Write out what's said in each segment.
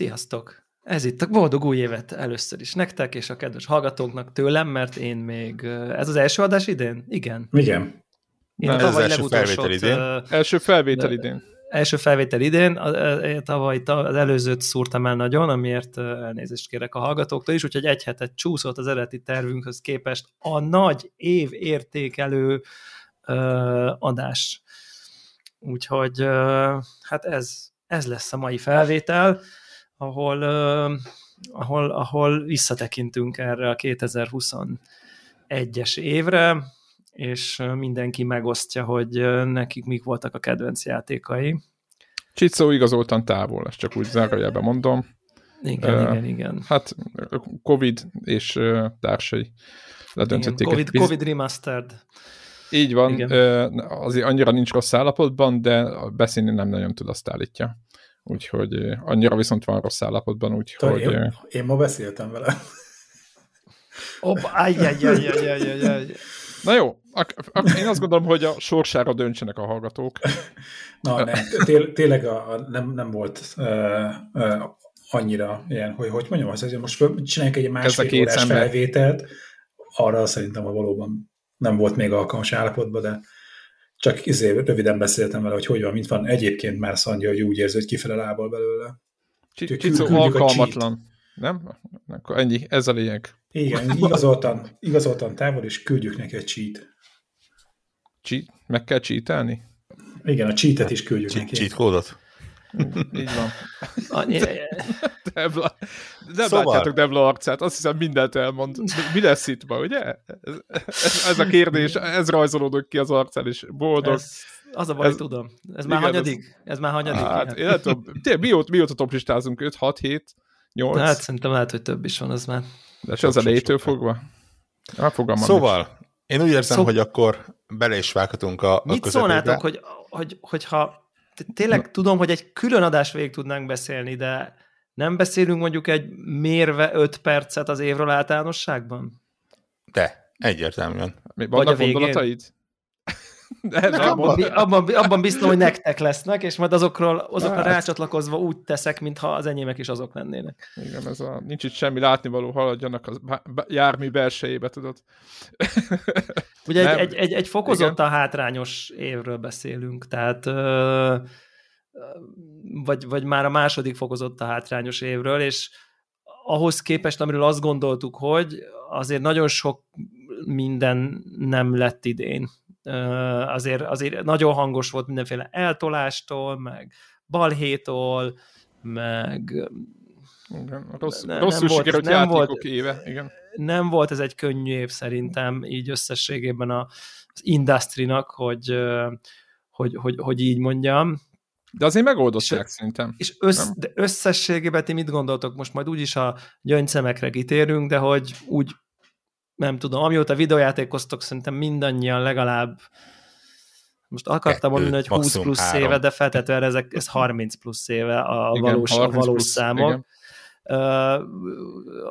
Sziasztok! Ez itt a boldog új évet először is nektek és a kedves hallgatóknak tőlem, mert én még... Ez az első adás idén? Igen. Igen. Én ez az első felvétel idén. Első felvétel idén. Én tavaly az előzőt szúrtam el nagyon, amiért elnézést kérek a hallgatóktól is, úgyhogy egy hetet csúszott az eredeti tervünkhöz képest a nagy év értékelő adás. Úgyhogy hát ez lesz a mai felvétel, ahol visszatekintünk erre a 2021-es évre, és mindenki megosztja, hogy nekik mik voltak a kedvenc játékai. Csicó igazoltan távol, ezt csak úgy zárójelben mondom. Igen. Hát Covid és társai ledöntötték. Covid Remastered. Így van, azért annyira nincs rossz állapotban, de beszélni nem nagyon tud, azt állítja. Úgyhogy annyira viszont van rossz állapotban, úgyhogy... Én ma beszéltem vele. Na jó, én azt gondolom, hogy a sorsára döntsenek a hallgatók. Na nem, tényleg nem volt annyira ilyen, hogy mondjam, hogy most csináljuk egy másfél órás felvételt, arra szerintem, hogy valóban nem volt még alkalmas állapotban, de csak röviden beszéltem vele, hogy van, mint van. Egyébként már szandja, hogy úgy érzi, hogy kifele lábbal belőle. Csicó alkalmatlan. Nem? Akkor ennyi, ez a lényeg. Igen, igazoltan távol, és küldjük neki egy cheat. Cheat? Meg kell cheatálni? Igen, a cheatet is küldjük neki. Cheat kódot. Így van. Nem látjátok Dewla arcát, azt hiszem mindent elmond. Mi lesz itt ma, ugye? Ez a kérdés, ez rajzolódott ki az arcán, és boldog. Az a baj, tudom. Ez már hanyadik? Hát, én nem tudom. Mióta toplistázunk? 5, 6, 7, 8? Hát szerintem lehet, hogy több is van, az már. De az elejétől fogva? Szóval, én úgy érzem, hogy akkor bele is vághatunk a közepébe. Mit szólnátok, hogyha tényleg tudom, hogy egy külön adás végig tudnánk beszélni, de nem beszélünk mondjuk egy mérve 5 percet az évről általánosságban? De, egyértelműen. Vannak gondolataid? Abban biztos, hogy nektek lesznek, és majd azokra rácsatlakozva úgy teszek, mintha az enyémek is azok lennének. Igen, ez nincs itt semmi látnivaló, haladjanak a jármű belsejébe, tudod. Ugye egy fokozottan hátrányos évről beszélünk, tehát vagy már a második fokozottan hátrányos évről, és ahhoz képest, amiről azt gondoltuk, hogy azért nagyon sok minden nem lett idén. Azért nagyon hangos volt mindenféle eltolástól, meg balhétól, meg... Igen, rosszul sikerült játékok éve. Igen. Nem volt ez egy könnyű év szerintem, így összességében az industry-nak, hogy így mondjam. De azért megoldották szerintem. És de összességében ti mit gondoltok? Most majd úgyis a gyöngyszemekre kitérünk, de hogy úgy nem tudom, amióta videójátékoztok, szerintem mindannyian legalább, most akartam mondani, hogy 20 plusz 3. éve, de feltétlenül ez 30 plusz éve a valós számok. Igen.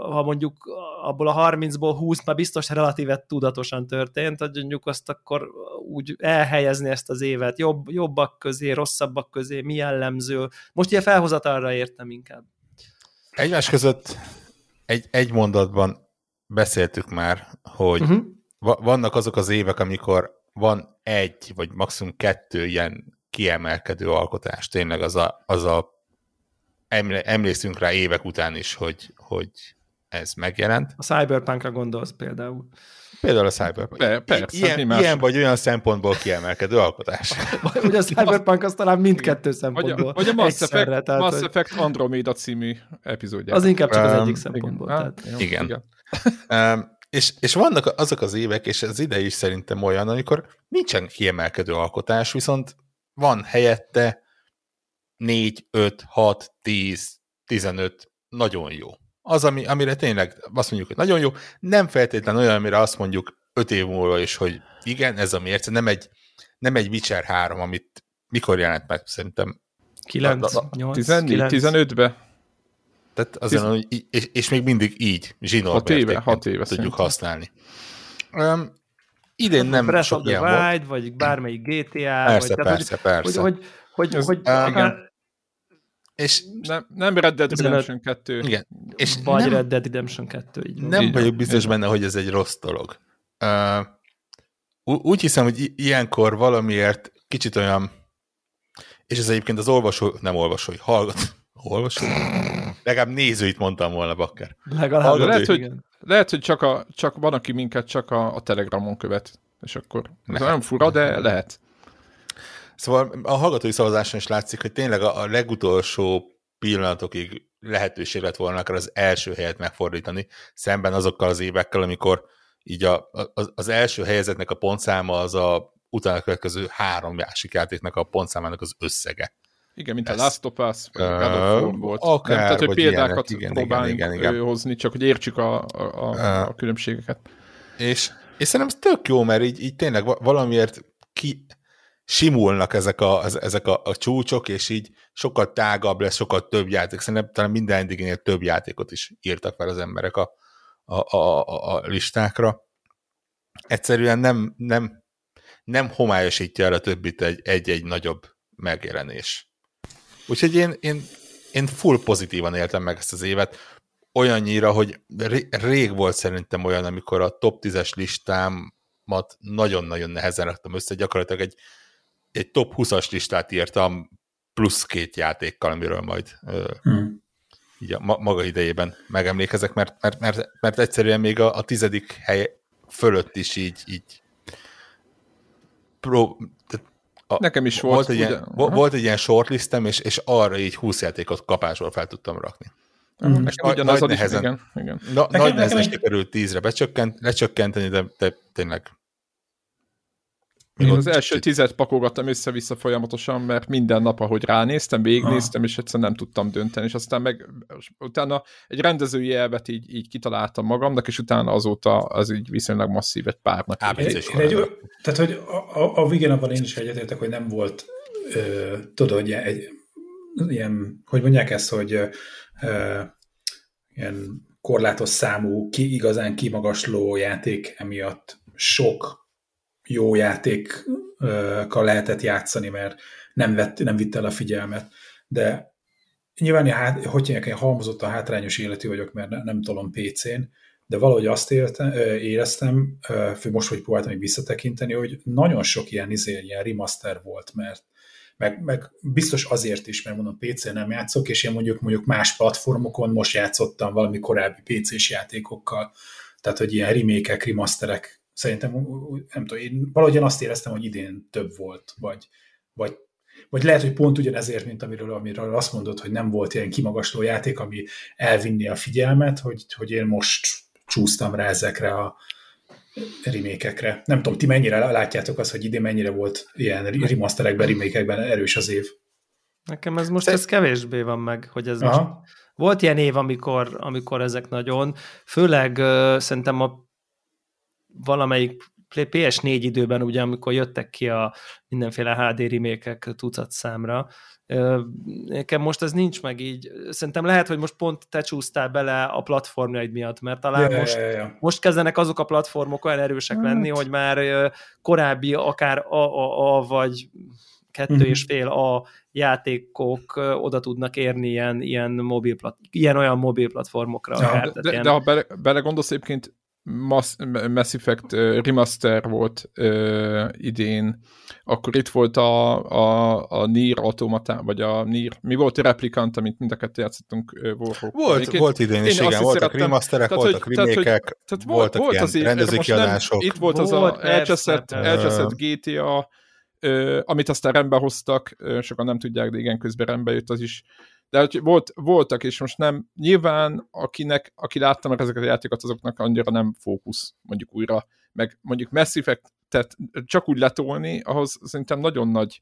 Ha mondjuk abból a 30-ból 20 már biztos relatíve tudatosan történt, hogy mondjuk azt akkor úgy elhelyezni ezt az évet jobbak közé, rosszabbak közé, mi jellemző. Most ilyen felhozatalra értem inkább. Egymás között egy mondatban beszéltük már, hogy vannak azok az évek, amikor van egy, vagy maximum 2 ilyen kiemelkedő alkotás. Tényleg emlékszünk rá évek után is, hogy ez megjelent. A Cyberpunkra gondolsz például. Például a Cyberpunk. Persze, ilyen vagy olyan szempontból kiemelkedő alkotás. Ugye a Cyberpunk az talán mindkettő szempontból. Vagy a Mass Effect Andromeda című epizódjában. Az inkább csak az egyik szempontból. Igen. És vannak azok az évek, és az idei is szerintem olyan, amikor nincsen kiemelkedő alkotás, viszont van helyette 4, 5, 6, 10, 15 nagyon jó. Az, amire tényleg azt mondjuk, hogy nagyon jó, nem feltétlenül olyan, amire azt mondjuk 5 év múlva is, hogy igen, ez a mérce, nem egy Witcher 3, amit mikor jelent meg, szerintem 9, 8, 14, 15-be. Tehát azon, és még mindig így zsinórmértékben tudjuk szerintem használni. Idén nem Breath sok ilyen Wild, volt. Vagy bármelyik GTA. Persze. Hogy És nem Red Dead Redemption 2. Igen. És vagy nem, Red Dead Redemption 2. Így nem így vagyok biztos benne, hogy ez egy rossz dolog. Úgy hiszem, hogy ilyenkor valamiért kicsit olyan, és ez egyébként az hallgató, legalább nézőit mondtam volna, bakker. Lehet, hogy csak van, aki minket csak a Telegramon követ, és akkor ez nem fura, de lehet. Szóval a hallgatói szavazáson is látszik, hogy tényleg a legutolsó pillanatokig lehetőség lett volna akár az első helyet megfordítani, szemben azokkal az évekkel, amikor így az első helyezetnek a pontszáma az a utána következő három másik játéknak a pontszámának az összege. Igen, mint a Last of Us, vagy a volt. Akár, nem, tehát, hogy példákat ilyenek, próbáljunk hozni, csak hogy értsük a különbségeket. És szerintem ez tök jó, mert így tényleg valamiért simulnak ezek a csúcsok, és így sokkal tágabb lesz, sokkal több játék. Szerintem talán minden eddiginél több játékot is írtak fel az emberek a listákra. Egyszerűen nem homályosítja el a többit egy-egy nagyobb megjelenés. Úgyhogy én full pozitívan éltem meg ezt az évet. Olyannyira, hogy rég volt szerintem olyan, amikor a top 10-es listám nagyon-nagyon nehezen raktam össze, gyakorlatilag egy top 20-as listát írtam plusz 2 játékkal, amiről majd így a maga idejében megemlékezek, mert egyszerűen még a 10. hely fölött is így nekem is volt egy ilyen shortlistem, és arra így 20 játékot kapásból fel tudtam rakni. Ugyanaz nagy nehezen, igen. Nagy nehezen sikerült 10-re lecsökkenteni, de tényleg. Én az első 10-et pakolgattam össze-vissza folyamatosan, mert minden nap, ahogy ránéztem, végignéztem, és egyszerűen nem tudtam dönteni, és aztán utána egy rendezői elvet így kitaláltam magamnak, és utána azóta az így viszonylag masszív egy párnak. Tehát, hogy a Vigenapban én is egyetértek, hogy nem volt, tudod, ilyen, hogy mondják ezt, hogy ilyen korlátos számú, igazán kimagasló játék, emiatt sok jó játékkal lehetett játszani, mert nem vitt el a figyelmet. De nyilván, hogy én halmozott a hátrányos életű vagyok, mert nem tolom PC-n, de valahogy azt éreztem, fő most, hogy próbáltam így visszatekinteni, hogy nagyon sok ilyen remaster volt, mert meg biztos azért is, mert mondom, PC-n nem játszok, és én mondjuk más platformokon most játszottam valami korábbi PC-s játékokkal, tehát, hogy ilyen remake-ek, remasterek, szerintem, nem tudom, én valahogyan azt éreztem, hogy idén több volt, vagy lehet, hogy pont ugyanezért, mint amiről azt mondod, hogy nem volt ilyen kimagasló játék, ami elvinné a figyelmet, hogy én most csúsztam rá ezekre a remake-ekre. Nem tudom, ti mennyire látjátok azt, hogy idén mennyire volt ilyen remasterekben, remake-ekben erős az év? Nekem ez most ez kevésbé van meg, hogy ez most volt ilyen év, amikor ezek nagyon, főleg szerintem a valamelyik PS4 időben, ugye, amikor jöttek ki a mindenféle HD remake-ek tucat számra, nekem most ez nincs meg így. Szerintem lehet, hogy most pont te csúsztál bele a platformjaid miatt, mert talán most kezdenek azok a platformok olyan erősek lenni, hogy már korábbi akár AAA vagy 2,5A játékok oda tudnak érni ilyen olyan mobil platformokra. Akár, de ha belegondolsz, egyébként Mass Effect remaster volt idén, akkor itt volt a Nier Automata, vagy a Nier, mi volt a Replicant, amit mind a kettő játszottunk Warhawk. Volt idén is, igen, voltak remasterek, voltak remake-ek, voltak ilyen rendezőkiadások. Itt volt az a elcseszett GTA, amit aztán rendbe hoztak, sokan nem tudják, de igen, közben rendbe jött az is. De hogy voltak, és most nem, nyilván aki látta meg ezeket a játékokat, azoknak annyira nem fókusz, mondjuk újra, meg mondjuk Mass Effect-et csak úgy letolni, ahhoz szerintem nagyon nagy,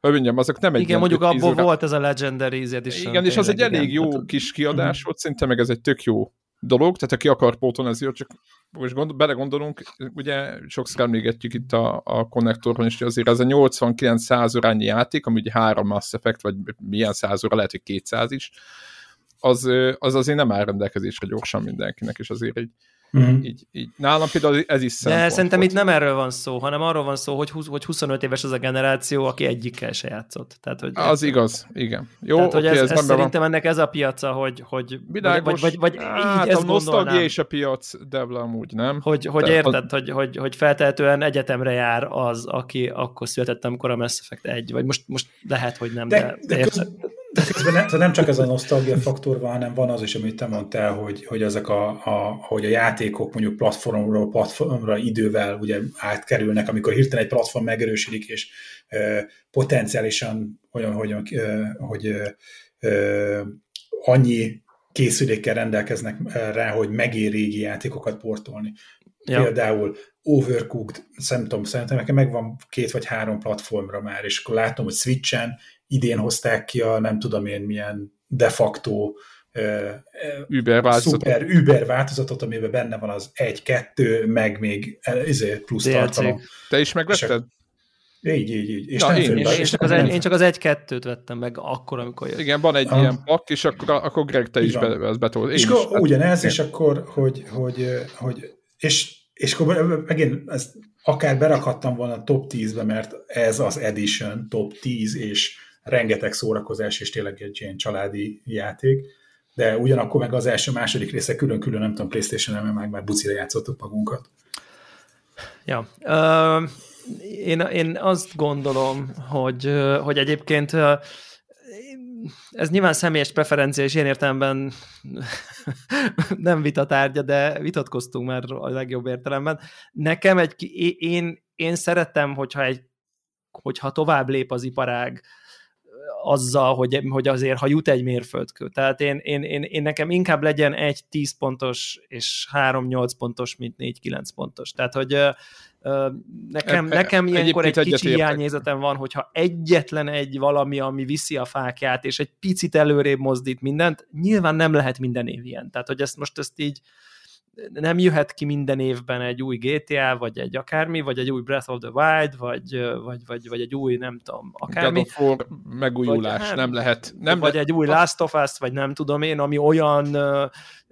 hogy mondjam, azok nem egy... Igen, mondjuk abból volt ez a Legendary Edition. Igen, és az egy elég jó kis kiadás volt, szerintem meg ez egy tök jó dolog, tehát aki akar pótolni, ez jó, csak most belegondolunk, ugye sokszor emlégetjük itt a konnektorban is, hogy azért ez a 89-100 órányi játék, ami ugye 3 Mass Effect, vagy milyen 100 óra, lehet, hogy 200 is, az azért nem áll rendelkezésre gyorsan mindenkinek, és azért egy Mm-hmm. Így nálam például ez is szempont. De szerintem itt nem erről van szó, hanem arról van szó, hogy 25 éves az a generáció, aki egyikkel se játszott. Tehát, hogy az igaz, igen. Jó, tehát, hogy okay, ez szerintem ennek ez a piaca, hogy világos, vagy így ezt a nosztalgia és a piac, Dewla, amúgy nem. Hogy érted, az... hogy feltehetően egyetemre jár az, aki akkor született, amikor a Mass Effect 1, vagy most lehet, hogy nem, de érted. Nem csak ez a nosztalgia faktor van, hanem van az is, amit te mondtál, hogy ezek hogy a játékok mondjuk platformról platformra idővel ugye átkerülnek, amikor hirtelen egy platform megerősödik, és potenciálisan olyan, hogy annyi készülékkel rendelkeznek rá, hogy megér régi játékokat portolni. Ja. Például Overcooked, szerintem nekem megvan 2 vagy 3 platformra már, és akkor látom, hogy Switchen idén hozták ki a nem tudom én milyen de facto szuper Uber változatot, amiben benne van az 1-2, meg még plusz DLC. Tartalom. Te is megvetted? Így. És én csak az 1-2-t vettem meg akkor, amikor jött. Igen, van egy ilyen pak, és akkor Greg, te is betold. És akkor ugyanez, és akkor, hogy és akkor megint ezt akár berakhattam volna top 10-be, mert ez az edition, top 10, és rengeteg szórakozás, és tényleg egy ilyen családi játék, de ugyanakkor meg az első-második része külön-külön, nem tudom, PlayStation-en, mert már bucira játszottuk magunkat. Ja. Én azt gondolom, hogy egyébként ez nyilván személyes preferencia, és én értelemben nem vitatárgya, de vitatkoztunk már a legjobb értelemben. Nekem én szeretem, hogyha tovább lép az iparág azzal, hogy azért, ha jut egy mérföldkő. Tehát én nekem inkább legyen 1-10 pontos, és 3-8 pontos, mint 4-9 pontos. Tehát, hogy nekem ilyenkor egy kicsi hiányérzetem van, hogyha egyetlen egy valami, ami viszi a fákját, és egy picit előrébb mozdít mindent, nyilván nem lehet minden év ilyen. Tehát, hogy ezt így nem jöhet ki minden évben egy új GTA, vagy egy akármi, vagy egy új Breath of the Wild, vagy egy új, nem tudom, akármi. God of War megújulás, vagy, nem lehet. Nem vagy egy új Last of Us, vagy nem tudom én, ami olyan...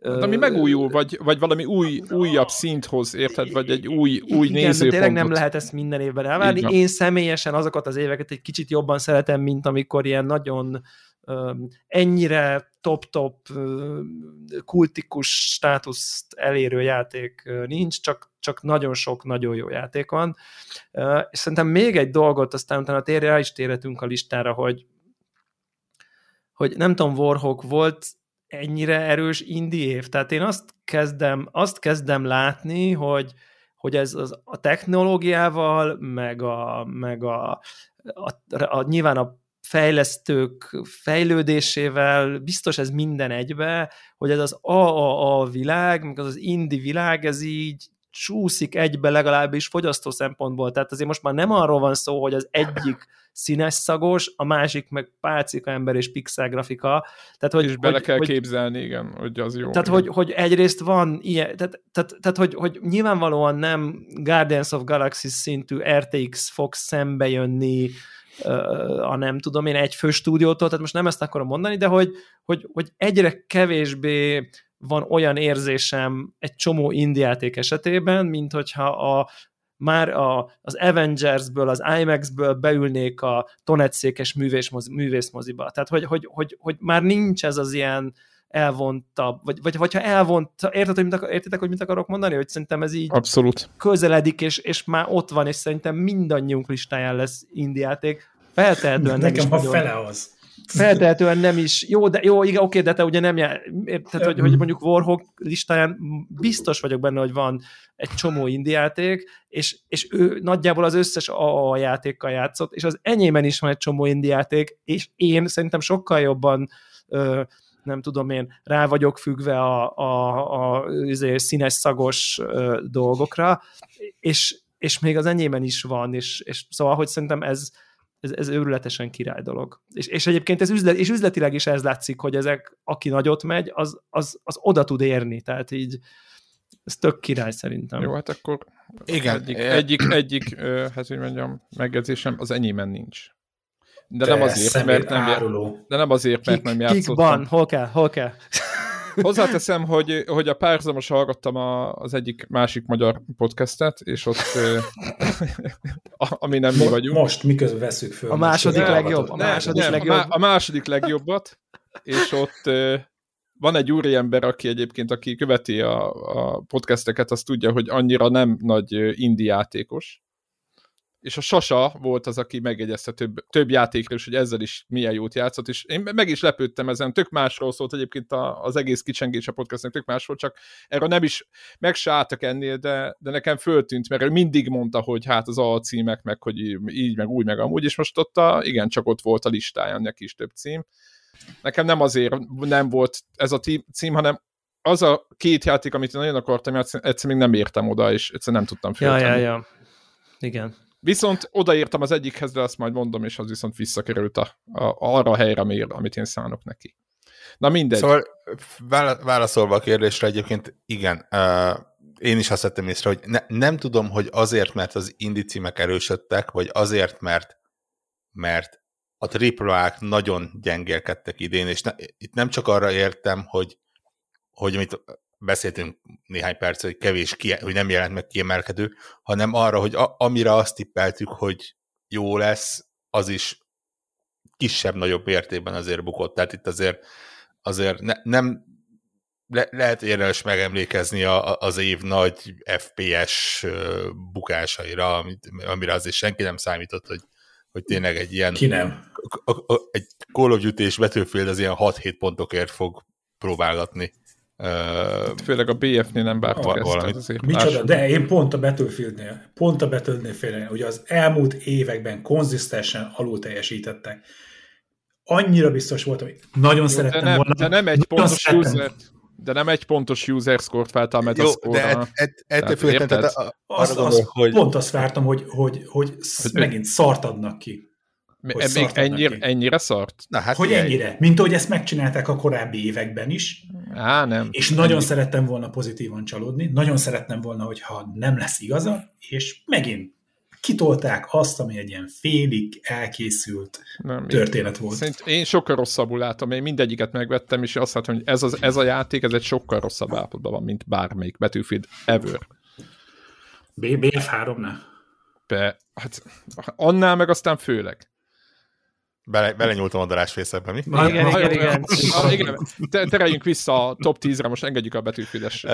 ami megújul, vagy valami újabb szinthoz, érted, vagy egy új igen, nézőpontot. Igen, tényleg nem lehet ezt minden évben elvárni. Én személyesen azokat az éveket egy kicsit jobban szeretem, mint amikor ilyen nagyon ennyire top-top kultikus státuszt elérő játék nincs, csak nagyon sok, nagyon jó játék van. És szerintem még egy dolgot, aztán utána rá is térhetünk a listára, hogy nem tudom, Warhawk volt ennyire erős indie év. Tehát én azt kezdem látni, hogy ez a technológiával, meg a nyilván a fejlesztők fejlődésével, biztos ez minden egybe, hogy ez az AAA világ, meg az indie világ, ez így csúszik egybe legalábbis fogyasztó szempontból. Tehát azért most már nem arról van szó, hogy az egyik színes szagos, a másik meg pálcika ember és pixel grafika. Tehát, és bele kell képzelni, igen, hogy az jó. Tehát, hogy egyrészt van ilyen, tehát hogy nyilvánvalóan nem Guardians of Galaxy szintű RTX fog szembe jönni a nem tudom én egyfő stúdiótól, tehát most nem ezt akarom mondani, de hogy egyre kevésbé van olyan érzésem egy csomó indie játék esetében, mint hogyha az Avengersből, az IMAX-ből beülnék a tonetszékes művészmoziba. Tehát, hogy már nincs ez az ilyen elvontabb, vagy ha elvont, értitek, hogy mit akarok mondani? Hogy szerintem ez így abszolút közeledik, és már ott van, és szerintem mindannyiunk listáján lesz indie játék. Feltehetően nem is a fele az. Feltehetően nem is. Jó, de jó, igen, oké, de te ugye nem jár. Tehát, hogy mondjuk Warhawk listáján biztos vagyok benne, hogy van egy csomó indie játék, és ő nagyjából az összes AA játékkal játszott, és az enyémen is van egy csomó indie játék, és én szerintem sokkal jobban nem tudom én, rá vagyok függve a színes szagos dolgokra, és még az enyémben is van, és szóval, hogy szerintem ez őrületesen király dolog. És egyébként ez üzletileg is ez látszik, hogy ezek, aki nagyot megy, az oda tud érni, tehát így ez tök király szerintem. Jó, hát akkor igen. Egyik hát hogy mondjam, megjegyzésem, az enyémben nincs. De nem azért, mert nem játszottam. Kikban, hol kell? Hozzáteszem, hogy a párhuzamos hallgattam az egyik másik magyar podcastet, és ott ami nem mi vagyunk. Most miközben veszük föl. A második legjobb. A második legjobbat, és ott van egy úriember, aki egyébként, aki követi a podcasteket, azt tudja, hogy annyira nem nagy indie játékos. És a Sasa volt az, aki megjegyezte több játékról, és hogy ezzel is milyen jót játszott, és én meg is lepődtem ezen, tök másról szólt egyébként az egész kicsengés a podcastnek, tök másról, csak erről nem is, meg se álltak ennél, de nekem föltűnt, mert ő mindig mondta, hogy hát az alcímek, meg hogy így, meg úgy, meg amúgy, és most ott igen, csak ott volt a listáján, neki is több cím. Nekem nem azért nem volt ez a cím, hanem az a két játék, amit én nagyon akartam, egyszer még nem értem oda, és egyszer nem tudtam föltenni. Ja. Igen. Viszont odaértem az egyikhez, de azt majd mondom, és az viszont visszakerült arra a helyre, amit én szánok neki. Na mindegy. Szóval válaszolva a kérdésre egyébként, igen, én is azt vettem észre, hogy nem tudom, hogy azért, mert az indie címek erősödtek, vagy azért, mert a AAA-k nagyon gyengélkedtek idén, és itt nem csak arra értem, hogy amit beszéltünk néhány perc, hogy kevés, hogy nem jelent meg kiemelkedő, hanem arra, hogy amire azt tippeltük, hogy jó lesz, az is kisebb-nagyobb értékben azért bukott. Tehát itt azért nem lehet érdemes megemlékezni az év nagy FPS bukásaira, amire azért senki nem számított, hogy tényleg egy ilyen... Ki nem? Egy Call of Duty és Battlefield az ilyen 6-7 pontokért fog próbálgatni. Főleg a BF-nél nem vártak ezt. Micsoda, de én pont a Battlefieldnél félre, hogy az elmúlt években konzisztensen alul teljesítettek. Annyira biztos voltam, hogy nagyon szerettem volna. De nem egy pontos user score-t váltál Metascore-ra. Pont azt vártam, hogy megint szart adnak ki. Még ennyire szart? Na, hát hogy ennyire? Mint ahogy ezt megcsinálták a korábbi években is. Á, nem. És nagyon szerettem volna pozitívan csalódni, nagyon szerettem volna, hogyha nem lesz igaza, és megint kitolták azt, ami egy ilyen félig elkészült történet volt. Én sokkal rosszabbul látom, én mindegyiket megvettem, és azt látom, hogy ez a játék, ez egy sokkal rosszabb állapotban van, mint bármelyik Battlefield ever. BF3-nál? Hát annál meg aztán főleg. Belenyúltam a darásfészekbe, mi? Igen. Tereljünk vissza a top 10-re, most engedjük a betűfüles.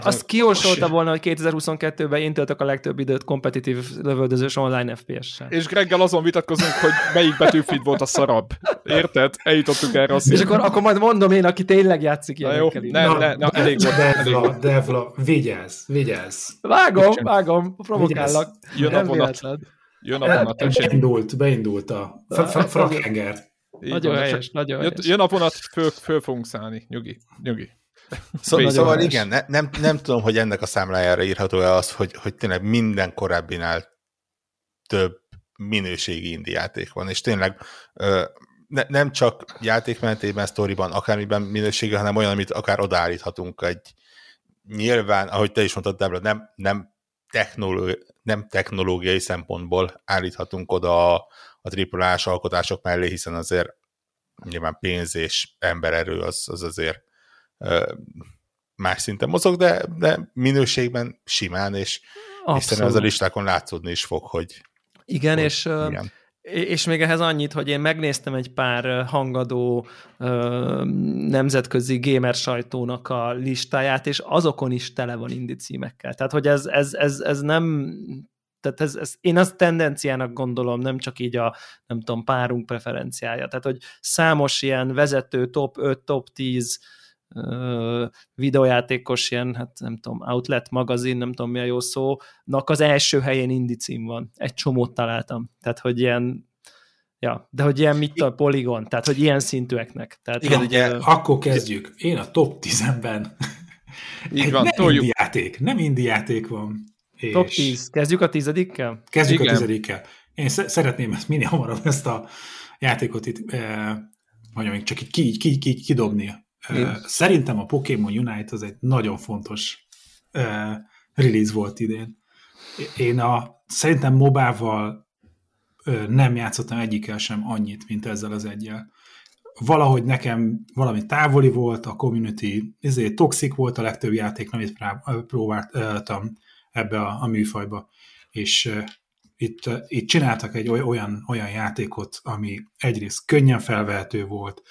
Azt kijósolta volna, hogy 2022-ben én töltök a legtöbb időt kompetitív lövöldözős online FPS-sel. És Greggel azon vitatkozunk, hogy melyik betűfid volt a szarabb. Érted? Eljutottuk erre a szint. És akkor majd mondom én, aki tényleg játszik ilyenekkel. Na, elég volt. Dewla, vigyázz. Vágom, provokállak. Jön a vonat. Beindult a frakenger. Nagyon helyes. Jön a vonat, föl fogunk szállni, nyugi. Szóval igen, nem tudom, hogy ennek a számlájára írható-e az, hogy tényleg minden korábbinál több minőségi indie játék van, és tényleg nem csak játékmenetében, sztoriban, akármiben minőségi, hanem olyan, amit akár odaállíthatunk egy nyilván, ahogy te is mondtad, Dewla, nem technológiai szempontból állíthatunk oda a AAA-s alkotások mellé, hiszen azért nyilván pénz és embererő az azért más szinten mozog, de minőségben simán, és hiszen az a listákon látszódni is fog, hogy... Igen, hogy és... Milyen. És még ehhez annyit, hogy én megnéztem egy pár hangadó nemzetközi gamer sajtónak a listáját, és azokon is tele van indie címekkel. Tehát, hogy ez nem... Tehát ez én azt tendenciának gondolom, nem csak így a, nem tudom, párunk preferenciája. Tehát, hogy számos ilyen vezető top 5, top 10 videójátékos ilyen, hát nem tudom, outlet magazin, nem tudom mi a jó szónak az első helyén indie cím van. Egy csomót találtam. Tehát, hogy ilyen, ja, de hogy ilyen mit a Polygon, tehát, hogy ilyen szintűeknek. Tehát, igen, ugye, akkor kezdjük. Én a top 10-ben nem indie játék van. És... Top 10. Kezdjük a 10-dikkel? Kezdjük a 10-dikkel. Én szeretném ezt minél hamarabb ezt a játékot itt, mondjam, csak így kidobni. Szerintem a Pokémon Unite az egy nagyon fontos release volt idén. Én szerintem mobával nem játszottam egyikkel sem annyit, mint ezzel az egyel. valahogy nekem valami távoli volt, a community toxik volt, a legtöbb játék, amit próbáltam ebbe a műfajba. És itt csináltak egy olyan játékot, ami egyrészt könnyen felvehető volt,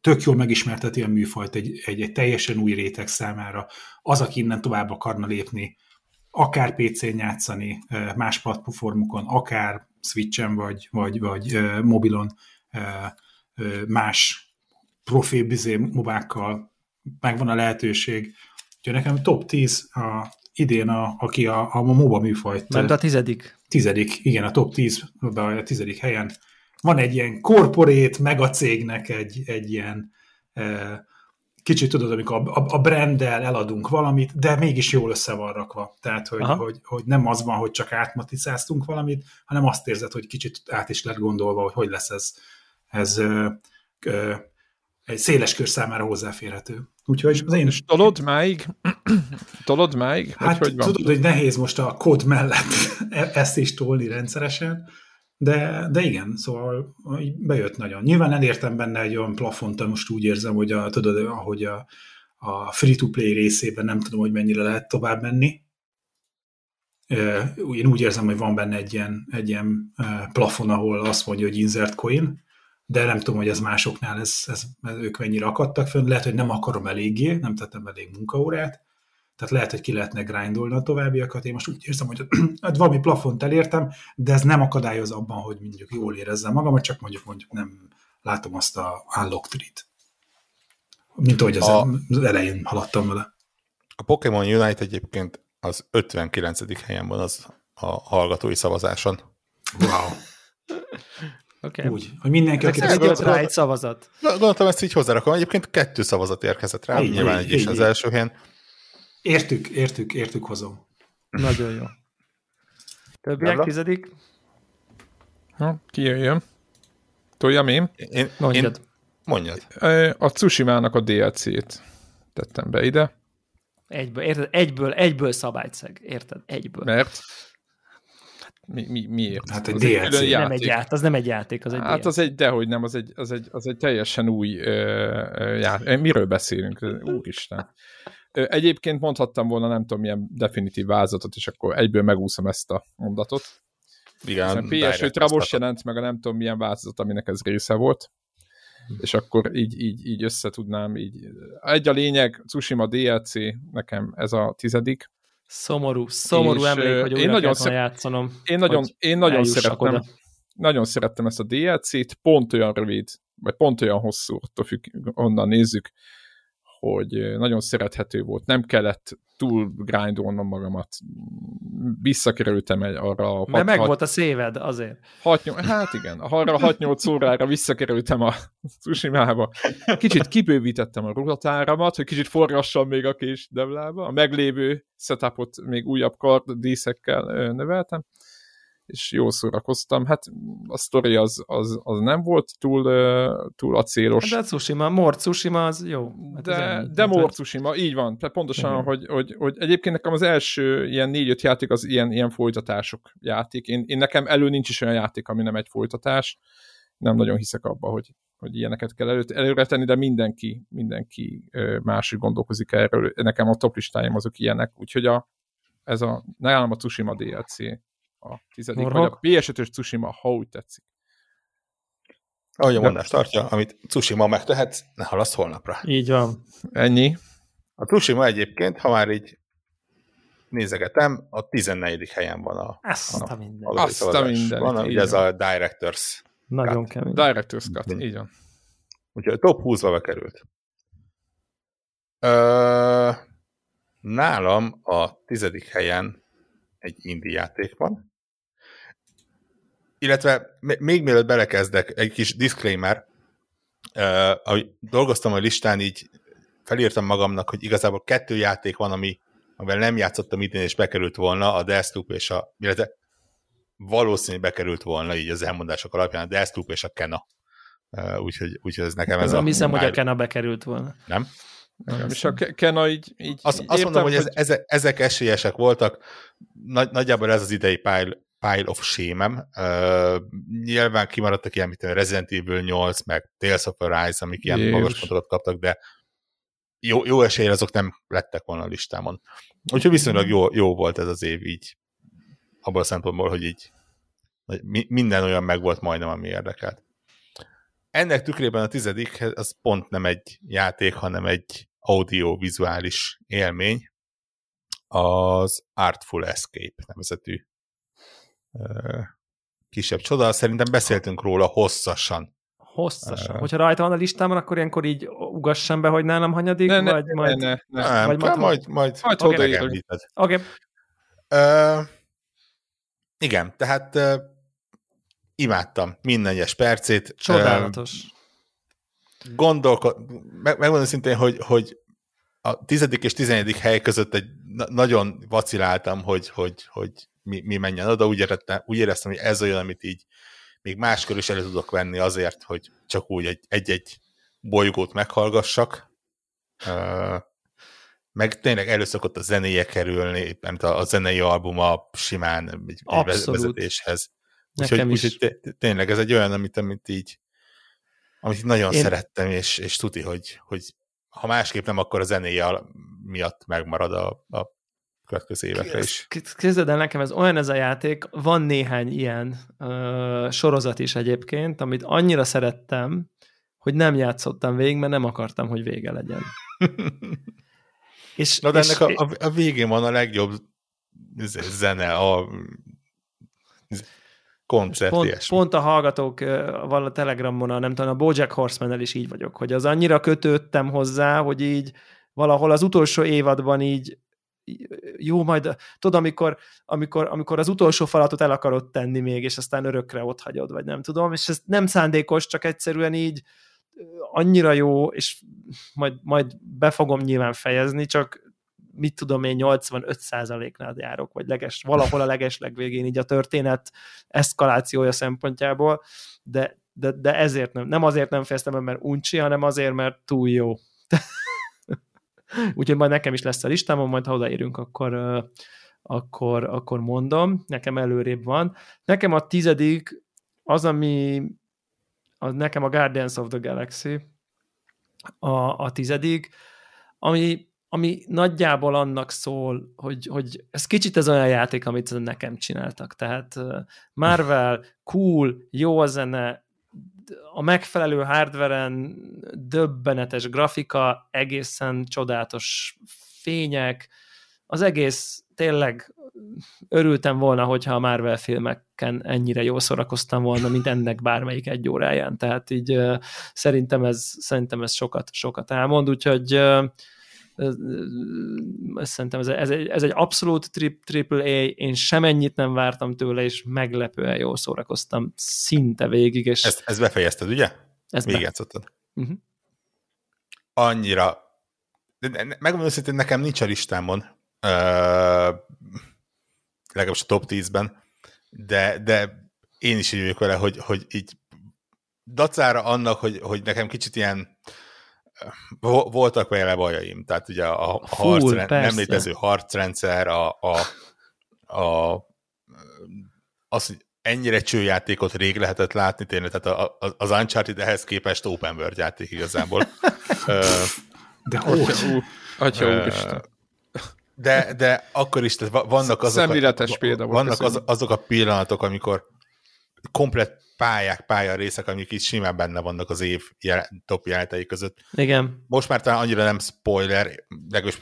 tök jól megismerteti a műfajt egy teljesen új réteg számára. Az, aki innen tovább akarna lépni, akár PC-n játszani, más platformokon, akár Switchen vagy mobilon, más profi mobákkal megvan a lehetőség. Úgyhogy nekem top 10 idén, aki a MOBA műfajt... Mert a tizedik. Igen, a top 10-ben a tizedik helyen. Van egy ilyen corporate megacégnek egy ilyen kicsit, tudod, amikor a branddel eladunk valamit, de mégis jól össze van rakva. Tehát, hogy nem az van, hogy csak átmaticáztunk valamit, hanem azt érzed, hogy kicsit át is lett gondolva, hogy lesz ez egy széles kör számára hozzáférhető. Úgyhogy az én... És tolod máig? Hát hogy tudod, hogy nehéz most a kód mellett ezt is tolni rendszeresen, de igen, szóval bejött nagyon. Nyilván elértem benne egy olyan plafont, most úgy érzem, hogy ahogy a free-to-play részében nem tudom, hogy mennyire lehet tovább menni. Én úgy érzem, hogy van benne egy ilyen plafon, ahol azt mondja, hogy insert coin, de nem tudom, hogy ez másoknál, ők mennyire akadtak fönn. Lehet, hogy nem akarom eléggé, nem tettem elég munkaórát, tehát lehet, hogy ki lehetne grindolni a továbbiakat. Én most úgy érzem, hogy valami plafont elértem, de ez nem akadályoz abban, hogy mondjuk jól érezzem magam, csak mondjuk nem látom azt a unlock tree-t. Mint ahogy az elején haladtam vele. A Pokémon Unite egyébként az 59. helyen van az a hallgatói szavazáson. Wow. Okay. Úgy, hogy mindenki, aki adott rá egy szavazat. Gondoltam, ezt így hozzárakom. Egyébként 2 szavazat érkezett rá, nyilván egy is az első helyen. Értük, hozom. Nagyon jó. Többiek tizedik? Kijöjjön. Tudjam én? Mondjad. A Tsushima-nak a DLC-t tettem be ide. Egyből szabályszeg. Érted? Egyből. Mert? Miért? Hát egy DLC. Az nem egy játék, az egy DLC. Az egy, dehogy nem, az egy teljesen új játék. Miről beszélünk? Úristen. Egyébként mondhattam volna, nem tudom, milyen definitív vázatot, és akkor egyből megúszom ezt a mondatot. Igen. PS5-ra most jelent meg a nem tudom, milyen változat, aminek ez része volt. És akkor így összetudnám. Egy a lényeg, Tsushima DLC, nekem ez a 10. Szomorú emlék, hogy újra kellett játszanom. Én nagyon szerettem ezt a DLC-t, pont olyan rövid, vagy pont olyan hosszú, onnan nézzük, hogy nagyon szerethető volt. Nem kellett túl grindolnom magamat. Visszakerültem arra... Mert megvolt a szíved azért. Hát igen, arra 6-8 órára visszakerültem a Tsushima-ba. Kicsit kibővítettem a ruhatáramat, hogy kicsit forgassam még a kis Dewlába. A meglévő setupot még újabb karddíszekkel növeltem, és jól szórakoztam. Hát a sztori az nem volt túl acélos. De Tsushima az jó. Hát de Tsushima, így van. Tehát pontosan, hogy egyébként nekem az első ilyen 4-5 játék az ilyen folytatások játék. Én nekem elő nincs is olyan játék, ami nem egy folytatás. Nem nagyon hiszek abba, hogy ilyeneket kell előre tenni, de mindenki másik gondolkozik erről. Nekem a top listáim azok ilyenek. Úgyhogy nálam a Tsushima DLC. A 10. vagy a PS5-ös Tsushima, ha úgy tetszik. Ahogy a mondás tartja, amit Tsushima megtehetsz, ne halassz holnapra. Így van. Ennyi. A Tsushima egyébként, ha már így nézegetem, a 14. helyen van a... Azt a mindenit. Ugye ez a Directors Nagyon cut. Kemény. Directors Cut, így van. Úgyhogy a top 20-ba bekerült. Nálam a 10. helyen egy indie játék van. Illetve még mielőtt belekezdek, egy kis disclaimer, ahogy dolgoztam a listán, így felírtam magamnak, hogy igazából 2 játék van, amivel nem játszottam idén, és bekerült volna a Deathloop és illetve valószínűleg bekerült volna így az elmondások alapján a Deathloop és a Kena. Úgyhogy ez nekem ez nem a... Nem hiszem, hogy a Kena bekerült volna. Nem? És a Kena így azt mondom, hogy ezek esélyesek voltak. Nagyjából ez az idei pile pile of shame-em. Nyilván kimaradtak ilyen, mint Resident Evil 8, meg Tales of Arise, amik ilyen magas pontokat kaptak, de jó esélyre azok nem lettek volna a listámon. Úgyhogy viszonylag jó volt ez az év így, abban a szempontból, hogy így minden olyan megvolt majdnem, ami érdekelt. Ennek tükrében a 10. az pont nem egy játék, hanem egy audio-vizuális élmény, az Artful Escape nevezetű kisebb csoda. Szerintem beszéltünk róla hosszasan. Hogyha rajta van a listámon, akkor ilyenkor így ugassam be, hogy nálam hanyadik, vagy majd... Majd odaíted. Oké. Igen, tehát imádtam minden egyes percét. Csodálatos. Megmondom szintén, hogy a 10. és 11. hely között egy nagyon vaciláltam, hogy mi menjen oda. Úgy éreztem, hogy ez olyan, amit így még máskor is elő tudok venni azért, hogy csak úgy egy-egy bolygót meghallgassak. Meg tényleg előszokott a zenéje kerülni, nem tudom, a zenei albuma simán egy vezetéshez. Úgyhogy tényleg ez egy olyan, amit így nagyon szerettem, és tuti, hogy ha másképp nem, akkor a zenéje miatt megmarad a következő évekre is. Képzeld el, nekem ez olyan ez a játék, van néhány ilyen sorozat is egyébként, amit annyira szerettem, hogy nem játszottam végig, mert nem akartam, hogy vége legyen. De ennek a végén van a legjobb zene, a koncert. Pont a hallgatók van a Telegramon, nem tudom, a BoJack Horseman-nel is így vagyok, hogy az annyira kötődtem hozzá, hogy így valahol az utolsó évadban így jó, majd tudod, amikor az utolsó falatot el akarod tenni még, és aztán örökre ott hagyod, vagy nem tudom, és ez nem szándékos, csak egyszerűen így annyira jó, és majd be fogom nyilván fejezni, csak mit tudom én, 85%-nál járok, vagy valahol a legeslegvégén így a történet eszkalációja szempontjából, de ezért nem azért nem fejeztem be, mert uncsi, hanem azért, mert túl jó. Úgyhogy majd nekem is lesz a listámon, majd ha odaérünk, akkor mondom, nekem előrébb van. Nekem a 10. az, ami nekem a Guardians of the Galaxy a 10., ami nagyjából annak szól, hogy ez kicsit ez olyan játék, amit nekem csináltak. Tehát Marvel, cool, jó a zene, a megfelelő hardveren döbbenetes grafika, egészen csodálatos fények, az egész tényleg örültem volna, hogyha a Marvel filmeken ennyire jól szórakoztam volna, mint ennek bármelyik egy óráján. Tehát így szerintem ez sokat elmond, úgyhogy szerintem ez egy abszolút triple A, én semennyit nem vártam tőle, és meglepően jól szórakoztam szinte végig. És ezt befejezted, ugye? Még játszottad. Uh-huh. Annyira. Megmondom szintén, nekem nincs a listámon, legalábbis a top 10-ben, de én is így vagyok vele, hogy így dacára annak, hogy nekem kicsit ilyen voltak vele bajaim, tehát ugye a nem létező harcrendszer, az, hogy ennyire csőjátékot rég lehetett látni, tényleg, tehát az Uncharted ehhez képest open world játék igazából. De Atya úristen. De akkor is, tehát vannak azok a pillanatok, amikor komplett pályarészek, amik így simán benne vannak az év top jelenetei között. Igen. Most már talán annyira nem spoiler, legalábbis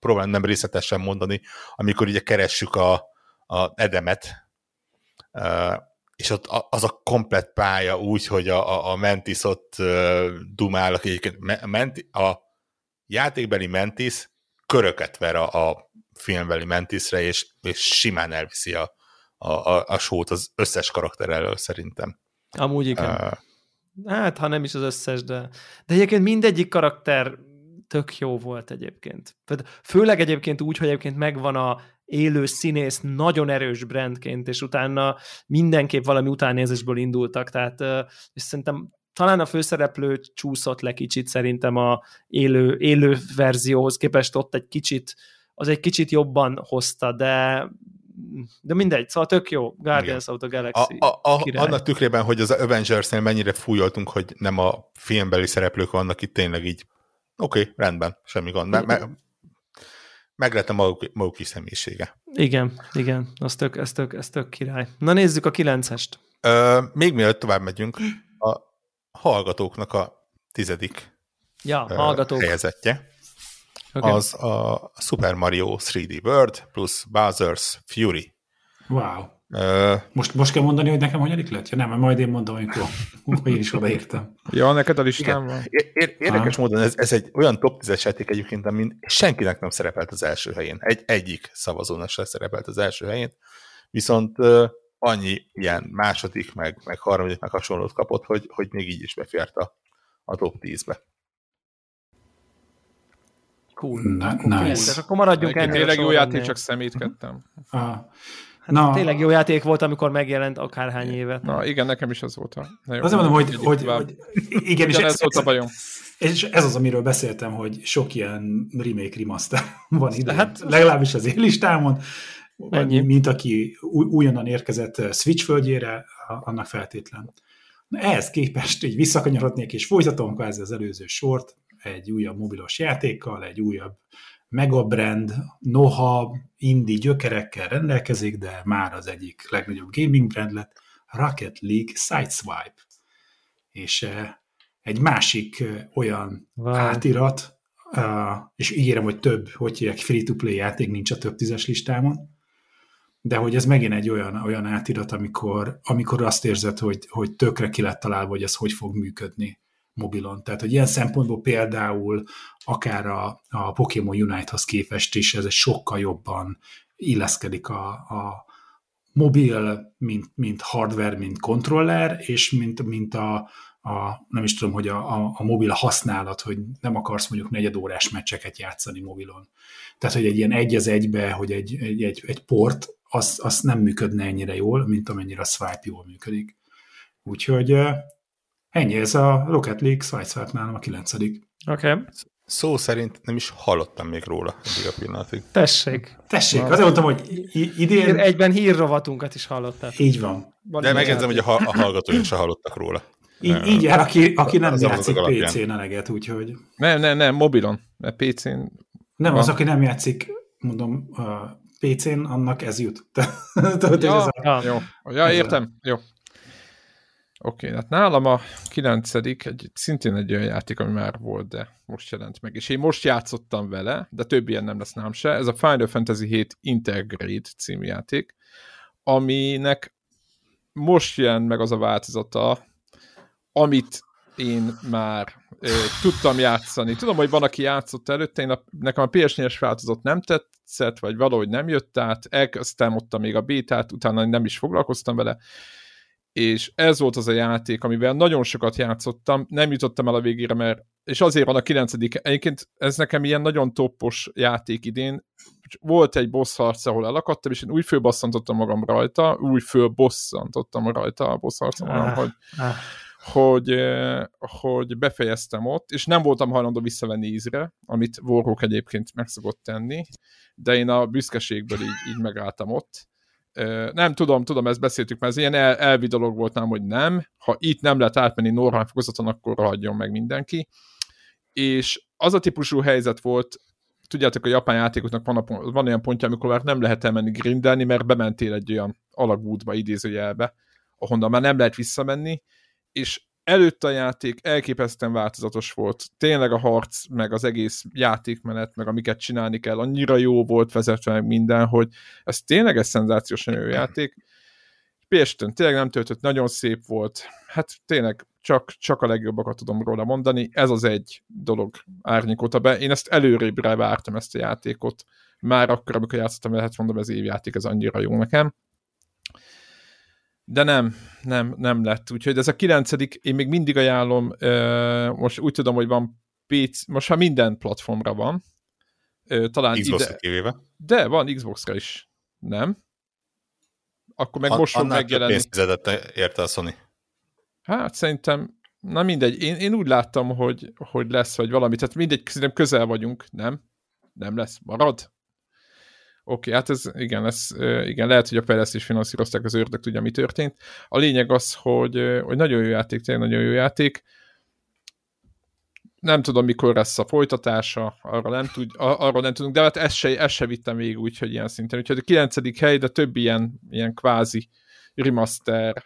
próbálom nem részletesen mondani, amikor ugye keressük a Edemet, és ott az a komplett pálya úgy, hogy a Mantis ott dumál, a játékbeli Mantis köröket ver a filmbeli Mantisre, és simán elviszi a sót az összes karakter elől szerintem. Amúgy igen. Hát, ha nem is az összes, de egyébként mindegyik karakter tök jó volt egyébként. Főleg egyébként úgy, hogy egyébként megvan a élő színész nagyon erős brandként, és utána mindenképp valami utánnézésből indultak, tehát és szerintem talán a főszereplő csúszott le kicsit szerintem a élő verzióhoz képest, ott egy kicsit jobban hozta, de de mindegy, szóval tök jó, Guardians of the Galaxy király. Annak tükrében, hogy az Avengers-nél mennyire fújoltunk, hogy nem a filmbeli szereplők vannak itt, tényleg így oké, rendben, semmi gond. Meglett a maguk is személyisége. Igen, ez tök király. Na nézzük a 9-est. Még mielőtt tovább megyünk, a hallgatóknak a 10. helyezettje. Okay. Az a Super Mario 3D World + Bowser's Fury. Wow. Most kell mondani, hogy nekem hanyadik lett? Ja, nem, majd én mondom, amikor én is odaértem. Ja, neked a listán van. Érdekes módon ez egy olyan top 10-es játék egyébként, amin senkinek nem szerepelt az első helyén. Egyik szavazónak sem szerepelt az első helyén, viszont annyi ilyen második, meg harmadik, meg hasonlót kapott, hogy még így is befért a top 10-be. Cool. Nice. Akkor maradjunk ennél. Tényleg jó játék, csak szemétkedtem. Tényleg jó játék volt, amikor megjelent akárhány évet. Na igen, nekem is az volt. Azért mondom, hogy igen, és ez volt a bajom. És ez az, amiről beszéltem, hogy sok ilyen remake, remaster van ide. Hát legalábbis az én listámon. Mint aki újonnan érkezett Switch földjére, annak feltétlen. Na, ehhez képest így visszakanyarodnék, és folytatom kvázi az előző sort, egy újabb mobilos játékkal, egy újabb megabrand, noha indie gyökerekkel rendelkezik, de már az egyik legnagyobb gaming brand lett, Rocket League Sideswipe. És egy másik olyan átirat, és ígérem, hogy több, free-to-play játék nincs a több 10-es listámon, de hogy ez megint egy olyan átirat, amikor azt érzed, hogy tökre ki lett találva, hogy ez hogy fog működni mobilon. Tehát, hogy ilyen szempontból például akár a Pokémon Unite-hoz képest is ez sokkal jobban illeszkedik a mobil, mint hardware, mint kontroller, és mint nem is tudom, hogy a mobil használat, hogy nem akarsz mondjuk negyedórás meccseket játszani mobilon. Tehát, hogy egy ilyen egy az egybe, hogy egy port, az nem működne ennyire jól, mint amennyire a Swipe jól működik. Úgyhogy ennyi, ez a Rocket League Sideswipe nálam a 9. Okay. Szó szerint nem is hallottam még róla eddig a pillanatig. Tessék, azért mondtam, hogy idén... Egyben hírrovatunkat is hallottam. Így van. De megjegyzem, hogy a hallgatók is hallottak róla. Így jár, aki nem játszik PC-n eleget, úgyhogy... Nem, mobilon, mert PC-n... Nem, az, aki nem játszik, mondom, PC-n, annak ez jut. Ja, értem, jó. Oké, hát nálam a 9. szintén egy olyan játék, ami már volt, de most jelent meg. És én most játszottam vele, de több ilyen nem lesz nálam se. Ez a Final Fantasy 7 Intergrade című játék, aminek most jelent meg az a változata, amit én már tudtam játszani. Tudom, hogy van, aki játszott előtte, nekem a PS4-es változat nem tetszett, vagy valahogy nem jött át, elkezdtem ott még a bétát, utána nem is foglalkoztam vele, és ez volt az a játék, amivel nagyon sokat játszottam, nem jutottam el a végére, és azért van a 9. Egyébként ez nekem ilyen nagyon toppos játék idén. Volt egy boss harc, ahol elakadtam, és én úgy fölbosszantottam magam rajta, a boss harcon, hogy befejeztem ott, és nem voltam hajlandó visszavenni ízre, amit Warhawk egyébként meg szokott tenni, de én a büszkeségből így megálltam ott. Nem tudom, ezt beszéltük, mert ez ilyen elvi dolog volt nálam, hogy nem. Ha itt nem lehet átmenni normál fokozaton, akkor hagyjon meg mindenki. És az a típusú helyzet volt, tudjátok, a japán játékoknak van olyan pontja, amikor már nem lehet elmenni grindelni, mert bementél egy olyan alagútba, idézőjelbe, ahonnan már nem lehet visszamenni, és előtt a játék elképesztően változatos volt. Tényleg a harc, meg az egész játékmenet, meg amiket csinálni kell, annyira jó volt vezetve meg minden, hogy ez tényleg egy szenzációsan jó játék. PS-tön tényleg nem töltött, nagyon szép volt. Hát tényleg csak a legjobbakat tudom róla mondani. Ez az egy dolog árnyékolta be. Én ezt előrébre vártam, ezt a játékot. Már akkor, amikor játszottam, lehet mondom, ez évjáték, ez annyira jó nekem. De nem lett. Úgyhogy ez a 9. Én még mindig ajánlom, most úgy tudom, hogy van PC, most ha minden platformra van. Talán Xbox-ra kivéve. De van Xbox-ra is. Nem? Akkor meg most fog megjelenni. Annál több pénzt fizetett érte a Sony. Hát szerintem, na mindegy. Én úgy láttam, hogy lesz, vagy valami. Tehát mindegy, szerintem közel vagyunk, nem? Nem lesz. Marad? Oké, hát ez igen, lehet, hogy a fejlesztés finanszírozták, az ördög tudja, mi történt. A lényeg az, hogy nagyon jó játék, tényleg nagyon jó játék. Nem tudom, mikor lesz a folytatása, arról nem tudunk, de hát ezt se vittem végig, úgyhogy ilyen szinten. Úgyhogy a 9. hely, de több ilyen kvázi remaster,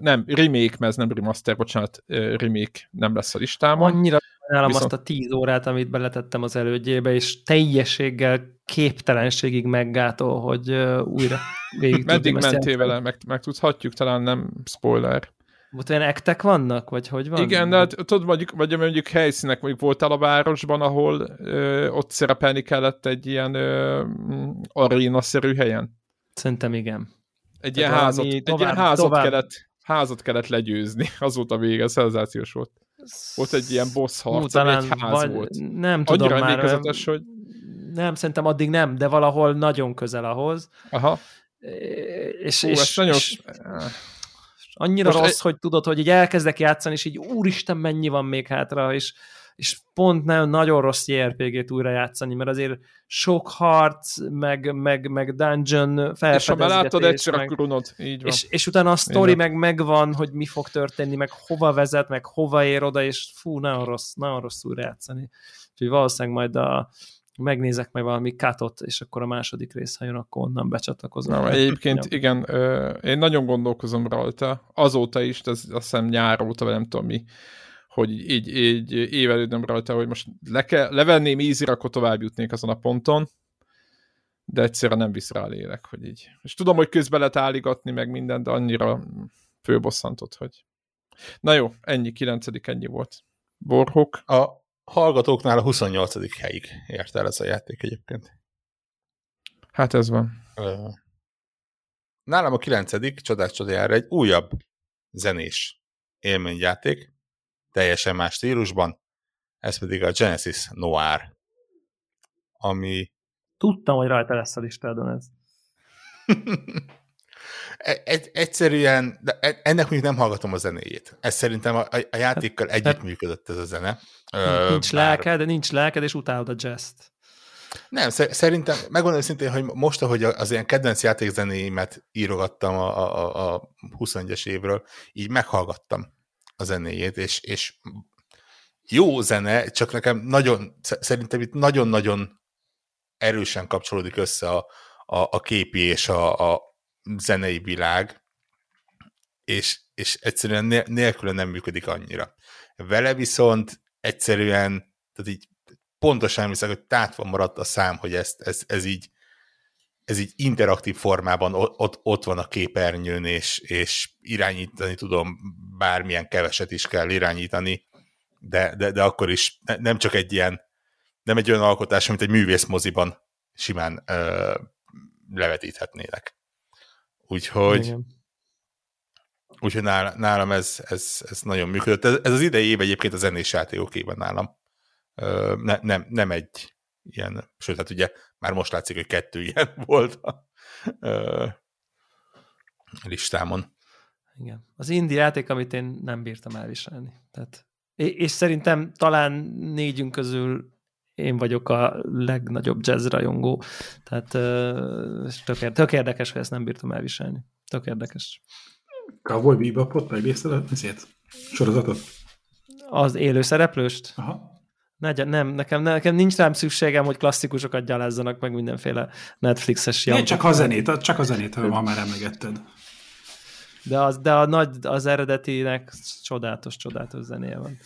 nem, remake, mert ez nem remaster, bocsánat, remake nem lesz a listámon. Annyira nálam viszont... azt a 10 órát, amit beletettem az elődjébe, és teljességgel képtelenségig meggátol, hogy újra végig meddig mentél vele, megtudhatjuk, talán nem spoiler. Ott olyan ektek vannak, vagy hogy van? Igen, de hát, tudod, mondjuk helyszínek, mondjuk voltál a városban, ahol ott szerepelni kellett egy ilyen arénaszerű helyen. Szerintem igen. Egy ilyen házat kellett legyőzni, azóta vége, szenzációs volt. Ott egy ilyen boss harc, egy ház volt. Nem tudom már. Annyira emlékezetes, hogy... Nem, szerintem addig nem, de valahol nagyon közel ahhoz. Aha. Annyira most rossz, hogy tudod, hogy így elkezdek játszani, és így úristen, mennyi van még hátra, és pont nagyon rossz JRPG-t újra játszani, mert azért sok harc, meg dungeon felfedezgetés. És ha belátod, egyszer akkor unod. Így van. És utána a sztori meg megvan, hogy mi fog történni, meg hova vezet, meg hova ér oda, és fú, nagyon rossz újra játszani. Úgyhogy valószínűleg majd megnézek meg valami katot, és akkor a második rész, ha jön, akkor onnan becsatlakozom. Na, egyébként igen, én nagyon gondolkozom rajta, azóta is, azt hiszem nyár óta, vagy nem tudom mi, hogy így évelődöm rajta, hogy most levenném ízira, akkor tovább jutnék azon a ponton, de egyszerűen nem visz rá a lélek, hogy így. És tudom, hogy közbe lehet álligatni meg mindent, de annyira főbosszantott, hogy... Na jó, ennyi, 9. ennyi volt. Warhawk. A hallgatóknál a 28. helyig ért el ez a játék egyébként. Hát ez van. Nálam a 9. csodás-csodájára egy újabb zenés élményjáték, teljesen más stílusban, ez pedig a Genesis Noir, ami... Tudtam, hogy rajta lesz a listádon ez. Egyszerűen, de ennek mondjuk nem hallgatom a zenéjét. Ez szerintem a játékkal együtt működött ez a zene. Nincs lelked, és utálod a jazzt. Nem, szerintem, megmondom szintén, hogy most, ahogy az ilyen kedvenc játékzenéimet írogattam a 21-es évről, így meghallgattam a zenéjét, és jó zene, csak nekem szerintem itt nagyon-nagyon erősen kapcsolódik össze a képi és a zenei világ, és egyszerűen nélküle nem működik annyira. Vele viszont egyszerűen, tehát így pontosan viszont, hogy tátva maradt a szám, hogy ez így interaktív formában ott van a képernyőn, és irányítani tudom, bármilyen keveset is kell irányítani, de akkor is nem csak egy ilyen, nem egy olyan alkotás, amit egy művészmoziban simán levetíthetnének. Úgyhogy nálam ez nagyon működött. Ez az idei év egyébként a zenés játékokban nálam. Nem egy ilyen, sőt, hát ugye már most látszik, hogy 2 ilyen volt a listámon. Igen. Az indie játék, amit én nem bírtam elviselni. Tehát, és szerintem talán 4-ünk közül én vagyok a legnagyobb jazz rajongó, tehát tök érdekes, hogy ezt nem bírtam elviselni. Tök érdekes. Cowboy Bebopot megbíztad a sorozatot? Az élő szereplőst? Aha. Nekem nincs rám szükségem, hogy klasszikusokat gyalázzanak meg mindenféle Netflixes javakat. Csak a zenét, ha már emlegetted. De az eredetinek csodálatos zenéje van.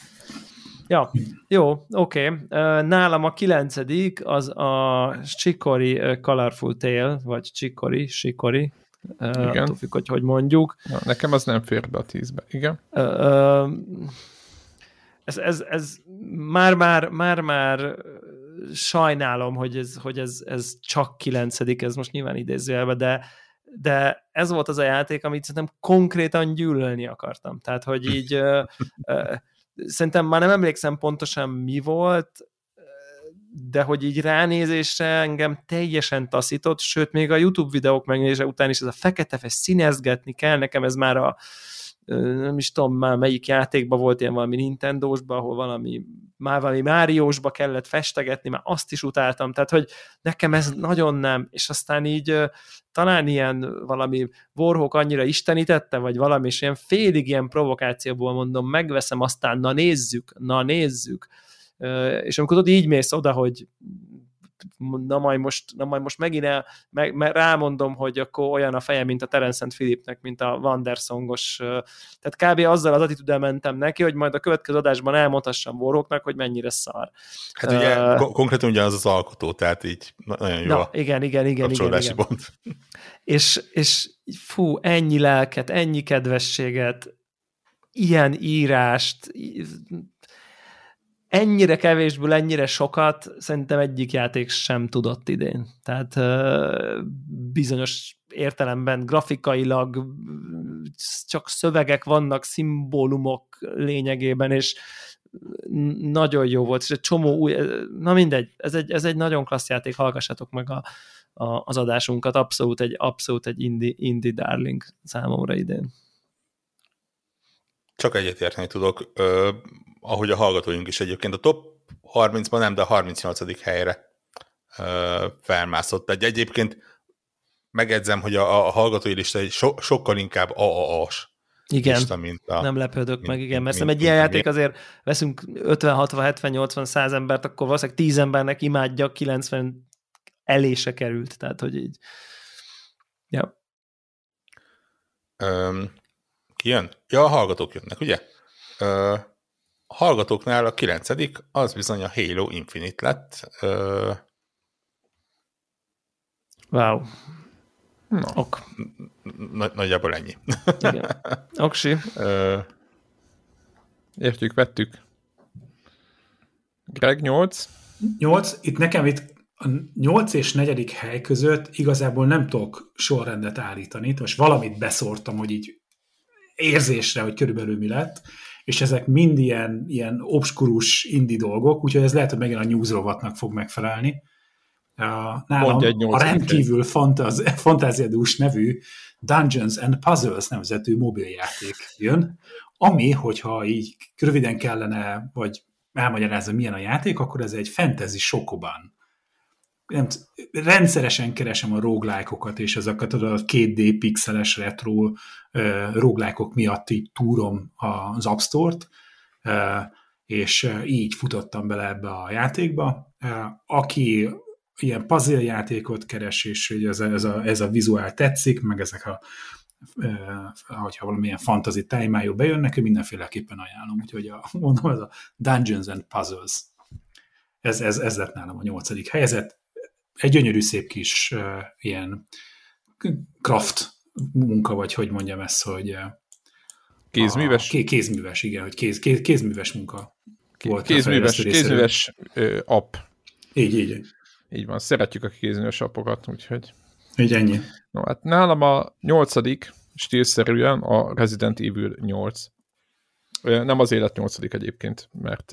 Ja, jó, oké. Nálam a 9. az a Chicory Colorful Tale, vagy Chicory. Attól függ, hogy mondjuk. Na, nekem az nem fér be a 10-be. Igen. Ez már sajnálom, hogy ez csak 9, ez most nyilván idézőjelben, de ez volt az a játék, amit szerintem konkrétan gyűlölni akartam. Tehát, hogy így... szerintem már nem emlékszem pontosan mi volt, de hogy így ránézésre engem teljesen taszított, sőt, még a YouTube videók megnézése után is ez a fekete-fes színezgetni kell, nekem ez már nem is tudom már melyik játékban volt, ilyen valami Nintendósban, ahol valami már valami Máriósba kellett festegetni, már azt is utáltam, tehát hogy nekem ez nagyon nem, és aztán így talán ilyen valami Warhawk annyira istenítette, vagy valami, és ilyen félig ilyen provokációból mondom, megveszem, aztán na nézzük, és amikor ott így mész oda, hogy na majd most megint rámondom, hogy akkor olyan a feje, mint a Terence and Philipnek, mint a Wandersongos, tehát kb. Azzal az attitűddel mentem neki, hogy majd a következő adásban elmondhassam Boróknak, hogy mennyire szar. Hát ugye konkrétan ugyanaz az alkotó, tehát így nagyon jó igen, kapcsolódási pont. És fú, ennyi lelket, ennyi kedvességet, ilyen írást, ennyire kevésből ennyire sokat szerintem egyik játék sem tudott idén. Tehát bizonyos értelemben grafikailag csak szövegek vannak, szimbólumok lényegében, és nagyon jó volt, és egy csomó új, na mindegy, ez egy nagyon klassz játék, hallgassatok meg az adásunkat, abszolút egy indie darling számomra idén. Csak egyetérteni tudok, ahogy a hallgatóink is egyébként a top 30-ban nem, de a 38. helyre felmászott. Egyébként megedzem, hogy a hallgatói lista egy sokkal inkább AAA-s lista, mint a... nem lepődök meg, igen, mert szerintem egy ilyen játék azért veszünk 50-60-70-80-100 embert, akkor valószínűleg 10 embernek imádja, 90 elé se került, tehát hogy így. Ja. Ki jön? Ja, a hallgatók jönnek, ugye? A hallgatóknál a 9. az bizony a Halo Infinite lett. Wow. Na, ok. Nagyjából ennyi. Igen. Oksi. Értjük, vettük. Greg 8. Itt nekem a 8 és 4. hely között igazából nem tudok sorrendet állítani. Most valamit beszórtam, hogy így érzésre, hogy körülbelül mi lett. És ezek mind ilyen obskurus indie dolgok, úgyhogy ez lehet, hogy megint a news rovatnak fog megfelelni. Nálam a rendkívül fantáziadús nevű Dungeons and Puzzles nevezetű mobiljáték jön, ami, hogyha így röviden kellene, vagy elmagyarázza, milyen a játék, akkor ez egy fantasy sokoban. Rendszeresen keresem a roguelike-okat, és azokat a 2D pixeles retro roguelike-ok miatt így túrom az App Store-t, és így futottam bele ebbe a játékba. Aki ilyen puzzle játékot keres, és ugye ez a vizuál tetszik, meg ezek hogyha valamilyen fantasy témájú bejönnek, mindenféleképpen ajánlom. Úgyhogy mondom, ez a Dungeons and Puzzles. Ez lett nálam a 8. helyzet. Egy gyönyörű, szép kis ilyen craft munka, vagy hogy mondjam ezt, hogy... Kézműves? Kézműves, igen, hogy kézműves munka volt. Kézműves app. Így. Így van, szeretjük a kézműves appokat, úgyhogy... Így ennyi. No, hát nálam a 8. stílszerűen a Resident Evil 8. Nem az élet 8. egyébként, mert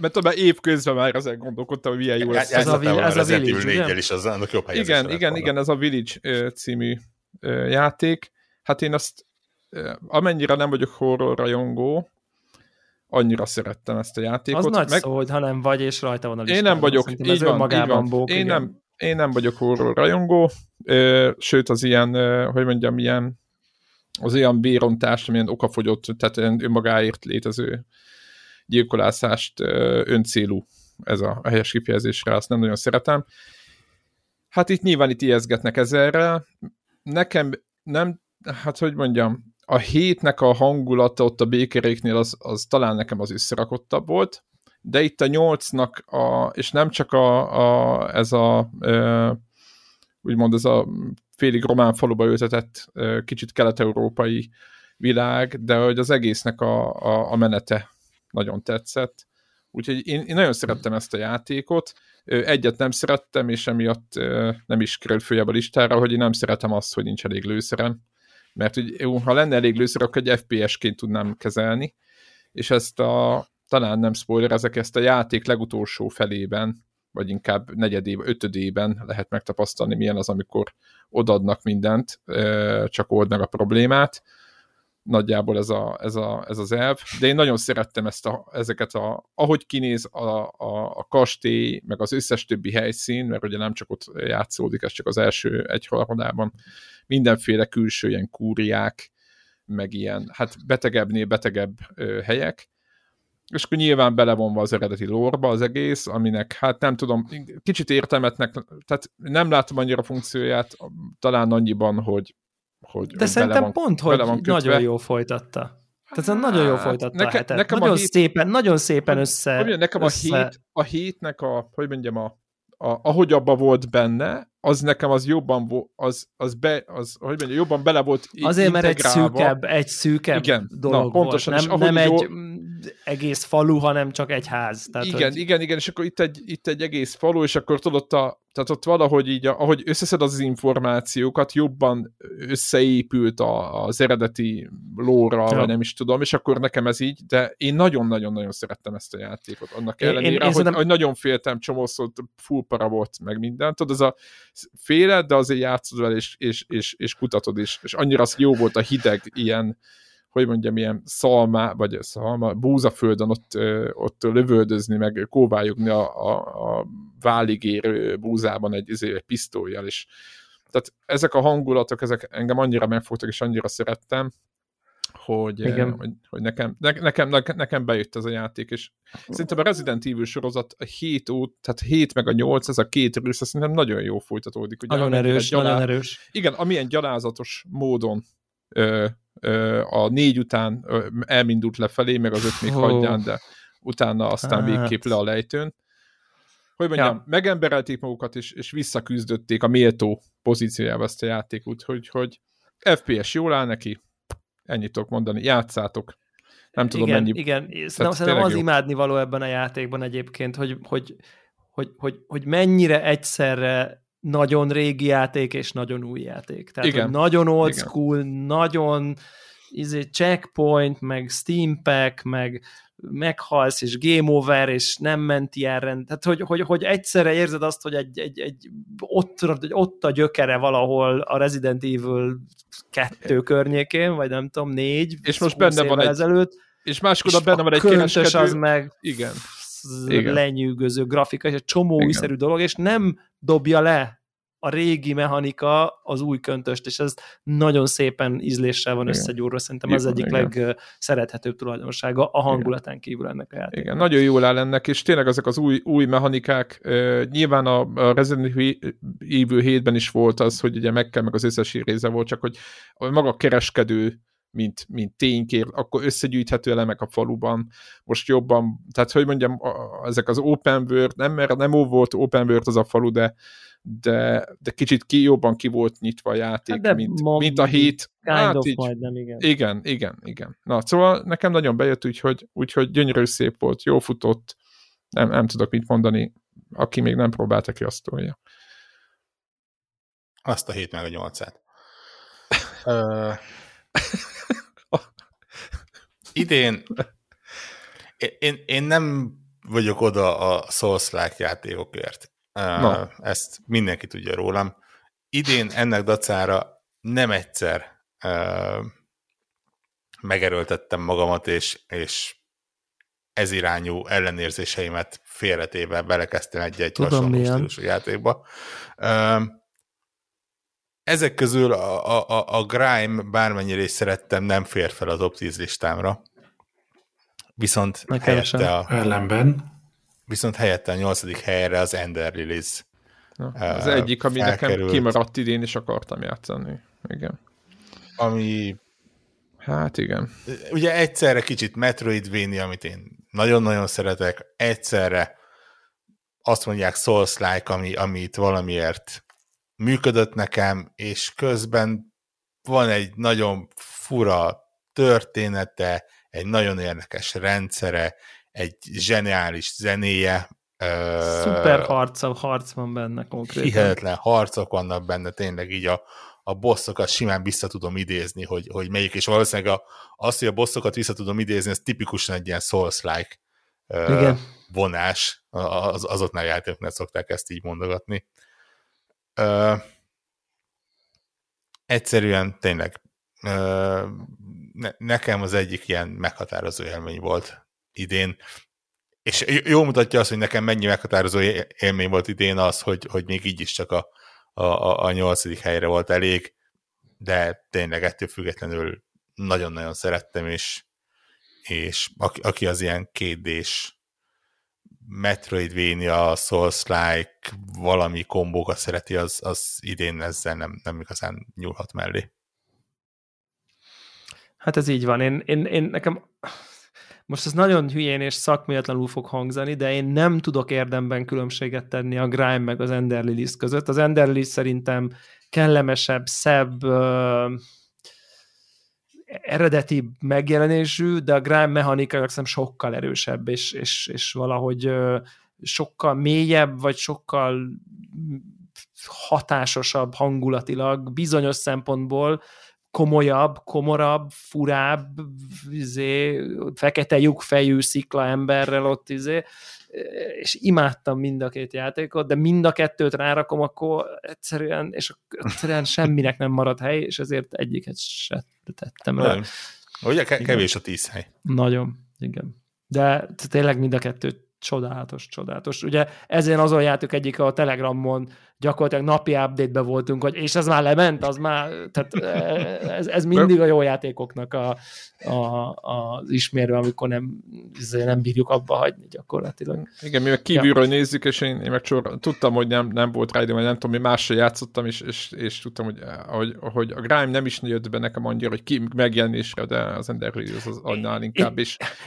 tudom, évközben már azért gondolkodtam, hogy milyen jó lesz. Ez a Village, ugye? Is az, annak jobb igen, ez a Village című játék. Hát én azt, amennyire nem vagyok horror rajongó, annyira szerettem ezt a játékot. Az nagy szó, hogy ha nem vagy, és rajta van a listán. Én nem vagyok, így van, bók, én nem vagyok horror rajongó, sőt az ilyen, hogy mondjam, az olyan vérontás, amilyen okafogyott, tehát önmagáért létező gyilkolászást öncélú, ez a helyes kifejezésre, azt nem nagyon szeretem. Hát itt nyilván itt ijeszgetnek ezerrel. Nekem nem, hát hogy mondjam, a hétnek a hangulata ott a békeréknél az talán nekem az összerakottabb volt, de itt a 8-nak, és nem csak úgymond ez a félig román faluba ültetett, kicsit kelet-európai világ, de hogy az egésznek a menete nagyon tetszett. Úgyhogy én nagyon szerettem ezt a játékot. Egyet nem szerettem, és emiatt nem is kerül följebb a listára, hogy én nem szeretem azt, hogy nincs elég lőszerem. Mert úgy, ha lenne elég lőszer, akkor egy FPS-ként tudnám kezelni. És ezt talán nem spoiler, ezt a játék legutolsó felében, vagy inkább negyedében, ötödében lehet megtapasztalni, milyen az, amikor odadnak mindent, csak old meg a problémát. nagyjából ez az elv, de én nagyon szerettem ezeket, ahogy kinéz a kastély, meg az összes többi helyszín, mert ugye nem csak ott játszódik, ez csak az első egyharmadában, mindenféle külső ilyen kúriák, meg ilyen, hát betegebbnél betegebb helyek, és akkor nyilván belevonva az eredeti lore-ba az egész, aminek, hát nem tudom, kicsit értelmetnek, tehát nem látom annyira funkcióját, talán annyiban, hogy de szerintem pont, hogy nagyon jól folytatta. Tehát nagyon jól folytatta a hetet. Nekem nagyon szépen össze... Nekem a hétnek a, hogy mondjam, ahogy abba volt benne, az nekem az jobban volt, jobban bele volt integrálva. Azért, mert egy szűkebb igen, dolog na, pontosan, volt. Nem egy egész falu, hanem csak egy ház. Tehát, igen, és akkor itt egy egész falu, és akkor tudod, tehát ott valahogy így, ahogy összeszed az információkat, jobban összeépült az eredeti lóra, vagy nem is tudom, és akkor nekem ez így, de én nagyon-nagyon-nagyon szerettem ezt a játékot, annak ellenére, hogy nagyon féltem, csomószor full para volt, meg mindent, tudod, ez a féled, de azért játszod vele, és kutatod is, és annyira az jó volt a hideg ilyen, hogy mondjam, ilyen szalma, búzaföldön ott lövöldözni, meg kóvályogni a válig érő búzában egy pisztollyal is. Tehát ezek a hangulatok, ezek engem annyira megfogtak, és annyira szerettem, hogy nekem bejött ez a játék, és szerintem a Resident Evil sorozat a 7 óta, tehát 7 meg a 8, ez a két rész, szerintem nagyon jó folytatódik. Nagyon erős. Igen, amilyen gyalázatos módon a 4 után elmindult lefelé, meg az 5 még hagyján, de utána aztán végképp le a lejtőn. Hogy mondjam, megemberelték magukat, és visszaküzdötték a méltó pozíciójába ezt a játékot, hogy FPS jól áll neki, ennyit tudok mondani, játszátok. Nem tudom, mennyi... Igen, szerintem az imádnivaló ebben a játékban egyébként, hogy mennyire egyszerre nagyon régi játék és nagyon új játék. Tehát, igen, nagyon old school, nagyon checkpoint, meg steampack, meg meghalsz, és game over, és nem menti el rend. Tehát, hogy egyszerre érzed azt, hogy ott a gyökere valahol a Resident Evil 2 környékén, vagy nem tudom, 4, és most benne van ezelőtt. És máskor benne van egy kereskedő. Az meg lenyűgöző grafika, és egy csomó újszerű dolog, és nem dobja le a régi mechanika az új köntöst, és ez nagyon szépen ízléssel van összegyúrva, szerintem ez egyik legszerethetőbb tulajdonsága a hangulatán kívül ennek a játéknak. Igen, nagyon jól áll ennek, és tényleg ezek az új mechanikák, nyilván a Resident Evil 7-ben is volt az, hogy ugye meg kell, meg az összes része volt, csak hogy maga kereskedő, mint ténykér, akkor összegyűjthető elemek a faluban, most jobban, tehát hogy mondjam, ezek az open world, nem volt open world az a falu, de kicsit jobban ki volt nyitva a játék, hát mint a hét. Igen. Na, szóval nekem nagyon bejött, úgyhogy gyönyörű szép volt, jó futott, nem tudok mit mondani, aki még nem próbálta ki, azt tolja. Azt a 7 meg a 8-át. Idén én nem vagyok oda a Souls-like játékokért. No. Ezt mindenki tudja rólam. Idén ennek dacára nem egyszer megerőltettem magamat, és ez irányú ellenérzéseimet félretéve belekezdtem egy hasonló stílusú játékba. Ezek közül a Grime, bármennyire is szerettem, nem fér fel a top 10 listámra. Viszont helyette a 8. helyre az Ender Lilies. Az egyik, ami nekem kimaradt idén, és akartam játszani. Igen. Ami... Hát igen. Ugye egyszerre kicsit Metroidvania, amit én nagyon-nagyon szeretek, egyszerre azt mondják Souls-like, ami itt valamiért működött nekem, és közben van egy nagyon fura története, egy nagyon érdekes rendszere, egy zseniális zenéje. Szuper harc van benne konkrétan. Hihetetlen harcok vannak benne, tényleg így a bosszokat simán vissza tudom idézni, hogy melyik, és valószínűleg az, hogy a bosszokat vissza tudom idézni, ez tipikusan egy ilyen Souls-like vonás. Azoknál játékoknál szokták ezt így mondogatni. Egyszerűen tényleg nekem az egyik ilyen meghatározó élmény volt idén. És jól mutatja azt, hogy nekem mennyi meghatározó élmény volt idén az, hogy még így is csak a 8. helyre volt elég, de tényleg ettől függetlenül nagyon-nagyon szerettem, és aki az ilyen 2D-s Metroidvania, Souls-like, valami kombókat szereti, az idén ezzel nem igazán nyúlhat mellé. Hát ez így van. Én nekem... Most ez nagyon hülyén és szakméletlenül fog hangzani, de én nem tudok érdemben különbséget tenni a Grime meg az Ender Lilies között. Az Ender Lilies szerintem kellemesebb, szebb, eredetibb megjelenésű, de a Grime mechanikailag szerintem sokkal erősebb, és valahogy sokkal mélyebb, vagy sokkal hatásosabb hangulatilag, bizonyos szempontból komolyabb, komorabb, furább, fekete lyukfejű szikla emberrel ott, és imádtam mind a két játékot, de mind a kettőt rárakom, akkor egyszerűen semminek nem marad hely, és ezért egyiket se tettem rá. Ugye kevés a 10 hely. Nagyon, igen. De tényleg mind a kettőt Csodálatos. Ugye ezért azon jártuk egyik a Telegramon, gyakorlatilag napi update-be voltunk, hogy és ez már lement, az már, tehát ez mindig a jó játékoknak az ismérve, amikor nem bírjuk abba hagyni gyakorlatilag. Igen, mi meg kívülről nézzük, és én meg tudtam, hogy nem volt rá idő, vagy nem tudom, mi mással játszottam, és tudtam, hogy a Grime nem is jött be nekem annyira, hogy ki megjelenésre, de az Ender Lilies az annál inkább,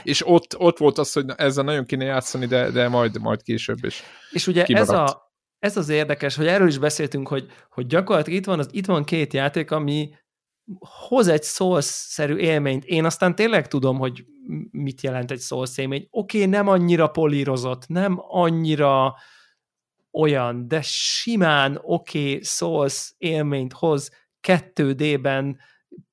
és ott volt az, hogy ezzel nagyon kéne játszani, de majd később is. És ugye kimaradt. Ez az érdekes, hogy erről is beszéltünk, hogy gyakorlatilag itt van két játék, ami hoz egy Souls-szerű élményt. Én aztán tényleg tudom, hogy mit jelent egy Souls élmény. Oké, nem annyira polírozott, nem annyira olyan, de simán Souls élményt hoz 2D-ben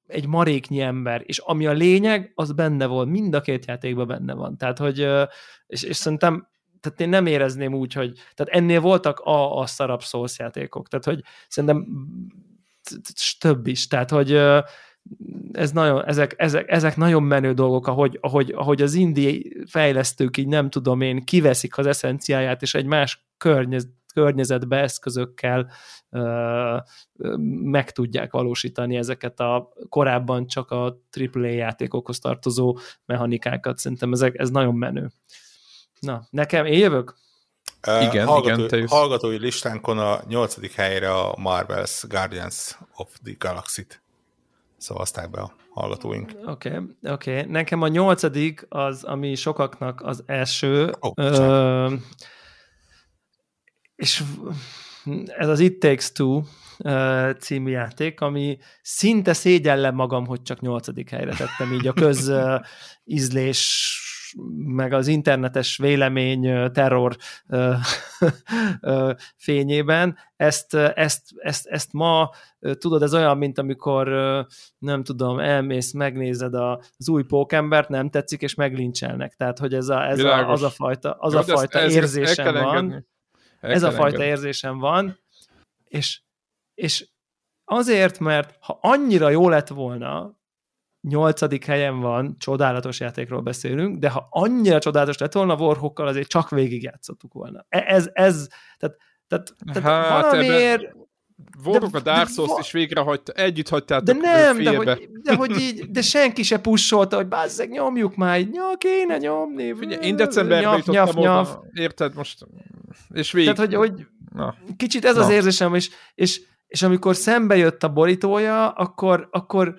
egy maréknyi ember, és ami a lényeg, az benne volt, mind a két játékban benne van. Tehát, hogy és szerintem tehát én nem érezném úgy, hogy tehát ennél voltak a szarabb Souls játékok. Tehát, hogy szerintem több is. Tehát, hogy ez nagyon, ezek nagyon menő dolgok, ahogy az indie fejlesztők így nem tudom én, kiveszik az eszenciáját, és egy más környezetbe eszközökkel meg tudják valósítani ezeket a korábban csak a AAA játékokhoz tartozó mechanikákat. Szerintem ez nagyon menő. Na, nekem én jövök? Igen, hallgatói listánkon a 8. helyre a Marvel's Guardians of the Galaxy-t szavazták be a hallgatóink. Oké. Nekem a 8. az, ami sokaknak az első. És ez az It Takes Two című játék, ami szinte szégyellem magam, hogy csak 8. helyre tettem így a közízlés meg az internetes vélemény terror fényében. Ezt ma, tudod, ez olyan, mint amikor, nem tudom, elmész, megnézed az új Pókembert, nem tetszik, és meglincselnek. Tehát, hogy ez a fajta érzésem van. Ez a fajta érzésem van, és azért, mert ha annyira jó lett volna, 8. helyen van, csodálatos játékról beszélünk, de ha annyira csodálatos lett volna Warhawkkal, azért csak végigjátszottuk volna. Tehát valamiért... Warhawk a Dark Souls-t is végrehagyta, együtt hagytátok félbe. De hogy így, de senki se pussolta, hogy bázzeg, nyomjuk már, így kéne nyomni. Figyelj, én decemberben jutottam oda, érted most? És végig. Tehát, hogy kicsit ez az érzésem, és amikor szembe jött a borítója, akkor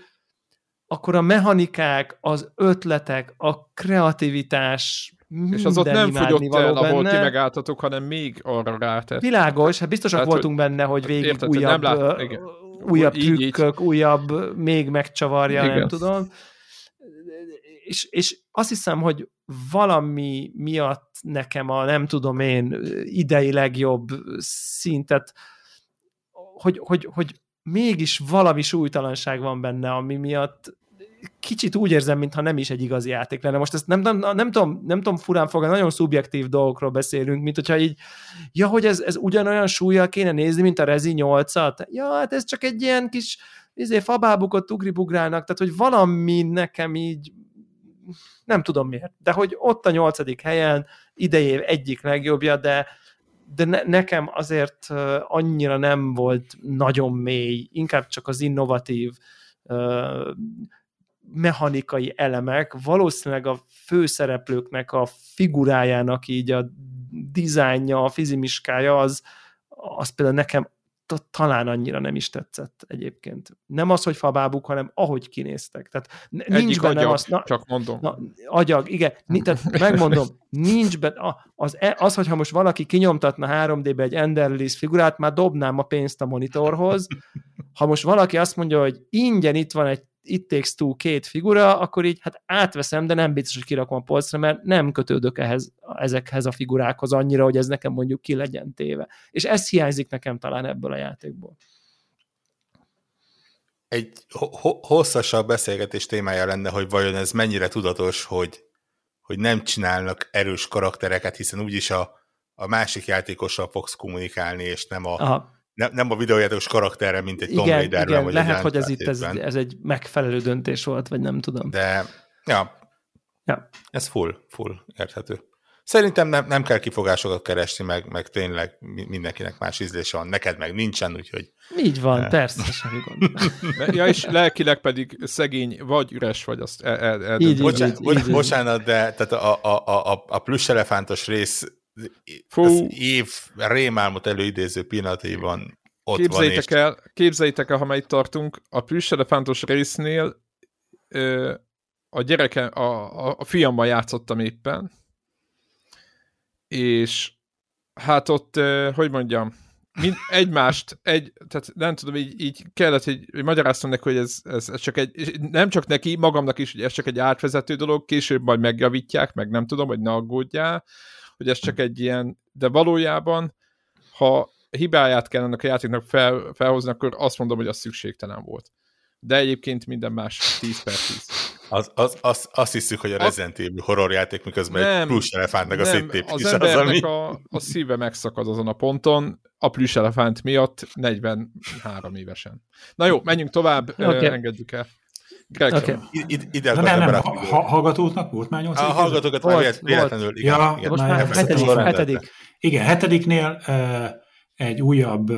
a mechanikák, az ötletek, a kreativitás, minden. És az ott nem fogyott el, ahol ti megálltatok, hanem még arra rátett. Világos, hát biztosak voltunk benne, hogy végig érted, újabb, újabb trükkök, újabb, még megcsavarja, igen. Nem tudom. És azt hiszem, hogy valami miatt nekem a nem tudom én idei legjobb szintet, hogy mégis valami súlytalanság van benne, ami miatt kicsit úgy érzem, mintha nem is egy igazi játék lenne. Most ezt nem tudom furán fogalni, nagyon szubjektív dolgokról beszélünk, mint hogyha így, hogy ez ugyanolyan súllyal kéne nézni, mint a Rezi 8-at. Ja, hát ez csak egy ilyen kis fabábukot ugribugrálnak, tehát hogy valami nekem így nem tudom miért, de hogy ott a 8. helyen idejév egyik legjobbja, de nekem azért annyira nem volt nagyon mély, inkább csak az innovatív mechanikai elemek, valószínűleg a főszereplőknek a figurájának így a dizájnja, a fizimiskája az például nekem talán annyira nem is tetszett egyébként. Nem az, hogy fabábuk, hanem ahogy kinéztek. Tehát nincs benne az... Csak mondom. Agyag, igen. Tehát megmondom, nincs benne... Az, hogyha most valaki kinyomtatna 3D-be egy Ender Lilies figurát, már dobnám a pénzt a monitorhoz. Ha most valaki azt mondja, hogy ingyen itt van egy It Takes Two 2 figura, akkor így hát átveszem, de nem biztos, hogy kirakom a polcra, mert nem kötődök ezekhez a figurákhoz annyira, hogy ez nekem mondjuk ki legyen téve. És ez hiányzik nekem talán ebből a játékból. Egy hosszasabb beszélgetés témája lenne, hogy vajon ez mennyire tudatos, hogy nem csinálnak erős karaktereket, hiszen úgyis a másik játékossal fogsz kommunikálni, és nem nem a videójátékos karakterre, mint egy Tomb Raiderre. Igen, lehet, hogy ez egy megfelelő döntés volt, vagy nem tudom. De, ja. Ez full érthető. Szerintem nem kell kifogásokat keresni, meg tényleg mindenkinek más ízlése van. Neked meg nincsen, úgyhogy... Így van, persze, semmi gond. Ja, és lelkileg pedig szegény vagy, üres vagy, azt bocsánat, de tehát a plusz elefántos rész az év rémálmot előidéző pillanatában ott képzeljétek van. Képzeljétek el, ha már itt tartunk, a plüsselefántos résznél a gyerekem, a fiammal játszottam éppen, és hát ott, hogy mondjam, tehát nem tudom, így kellett, hogy magyaráztam neki, hogy ez csak egy, nem csak neki, magamnak is, hogy ez csak egy átvezető dolog, később majd megjavítják, meg nem tudom, hogy ne aggódjál, hogy ez csak egy ilyen, de valójában, ha hibáját kell ennek a játéknak felhozni, akkor azt mondom, hogy az szükségtelen volt. De egyébként minden más 10/10. Azt hiszük, hogy a Resident Evil horror játék, miközben nem, egy plusz elefántnak a széttép is az, ami... Nem, az embernek a szíve megszakad azon a ponton, a plusz elefánt miatt 43 évesen. Na jó, menjünk tovább, engedjük el. Greg, okay. Ide akar nem, emberek. Hallgatóknak volt már 8. A hallgatókat már véletlenül. Igen, most már hetedik. Igen, 7-nél egy újabb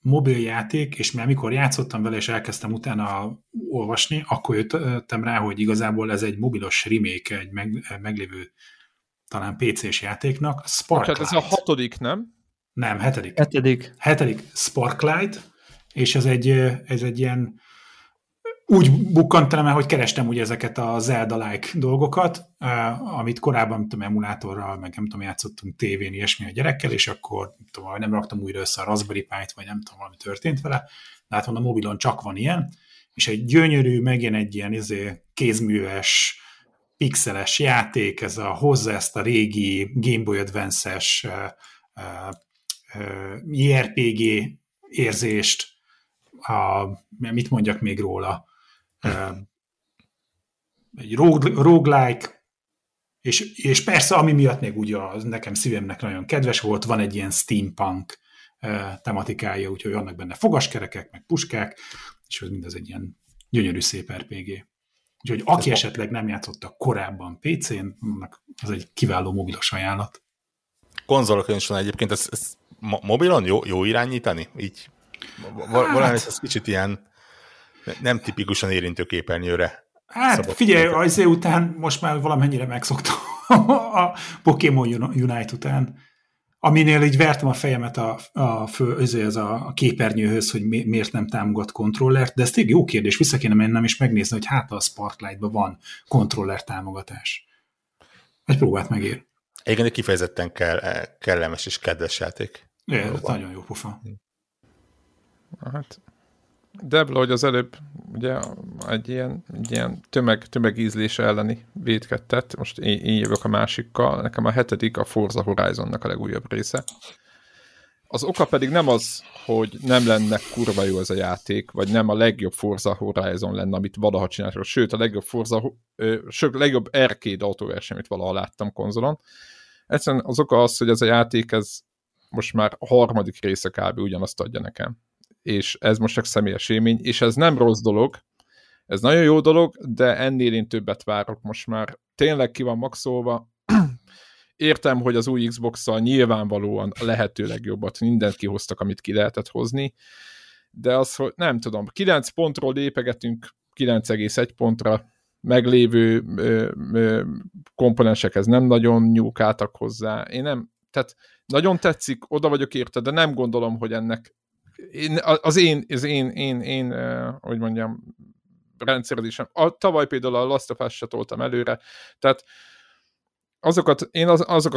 mobiljáték, és már mikor játszottam vele, és elkezdtem utána olvasni, akkor jöttem rá, hogy igazából ez egy mobilos remake, egy meglévő talán PC-s játéknak. Sparklite. Ez a 6, nem? Nem, 7. 7. Sparklite, és ez egy ilyen úgy bukkantam el, hogy kerestem ugye ezeket a Zelda-like dolgokat, amit korábban emulátorral, meg nem tudom, játszottunk tévén ilyesmi a gyerekkel, és akkor nem raktam újra össze a Raspberry Pi-t, vagy nem tudom, valami történt vele, de hát mondom, a mobilon csak van ilyen, és egy gyönyörű, megint egy ilyen kézműves, pixeles játék, ez hozzá ezt a régi Game Boy Advance-es JRPG érzést, mit mondjak még róla, egy roguelike, és persze, ami miatt még ugye nekem szívemnek nagyon kedves volt, van egy ilyen steampunk tematikája, úgyhogy vannak benne fogaskerekek, meg puskák, és ez mindez egy ilyen gyönyörű szép RPG. Úgyhogy aki esetleg nem játszotta korábban PC-n, annak az egy kiváló mobilos ajánlat. Konzolokon is van egyébként, ez mobilon jó irányítani? Így valami ez kicsit ilyen nem tipikusan érintő képernyőre. Hát figyelj, azért után most már valamennyire megszoktam a Pokémon Unite után, aminél így vertem a fejemet a képernyőhöz, hogy miért nem támogat kontrollert, de ez tényleg jó kérdés, vissza kéne mennem és megnézni, hogy hát a Sparklite-ban van kontroller támogatás. Egy próbát megér. Igen, de kifejezetten kellemes és kedves játék. Igen, nagyon jó pofa. Hát... Dewla, hogy az előbb ugye egy ilyen tömegízlése elleni vétkedtet, most én jövök a másikkal, nekem a 7. a Forza Horizonnak a legújabb része. Az oka pedig nem az, hogy nem lenne kurva jó ez a játék, vagy nem a legjobb Forza Horizon lenne, amit valaha csináltak, sőt a legjobb legjobb arcade autóverseny, amit valaha láttam konzolon. Egyszerűen az oka az, hogy ez a játék, ez most már a 3. része kb. Ugyanazt adja nekem. és ez most csak személyes élmény, és ez nem rossz dolog, ez nagyon jó dolog, de ennél én többet várok most már. Tényleg ki van maxolva. Értem, hogy az új Xbox-szal nyilvánvalóan a lehető legjobbat, mindent kihoztak, amit ki lehetett hozni, de az, hogy nem tudom, 9 pontról lépegetünk 9,1 pontra, meglévő komponensekhez nem nagyon nyúlkáltak hozzá. Én nem, tehát nagyon tetszik, oda vagyok érte, de nem gondolom, hogy ennek hogy mondjam, rendszerezésem. Tavaly például a Last of Us se toltam előre, tehát azokat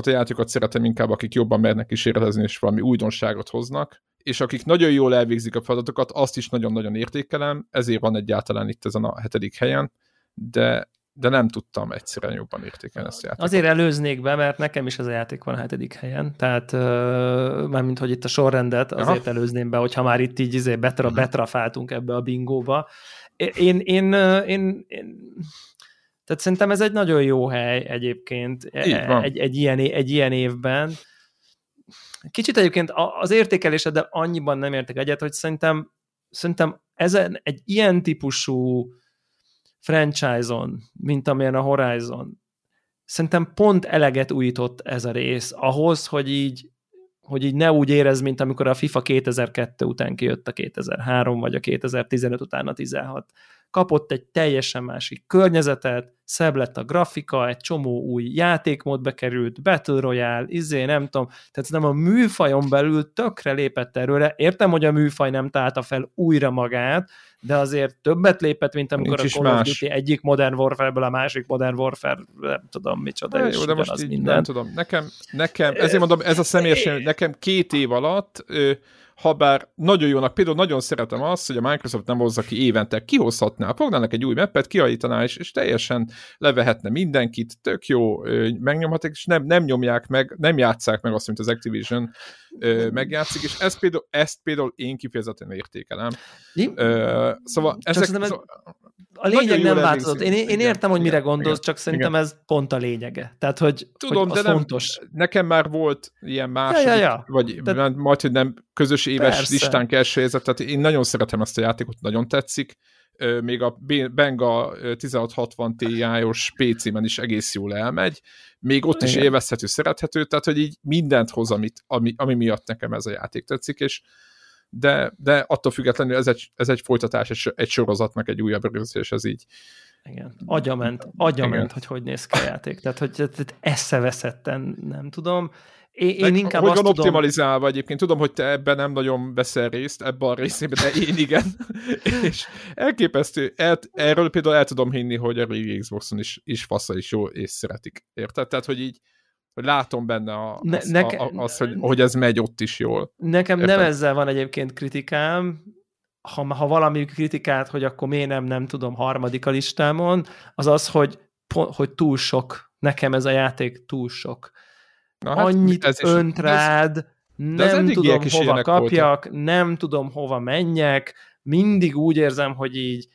a játékokat szeretem inkább, akik jobban mernek kísérletezni, és valami újdonságot hoznak, és akik nagyon jól elvégzik a feladatokat, azt is nagyon-nagyon értékelem, ezért van egyáltalán itt ezen a 7. helyen, de nem tudtam egyszerűen jobban értékelni ezt a játékot. Azért előznék be, mert nekem is ez a játék van a 7. helyen, tehát mármint, hogy itt a sorrendet azért előzném be, hogyha már itt így betrafáltunk ebbe a bingóba. Tehát szerintem ez egy nagyon jó hely egyébként egy ilyen évben. Kicsit egyébként az értékelésed, de annyiban nem értek egyet, hogy szerintem ezen egy ilyen típusú franchise-on, mint amilyen a Horizon, szerintem pont eleget újított ez a rész ahhoz, hogy így ne úgy érez, mint amikor a FIFA 2002 után kijött a 2003, vagy a 2015 után a 16. Kapott egy teljesen másik környezetet, szebb lett a grafika, egy csomó új játékmód bekerült, Battle Royale, nem tudom, tehát nem a műfajon belül tökre lépett erőre. Értem, hogy a műfaj nem tálta fel újra magát, de azért többet lépett, mint amikor a Call of Duty egyik Modern Warfare-ből a másik Modern Warfare, nem tudom micsoda, és jó, de most így minden. Nem tudom, nekem ezért mondom, ez a személyes, nekem 2 év alatt... Habár nagyon jónak, például nagyon szeretem azt, hogy a Microsoft nem hozza ki évente, kihozhatná, fognának egy új mappet, kiajítaná, és teljesen levehetne mindenkit, tök jó, megnyomhatik, és nem nyomják meg, nem játsszák meg azt, mint az Activision megjátszik, és ezt például én kifejezetten értékelem. Szóval ezek... A lényeg nem változott. Én értem, hogy mire gondolsz, csak szerintem ez pont a lényege. Tehát, hogy tudom, hogy az de fontos. Nekem már volt ilyen második, vagy majd, hogy nem közös éves listánk első helyzet, tehát én nagyon szeretem ezt a játékot, nagyon tetszik. Még a Benga 1660 Ti-os PC-ben is egész jól elmegy, még ott is élvezhető, szerethető, tehát, hogy így mindent hoz, ami miatt nekem ez a játék tetszik, és de attól függetlenül ez egy folytatás, egy sorozatnak egy újabb rész, és ez így. Igen. Agyament, hogy néz ki a játék. Tehát, hogy eszeveszetten nem tudom. Én inkább azt tudom... optimalizálva egyébként. Tudom, hogy te ebben nem nagyon veszel részt, ebben a részében, de én igen. És elképesztő. Erről például el tudom hinni, hogy a régi Xboxon is fasza, is jó, és szeretik. Érted? Tehát, hogy így látom benne hogy ez megy ott is jól. Nekem nem ezzel van egyébként kritikám, ha valami kritikát, hogy akkor miért nem tudom, harmadik a listámon, az, hogy túl sok. Nekem ez a játék túl sok. Annyit önt rád, nem tudom hova kapjak, nem tudom hova menjek, mindig úgy érzem, hogy így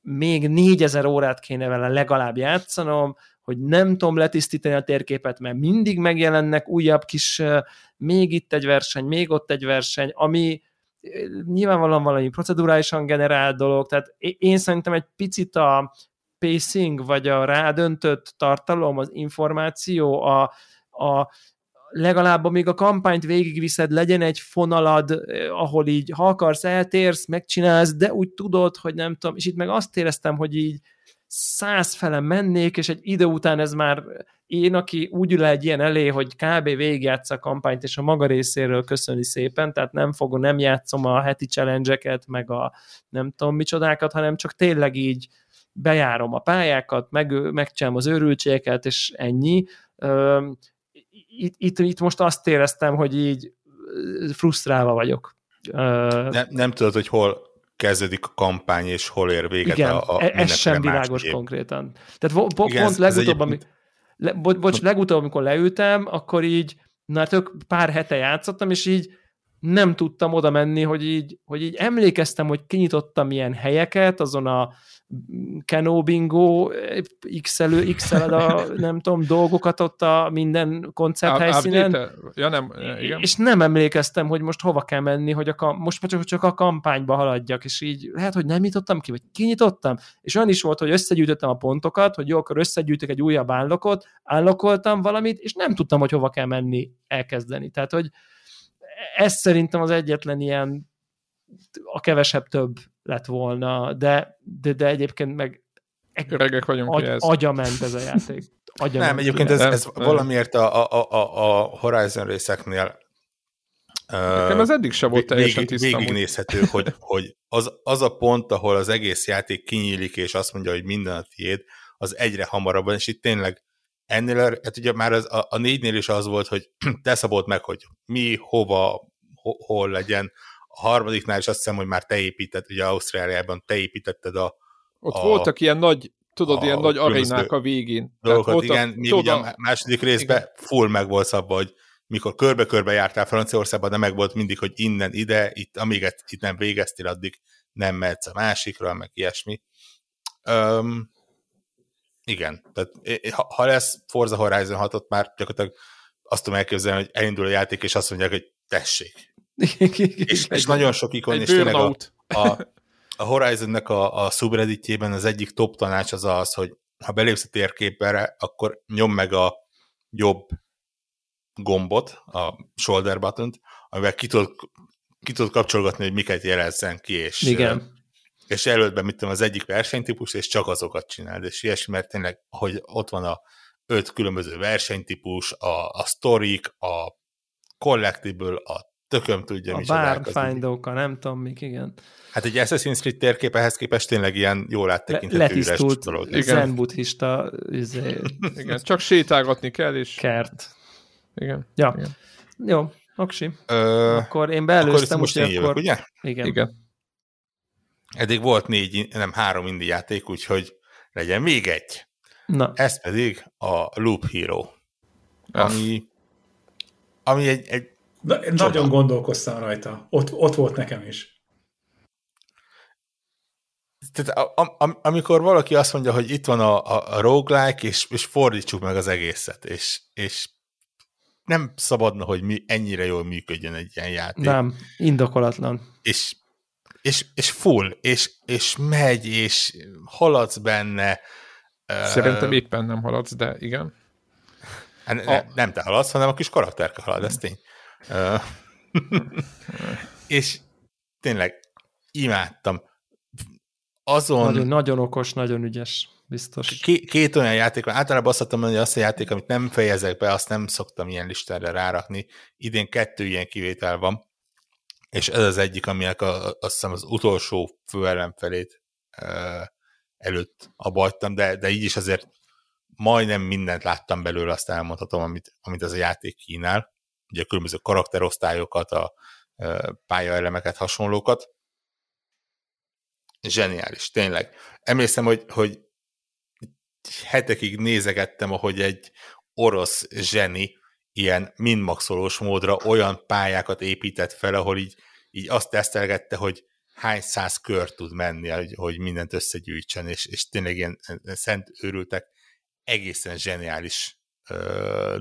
még 4000 órát kéne vele legalább játszanom, hogy nem tudom letisztítani a térképet, mert mindig megjelennek újabb kis, még itt egy verseny, még ott egy verseny, ami nyilvánvalóan valami procedurálisan generált dolog, tehát én szerintem egy picit a pacing, vagy a rádöntött tartalom, az információ, a legalább amíg a kampányt végigviszed, legyen egy fonalad, ahol így, ha akarsz, eltérsz, megcsinálsz, de úgy tudod, hogy nem tudom, és itt meg azt éreztem, hogy így 100 fele mennék, és egy idő után ez már én, aki úgy ül egy ilyen elé, hogy kb. Végigjátssza a kampányt, és a maga részéről köszöni szépen, tehát nem játszom a heti challenge-eket, meg a nem tudom micsodákat, hanem csak tényleg így bejárom a pályákat, megcsinálom az őrültségeket, és ennyi. Itt most azt éreztem, hogy így frusztrálva vagyok. Nem tudod, hogy hol kezdődik a kampány, és hol ér véget. Igen, ez sem világos konkrétan. Tehát pont legutóbb, amikor leültem, akkor így, na tök pár hete játszottam, és így nem tudtam oda menni, hogy így emlékeztem, hogy kinyitottam ilyen helyeket, azon a Kenobingo XL a nem tudom, dolgokat ott a minden koncert helyszínen. Ja, nem, igen. És nem emlékeztem, hogy most hova kell menni, hogy most csak a kampányba haladjak, és így lehet, hogy nem nyitottam ki, vagy kinyitottam, és olyan is volt, hogy összegyűjtöttem a pontokat, hogy jó, akkor összegyűjtök egy újabb állokot, állokoltam valamit, és nem tudtam, hogy hova kell menni, elkezdeni. Tehát, hogy ez szerintem az egyetlen ilyen a kevesebb több lett volna, de egyébként meg öregek vagyunk, agyament ez a játék. Nem, egyébként ez valamiért a Horizon részeknél nekem ez eddig sem volt teljesen tiszta. Végignézhető, hogy az a pont, ahol az egész játék kinyílik, és azt mondja, hogy minden a tiéd, az egyre hamarabban, és itt tényleg ennél, hát ugye már a 4-nél is az volt, hogy te szabold meg, hogy mi, hova, hol legyen. A harmadiknál is azt hiszem, hogy már te építetted, ugye Ausztráliában te építetted ott voltak ilyen nagy, tudod, ilyen nagy arénák a végén. Dolgokat, igen, mi ugye a második részben igen. Full meg volt szabva, hogy mikor körbe-körbe jártál Franciaországban, de meg volt mindig, hogy innen ide, itt, amíg itt nem végeztél, addig nem mehetsz a másikra, meg ilyesmi. Igen, tehát ha lesz Forza Horizon 6-ot, már gyakorlatilag azt tudom elképzelni, hogy elindul a játék, és azt mondják, hogy tessék. és nagyon sok ikon, és tényleg a Horizonnek a subredditjében az egyik top tanács az az, hogy ha belépsz a térképre, akkor nyomd meg a jobb gombot, a shoulder buttont, amivel ki tudod kapcsolgatni, hogy miket jelezzen ki, és igen. És előttben, mit tudom, az egyik versenytípus, és csak azokat csináld, és ilyesmi, mert tényleg, hogy ott van a 5 különböző versenytípus, a sztorik, a collectible, a tököm tudja, a barnfindóka, nem tudom mik, igen. Hát egy Assassin's Creed térkép ehhez képest tényleg ilyen jól áttekinthető üres dolog. Letisztult buddhista igen, csak sétálgatni kell, és... Kert. Igen. Ja. Igen. Jó, oksi. Akkor én beelőztem, úgyhogy akkor... Jövök, ugye? Igen. Eddig volt 3 indie játék, úgyhogy legyen még egy. Na. Ez pedig a Loop Hero. Ami egy nagyon gondolkoztam rajta. Ott volt nekem is. Tehát amikor valaki azt mondja, hogy itt van a roguelike, és fordítsuk meg az egészet, és nem szabadna, hogy ennyire jól működjön egy ilyen játék. Nem, indokolatlan. És full, és megy, és haladsz benne. Szerintem éppen nem haladsz, de igen. Nem te haladsz, hanem a kis karakterke halad, ez tény. És tényleg imádtam. Nagyon okos, nagyon ügyes, biztos. Két olyan játék van. Általában azt szoktam mondani, hogy azt a játék, amit nem fejezek be, azt nem szoktam ilyen listára rárakni. Idén 2 ilyen kivétel van. És ez az egyik, aminek azt hiszem az utolsó főellenfelét előtt abbahagytam, de így is azért majdnem mindent láttam belőle, azt elmondhatom, amit ez a játék kínál. Ugye a különböző karakterosztályokat, a pályaelemeket, hasonlókat. Zseniális, tényleg. Emlékszem, hogy hetekig nézegettem, ahogy egy orosz zseni ilyen minmaxolós módra olyan pályákat épített fel, ahol így azt tesztelgette, hogy hány száz kör tud menni, hogy mindent összegyűjtsen, és tényleg ilyen szent őrültek, egészen zseniális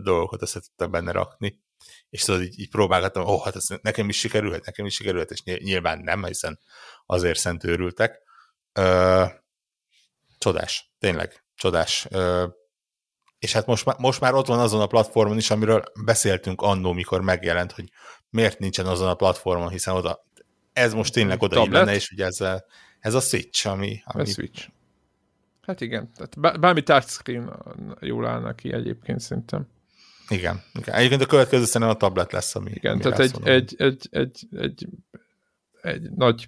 dolgokat össze tudtam benne rakni. És tudod, így próbálgattam, hát ez nekem is sikerülhet, és nyilván nem, hiszen azért szent őrültek. Csodás, tényleg csodás. És hát most már ott van azon a platformon is, amiről beszéltünk annó, mikor megjelent, hogy miért nincsen azon a platformon, hiszen oda, ez most tényleg oda lenne, és ugye ez a Switch, ami... A Switch. Hát igen, tehát bármi touchscreen jól állna ki egyébként szerintem. Igen. Egyébként a következő szerintem a tablet lesz, ami... Igen, tehát egy nagy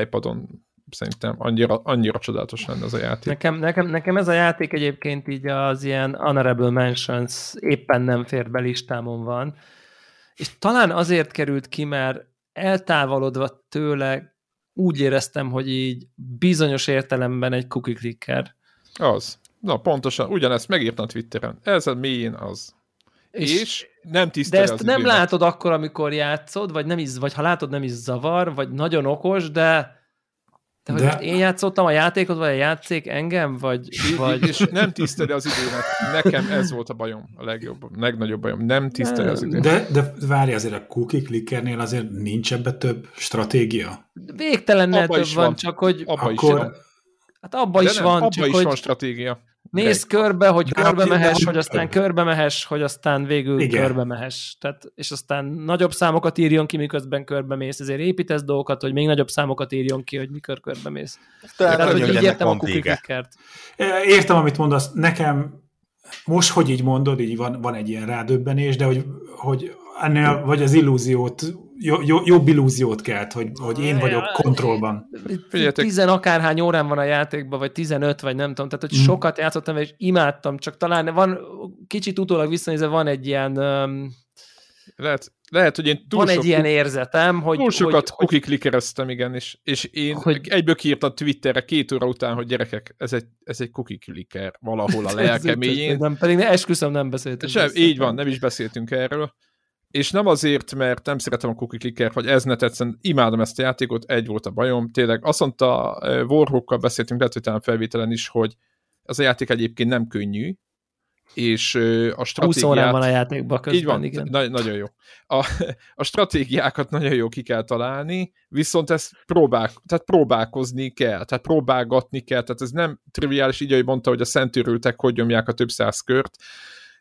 iPadon szerintem annyira csodálatos lenne az a játék. Nekem ez a játék egyébként így az ilyen honorable mentions éppen nem fért be listámon van, és talán azért került ki, mert eltávolodva tőle úgy éreztem, hogy így bizonyos értelemben egy cookie clicker. Az. Na pontosan, ugyanezt megírtam Twitteren. Ez a mélyén az. És nem tisztel az időt. De ezt nem látod akkor, amikor játszod, vagy, nem is, vagy ha látod, nem is zavar, vagy nagyon okos, de hogy most én játszottam a játékot, vagy a játszék engem, vagy... És nem tiszteli az időnek. Nekem ez volt a bajom, a legjobb, legnagyobb bajom. Nem tiszteli az időnek. De várj, azért a cookie clickernél azért nincs ebbe több stratégia? Végtelennel több van, csak hogy... Abba is van stratégia. Nézd körbe, hogy körbe mehes, hogy aztán körbe mehes, hogy aztán végül körbe mehes. És aztán nagyobb számokat írjon ki, miközben körbe mész. Ezért építesz dolgokat, hogy még nagyobb számokat írjon ki, hogy mikor körbe mész. Tehát hogy így értem a kukikert. Értem, amit mondasz. Nekem most, hogy így mondod, így van egy ilyen rádöbbenés, de hogy ennél vagy az illúziót, jobb illúziót kelt, hogy én vagyok kontrollban. 10 akárhány órán van a játékban, vagy 15, vagy nem tudom, tehát hogy sokat játszottam, és imádtam, csak talán van, kicsit utólag visszanézve van egy ilyen... Lehet, hogy én túl egy ilyen érzetem, hogy... Túl sokat cookie-klikereztem, igen, és én egyből kiírtam Twitterre 2 óra után, hogy gyerekek, ez egy cookie-kliker valahol a lelkeméjén. Pedig esküszöm, nem beszéltünk. Sem, így van, nem is beszéltünk erről. És nem azért, mert nem szeretem a cookie clickert, vagy ez ne tetszen, imádom ezt a játékot, egy volt a bajom, tényleg. Azt mondta, Warhawkkal beszéltünk, lehet, hogy talán felvételen is, hogy ez a játék egyébként nem könnyű, és a stratégiát... 20 órán van a játékban közben, így van, igen. Nagyon jó. A stratégiákat nagyon jó ki kell találni, viszont ezt próbálkozni kell, tehát próbálgatni kell, tehát ez nem triviális, így, ahogy mondta, hogy a szentőrültek hogy nyomják a több száz kört.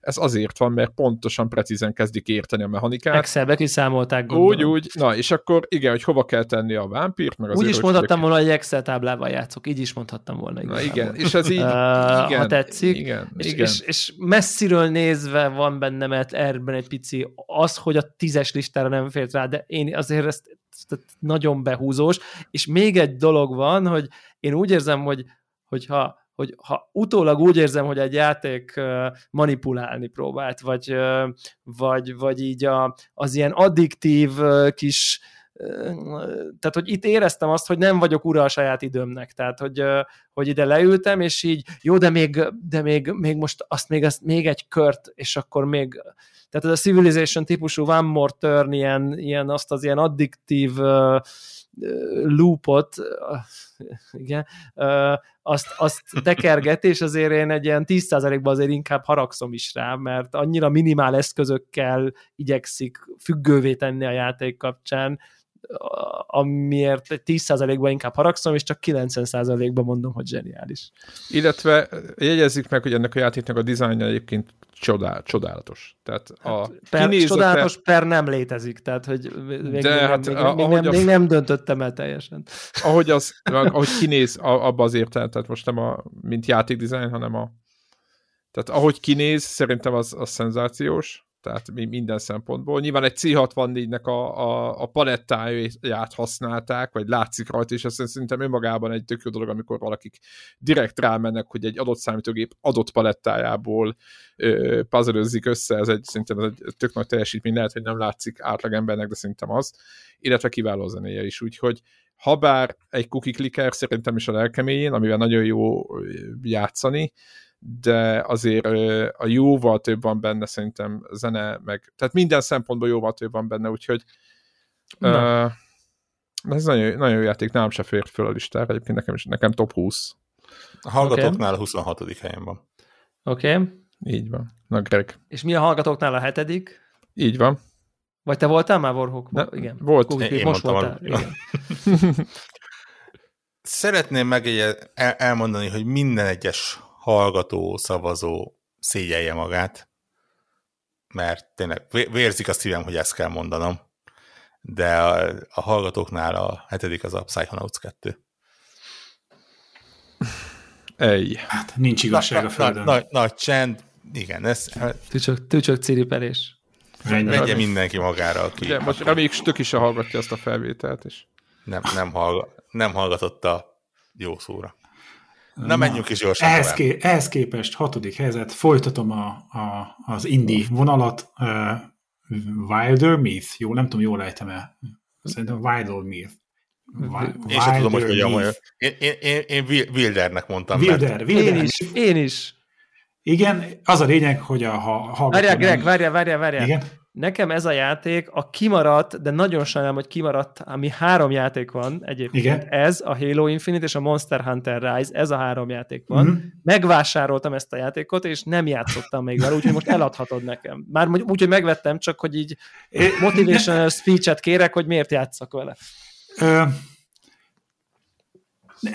Ez azért van, mert pontosan, precízen kezdik érteni a mechanikát. Excelbe kiszámolták, gondolom. Úgy, na, és akkor igen, hogy hova kell tenni a vámpírt, meg az úgy is mondhattam volna, hogy Excel táblával játszok, így is mondhattam volna. Na igen, és ez így, igen, ha tetszik. Igen. És messziről nézve van bennem erben egy pici az, hogy a 10-es listára nem fért rá, de én azért ezt nagyon behúzós, és még egy dolog van, hogy én úgy érzem, hogy ha utólag úgy érzem, hogy egy játék manipulálni próbált, vagy így az ilyen addiktív kis... Tehát, hogy itt éreztem azt, hogy nem vagyok ura a saját időmnek. Tehát, hogy ide leültem, és így, jó, de még most azt még egy kört, és akkor még... Tehát ez a Civilization típusú one more turn, ilyen azt az ilyen addiktív... loopot, igen, azt tekergeti, és azért én egy ilyen 10%-ban azért inkább haragszom is rá, mert annyira minimál eszközökkel igyekszik függővé tenni a játék kapcsán, amiért 10%-ban inkább haragszom, és csak 90%-ban mondom, hogy zseniális. Illetve jegyezzük meg, hogy ennek a játéknak a dizájnja egyébként csodálatos. Tehát csodálatos per nem létezik, tehát hogy még nem döntöttem el teljesen. Ahogy kinéz, abba az értelem, tehát most nem mint játékdizájn, hanem tehát ahogy kinéz, szerintem az szenzációs, tehát minden szempontból. Nyilván egy C64-nek a palettáját használták, vagy látszik rajta, és ez szerintem önmagában egy tök jó dolog, amikor valakik direkt rámennek, hogy egy adott számítógép adott palettájából puzzle-özzik össze, ez egy tök nagy teljesítmény, lehet, hogy nem látszik átlagembernek, de szerintem az, illetve kiváló a zenéje is, úgyhogy habár egy cookie clicker szerintem is a lelkeméjén, amivel nagyon jó játszani, de azért a jóval több van benne, szerintem zene, meg tehát minden szempontból jóval több van benne, úgyhogy ez nagyon, nagyon jó játék, nálam se fért föl a listára, egyébként nekem top 20. A hallgatóknál a 26. helyen van. Oké. Így van. Na, Greg. És mi a hallgatóknál a 7.? Így van. Vagy te voltál már Warhawkban? Igen. Volt. Én most voltál. Igen. Szeretném meg elmondani, hogy minden egyes hallgató, szavazó szégyelje magát, mert tényleg vérzik a szívem, hogy ezt kell mondanom, de a hallgatóknál a 7. az a Psychonauts 2. Hát nincs igazság a földön. Nagy csend, igen. Tűcsök ciripelés. Vegye mindenki magára. Most reméljük stök is hallgatja azt a felvételt is. Nem hallgatott a jó szóra. Na, menjünk is gyorsan. Ehhez képest 6. helyzet, folytatom az indie vonalat, Wildermyth, jó, nem tudom, jól ejtem-e. Szerintem Wildermyth. Én sem tudom, hogy mondjam, én Wildernek mondtam. Wilder. Én is. Igen, az a lényeg, hogy ha várjál, Greg, várjál. Igen? Nekem ez a játék a kimaradt, de nagyon sajnálom, hogy kimaradt, ami 3 játék van egyébként. Igen? Ez, a Halo Infinite és a Monster Hunter Rise, ez a 3 játék van. Mm-hmm. Megvásároltam ezt a játékot, és nem játszottam még vele, úgyhogy most eladhatod nekem. Már úgy, hogy megvettem, csak hogy így motivational speech-et kérek, hogy miért játsszak vele.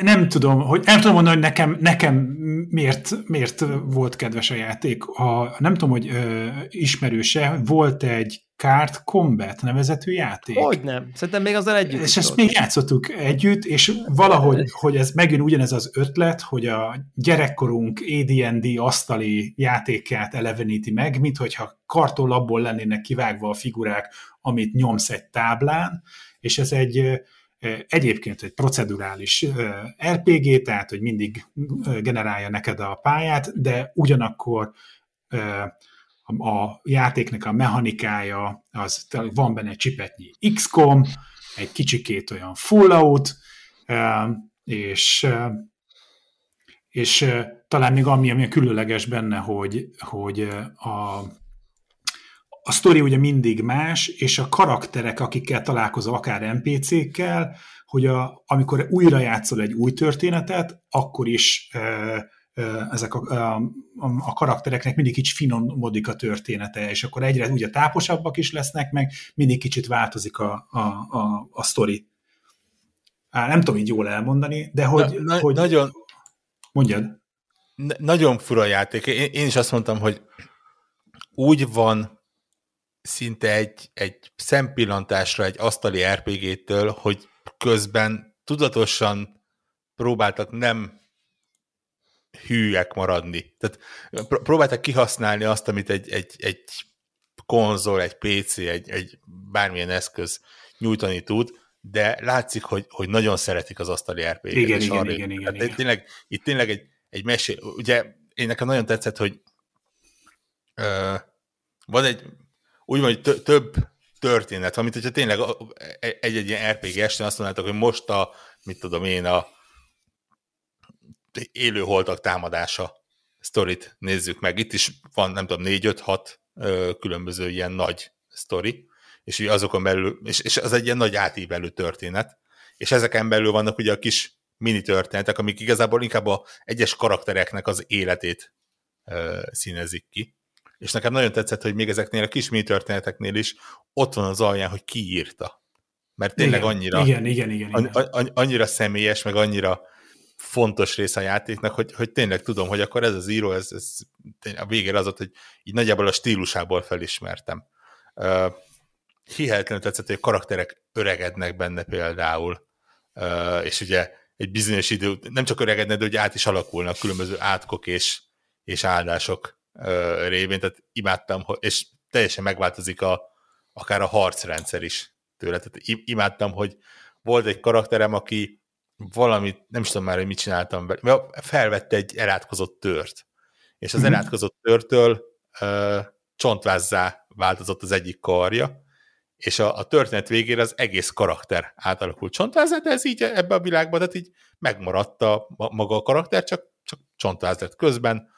Nem tudom mondani, hogy nekem miért volt kedves a játék. Nem tudom, hogy ismerőse, volt egy Card Combat nevezetű játék. Hogynem, szerintem még azzal együtt. És ezt még játszottuk együtt, és valahogy, hogy ez megjön ugyanez az ötlet, hogy a gyerekkorunk AD&D asztali játékát eleveníti meg, minthogyha kartonlapból lennének kivágva a figurák, amit nyomsz egy táblán, és ez egyébként egy procedurális RPG, tehát, hogy mindig generálja neked a pályát, de ugyanakkor a játéknak a mechanikája, az van benne egy csipetnyi XCOM, egy kicsikét olyan Fallout, és talán még ami különleges benne, hogy a sztori ugye mindig más, és a karakterek, akikkel találkozol, akár NPC-kkel, hogy amikor újra játszol egy új történetet, akkor is ezek a karaktereknek mindig kicsit finomodik a története, és akkor egyre ugye táposabbak is lesznek, meg mindig kicsit változik a sztori. Nem tudom így jól elmondani, de hogy... hogy nagyon, mondjad. Nagyon fura játék. Én is azt mondtam, hogy úgy van szinte egy szempillantásra egy asztali RPG-től, hogy közben tudatosan próbáltak nem hűek maradni. Tehát próbáltak kihasználni azt, amit egy konzol, egy PC, egy bármilyen eszköz nyújtani tud, de látszik, hogy nagyon szeretik az asztali RPG-t. Igen. Tényleg egy mesé... Ugye én nekem nagyon tetszett, hogy van egy... Úgy van, hogy több történet, amit hogyha tényleg egy ilyen RPG-esen azt mondjátok, hogy most a élőholtak támadása sztorit nézzük meg. Itt is van, nem tudom, 4-5-6 különböző ilyen nagy sztori, és azokon belül, és az egy ilyen nagy átívelő történet, és ezeken belül vannak ugye a kis mini történetek, amik igazából inkább az egyes karaktereknek az életét színezik ki. És nekem nagyon tetszett, hogy még ezeknél a kis mini-történeteknél is ott van az alján, hogy ki írta. Mert tényleg annyira személyes, meg annyira fontos része a játéknak, hogy tényleg tudom, hogy akkor ez az író, ez a végére az ott, hogy így nagyjából a stílusából felismertem. Hihetetlenül tetszett, hogy a karakterek öregednek benne például. És ugye egy bizonyos idő, nem csak öregednek, de ugye át is alakulnak különböző átkok és áldások révén, tehát imádtam, és teljesen megváltozik akár a harcrendszer is tőle, tehát imádtam, hogy volt egy karakterem, aki valamit, nem is tudom már, hogy mit csináltam vele, felvette egy elátkozott tört, és az elátkozott törtől csontvázzá változott az egyik karja, és a történet végére az egész karakter átalakult csontvázzá, de ez így ebben a világban, tehát így megmaradt maga a karakter, csak csontváz lett közben.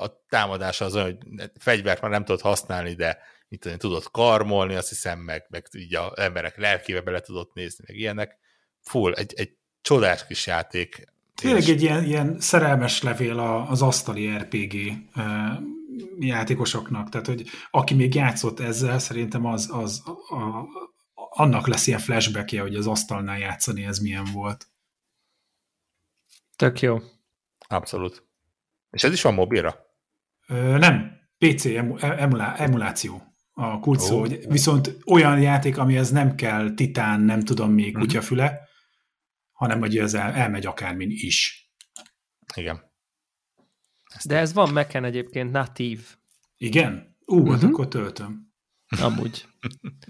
A támadása az olyan, hogy fegyvert már nem tudod használni, de mit tudod karmolni, azt hiszem, meg így az emberek lelkébe bele tudod nézni, meg ilyenek. Full, egy csodás kis játék. Tényleg és... egy ilyen szerelmes levél az asztali RPG játékosoknak, tehát hogy aki még játszott ezzel, szerintem annak lesz ilyen flashbackje, hogy az asztalnál játszani ez milyen volt. Tök jó. Abszolút. És ez is van mobilra? Nem. PC emuláció a kurszó. Oh. Viszont olyan játék, amihez nem kell titán, nem tudom még kutyafüle, hanem hogy ez elmegy akármin is. Igen. De ez van Mac-en egyébként natív. Igen? Akkor töltöm. Amúgy.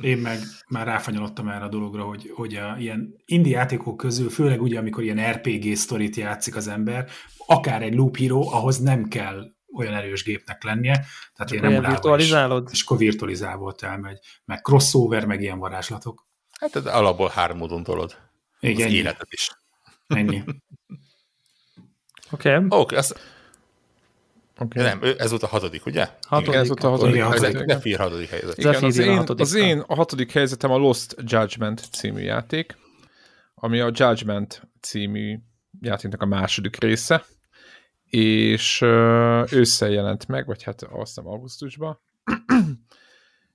Én meg már ráfanyalottam erre a dologra, hogy a ilyen indie játékok közül, főleg ugye, amikor ilyen RPG sztorit játszik az ember, akár egy Loop Hero, ahhoz nem kell olyan erős gépnek lennie, tehát én nem virtualizálod. És akkor virtualizál volt elmegy, meg crossover, meg ilyen varázslatok. Hát ez alapból 3 módon tolod. Igen. Az életed is. Ennyi. Oké. Okay. Nem, ez volt a hatodik, ugye? Hatodik helyzet. Igen, az én a hatodik helyzetem a Lost Judgment című játék, ami a Judgment című játéknak a második része, és ősszel jelent meg, vagy hát azt nem augusztusban.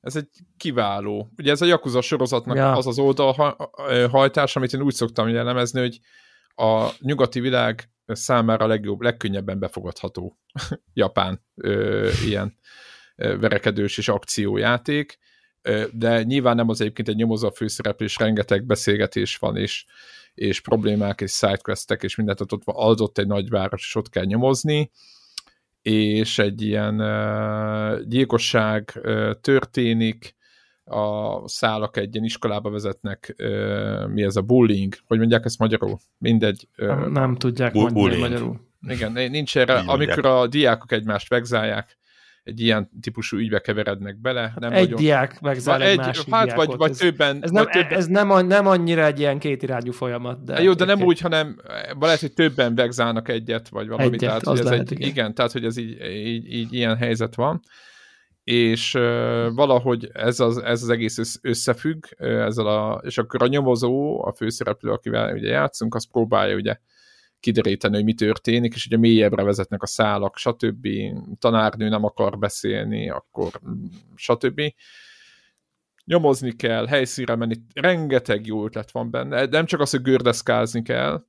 Ez egy kiváló. Ugye ez a Yakuza sorozatnak az az oldalhajtás, amit én úgy szoktam jellemezni, hogy a nyugati világ számára legjobb, legkönnyebben befogadható japán ilyen verekedős és akciójáték, de nyilván nem az egyébként egy nyomozó a főszereplés, rengeteg beszélgetés van, és problémák, és sidequestek, és mindent ott van, adott egy nagyváros, és ott kell nyomozni, és egy ilyen gyilkosság történik, a szálak egy ilyen iskolába vezetnek, mi ez a bullying, hogy mondják ezt magyarul? Mindegy. Nem tudják mondani magyarul. Igen, nincs erre, amikor a diákok egymást vegzálják, egy ilyen típusú ügybe keverednek bele. Nem egy nagyon... diák vegzál egy másik diákot. Vagy többen... Ez nem annyira egy ilyen kétirányú folyamat. De jó, de nem úgy, hanem lehet, hogy többen vegzálnak egyet, vagy valami. Egyet, tehát, lehet, igen, tehát, hogy ez így ilyen helyzet van. És valahogy ez az egész összefügg, és akkor a nyomozó, a főszereplő, akivel ugye játszunk, az próbálja ugye kideríteni, hogy mi történik, és ugye mélyebbre vezetnek a szálak, stb. Tanárnő nem akar beszélni, akkor stb. Nyomozni kell, helyszínre menni, rengeteg jó ötlet van benne, nem csak az, hogy gördeszkázni kell,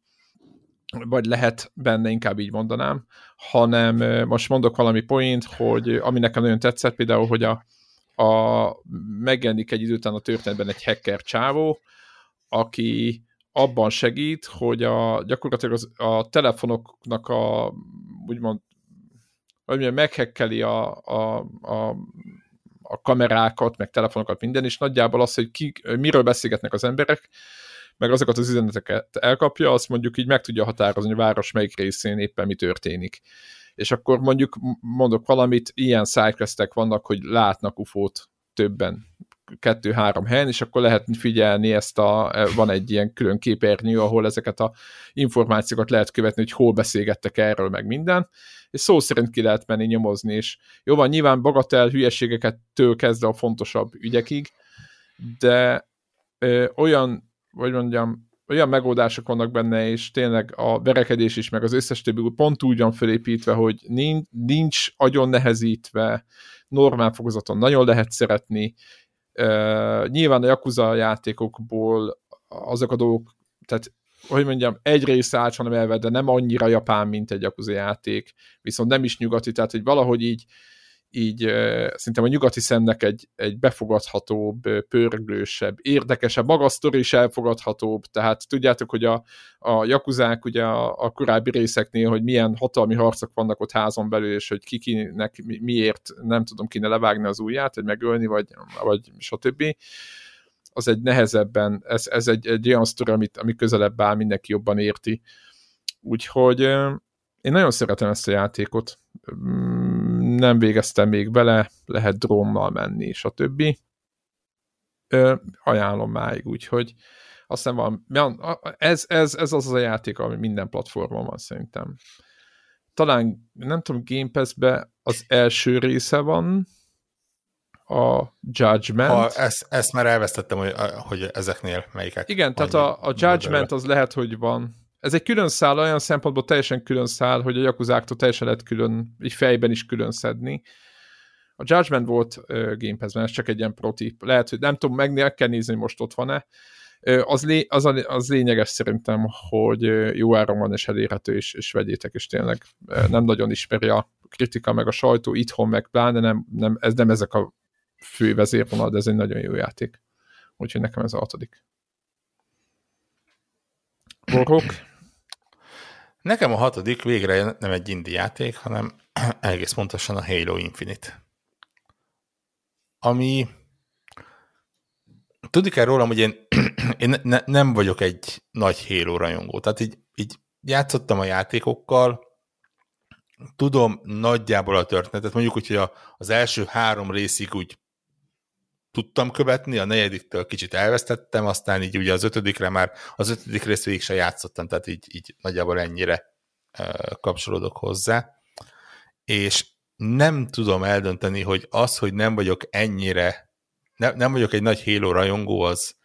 vagy lehet benne, inkább így mondanám, hanem most mondok valami point, hogy ami nekem nagyon tetszett, például, hogy megjelenik egy idő után a történetben egy hacker csávó, aki abban segít, hogy gyakorlatilag a telefonoknak úgymond meghekkeli a kamerákat, meg telefonokat, minden, és nagyjából az, hogy miről beszélgetnek az emberek, meg azokat az üzeneteket elkapja, azt mondjuk így meg tudja határozni, hogy a város melyik részén éppen mi történik. És akkor mondjuk mondok valamit, ilyen sidequestek vannak, hogy látnak UFO-t többen, 2-3 helyen, és akkor lehet figyelni van egy ilyen külön képernyő, ahol ezeket a információkat lehet követni, hogy hol beszélgettek erről, meg minden, és szó szerint ki lehet menni nyomozni, és jó van, nyilván bagatell hülyeségeket től kezdve a fontosabb ügyekig, de olyan megoldások vannak benne, és tényleg a verekedés is, meg az összes többi pont úgy van felépítve, hogy nincs agyon nehezítve, normál fokozaton nagyon lehet szeretni. Nyilván a Yakuza játékokból azok a dolgok, tehát egy része általában elved, de nem annyira japán, mint egy Yakuza játék, viszont nem is nyugati, tehát hogy valahogy így szerintem a nyugati szemnek egy befogadhatóbb, pörgősebb, érdekesebb, maga a sztori is elfogadhatóbb, tehát tudjátok, hogy a jakuzák ugye a korábbi részeknél, hogy milyen hatalmi harcok vannak ott házon belül, és hogy kikinek miért, nem tudom, kéne levágni az ujját, vagy megölni, vagy stb. Az egy nehezebben, ez egy olyan sztori, ami közelebb áll, mindenki jobban érti. Úgyhogy én nagyon szeretem ezt a játékot. Nem végeztem még bele, lehet drónnal menni, és a többi. Ajánlom máig, úgyhogy aztán van, ez az a játék, ami minden platformon van szerintem. Talán, nem tudom, Game Pass-be az első része van, a Judgment. Ezt már elvesztettem, hogy ezeknél melyikek. Igen, tehát a Judgment az lehet, hogy van. Ez egy külön szál, olyan szempontból teljesen külön szál, hogy a jakuzáktól teljesen lehet külön, így fejben is külön szedni. A Judgment volt Game Pass-ben, ez csak egy ilyen protip. Lehet, hogy nem tudom, meg kell nézni, most ott van-e. Az lényeges szerintem, hogy jó áron van, és elérhető, és vegyétek, és tényleg nem nagyon ismeri a kritika, meg a sajtó itthon, meg pláne nem ezek a fő vezérvonal, de ez egy nagyon jó játék. Úgyhogy nekem ez a hatodik. Borók. Nekem a hatodik végre nem egy indie játék, hanem egész pontosan a Halo Infinite. Ami... Tudik el rólam, hogy én nem vagyok egy nagy Halo rajongó. Tehát így játszottam a játékokkal, tudom nagyjából a történetet. Mondjuk úgy, hogy az első 3 részig úgy tudtam követni, a 4-től kicsit elvesztettem, aztán így ugye az 5-re már, az 5. rész végig se játszottam, tehát így nagyjából ennyire kapcsolódok hozzá. és nem tudom eldönteni, hogy az, hogy nem vagyok ennyire, nem vagyok egy nagy Halo rajongó, az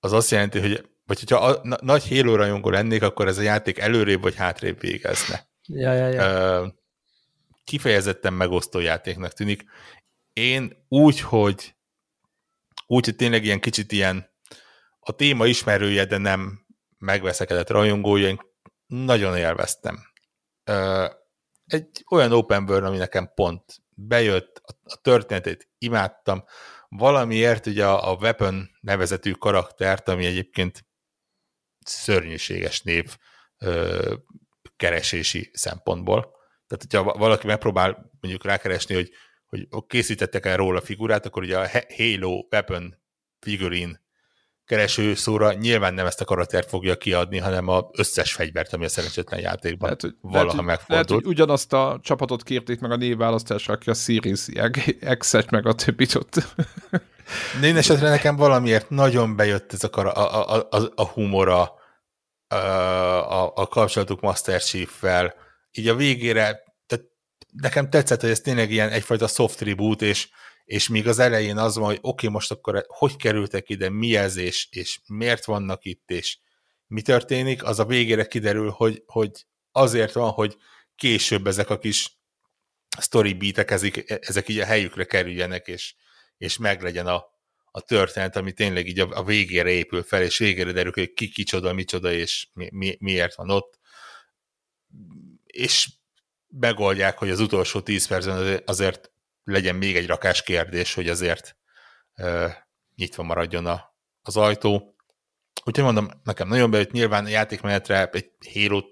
azt jelenti, hogy vagy hogyha nagy Halo rajongó lennék, akkor ez a játék előrébb vagy hátrébb végezne. Kifejezetten megosztó játéknak tűnik. Én úgy, hogy tényleg ilyen kicsit ilyen a téma ismerője, de nem megveszekedett rajongója, én nagyon élveztem. Egy olyan open world, ami nekem pont bejött, a történetét imádtam, valamiért ugye a Weapon nevezetű karaktert, ami egyébként szörnyűséges név keresési szempontból. Tehát, hogyha valaki megpróbál mondjuk rákeresni, hogy készítettek el róla figurát, akkor ugye a Halo Weapon figurin kereső szóra nyilván nem ezt a karaktert fogja kiadni, hanem az összes fegyvert, ami a szerencsétlen játékban valaha megfordult. Lehet, hogy ugyanazt a csapatot kérték meg a névválasztásra, aki a Series X-et meg a többit ott. Én esetre nekem valamiért nagyon bejött ez a humora, a kapcsolatuk Master Chief-fel. Így a végére, tehát nekem tetszett, hogy ez tényleg ilyen egyfajta soft tribute, és még az elején az van, hogy oké, most akkor hogy kerültek ide, mi ez, és miért vannak itt, és mi történik, az a végére kiderül, hogy azért van, hogy később ezek a kis story beatek, ezek így a helyükre kerüljenek, és meglegyen a történet, ami tényleg így a végére épül fel, és végére derül, hogy ki kicsoda, micsoda, és miért van ott. És megoldják, hogy az utolsó 10 percben azért legyen még egy rakás kérdés, hogy azért nyitva maradjon az ajtó. Úgyhogy mondom, nekem nagyon bejött, nyilván a játékmenetre egy Halo-t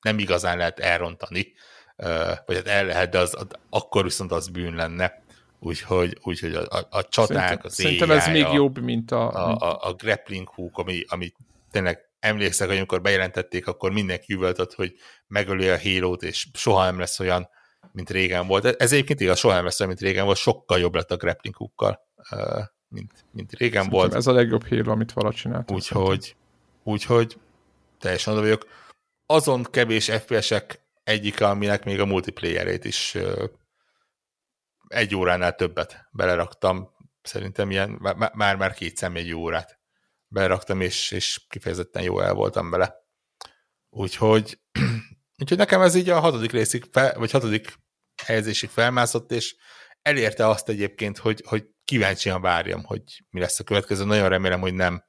nem igazán lehet elrontani, vagy hát el lehet, de akkor viszont az bűn lenne. Úgyhogy a csaták, az éjjája. Szerintem ez még jobb, mint a grappling hook, ami tényleg emlékszek, hogy amikor bejelentették, akkor mindenki üvöltött, hogy megöli a Halo-t, és soha nem lesz olyan, mint régen volt. Ez egyébként igaz, soha nem lesz olyan, mint régen volt, sokkal jobb lett a grappling hookkal, mint régen szerintem volt. Ez a legjobb Halo, amit valahogy csináltam. Úgyhogy teljesen oda vagyok. Azon kevés FPS-ek egyik, aminek még a multiplayerét is egy óránál többet beleraktam. Szerintem ilyen, már 2 órát beleraktam, és kifejezetten jó el voltam vele. Úgyhogy nekem ez így a 6. részig, vagy 6. helyezésig felmászott, és elérte azt egyébként, hogy kíváncsian várjam, hogy mi lesz a következő. Nagyon remélem, hogy nem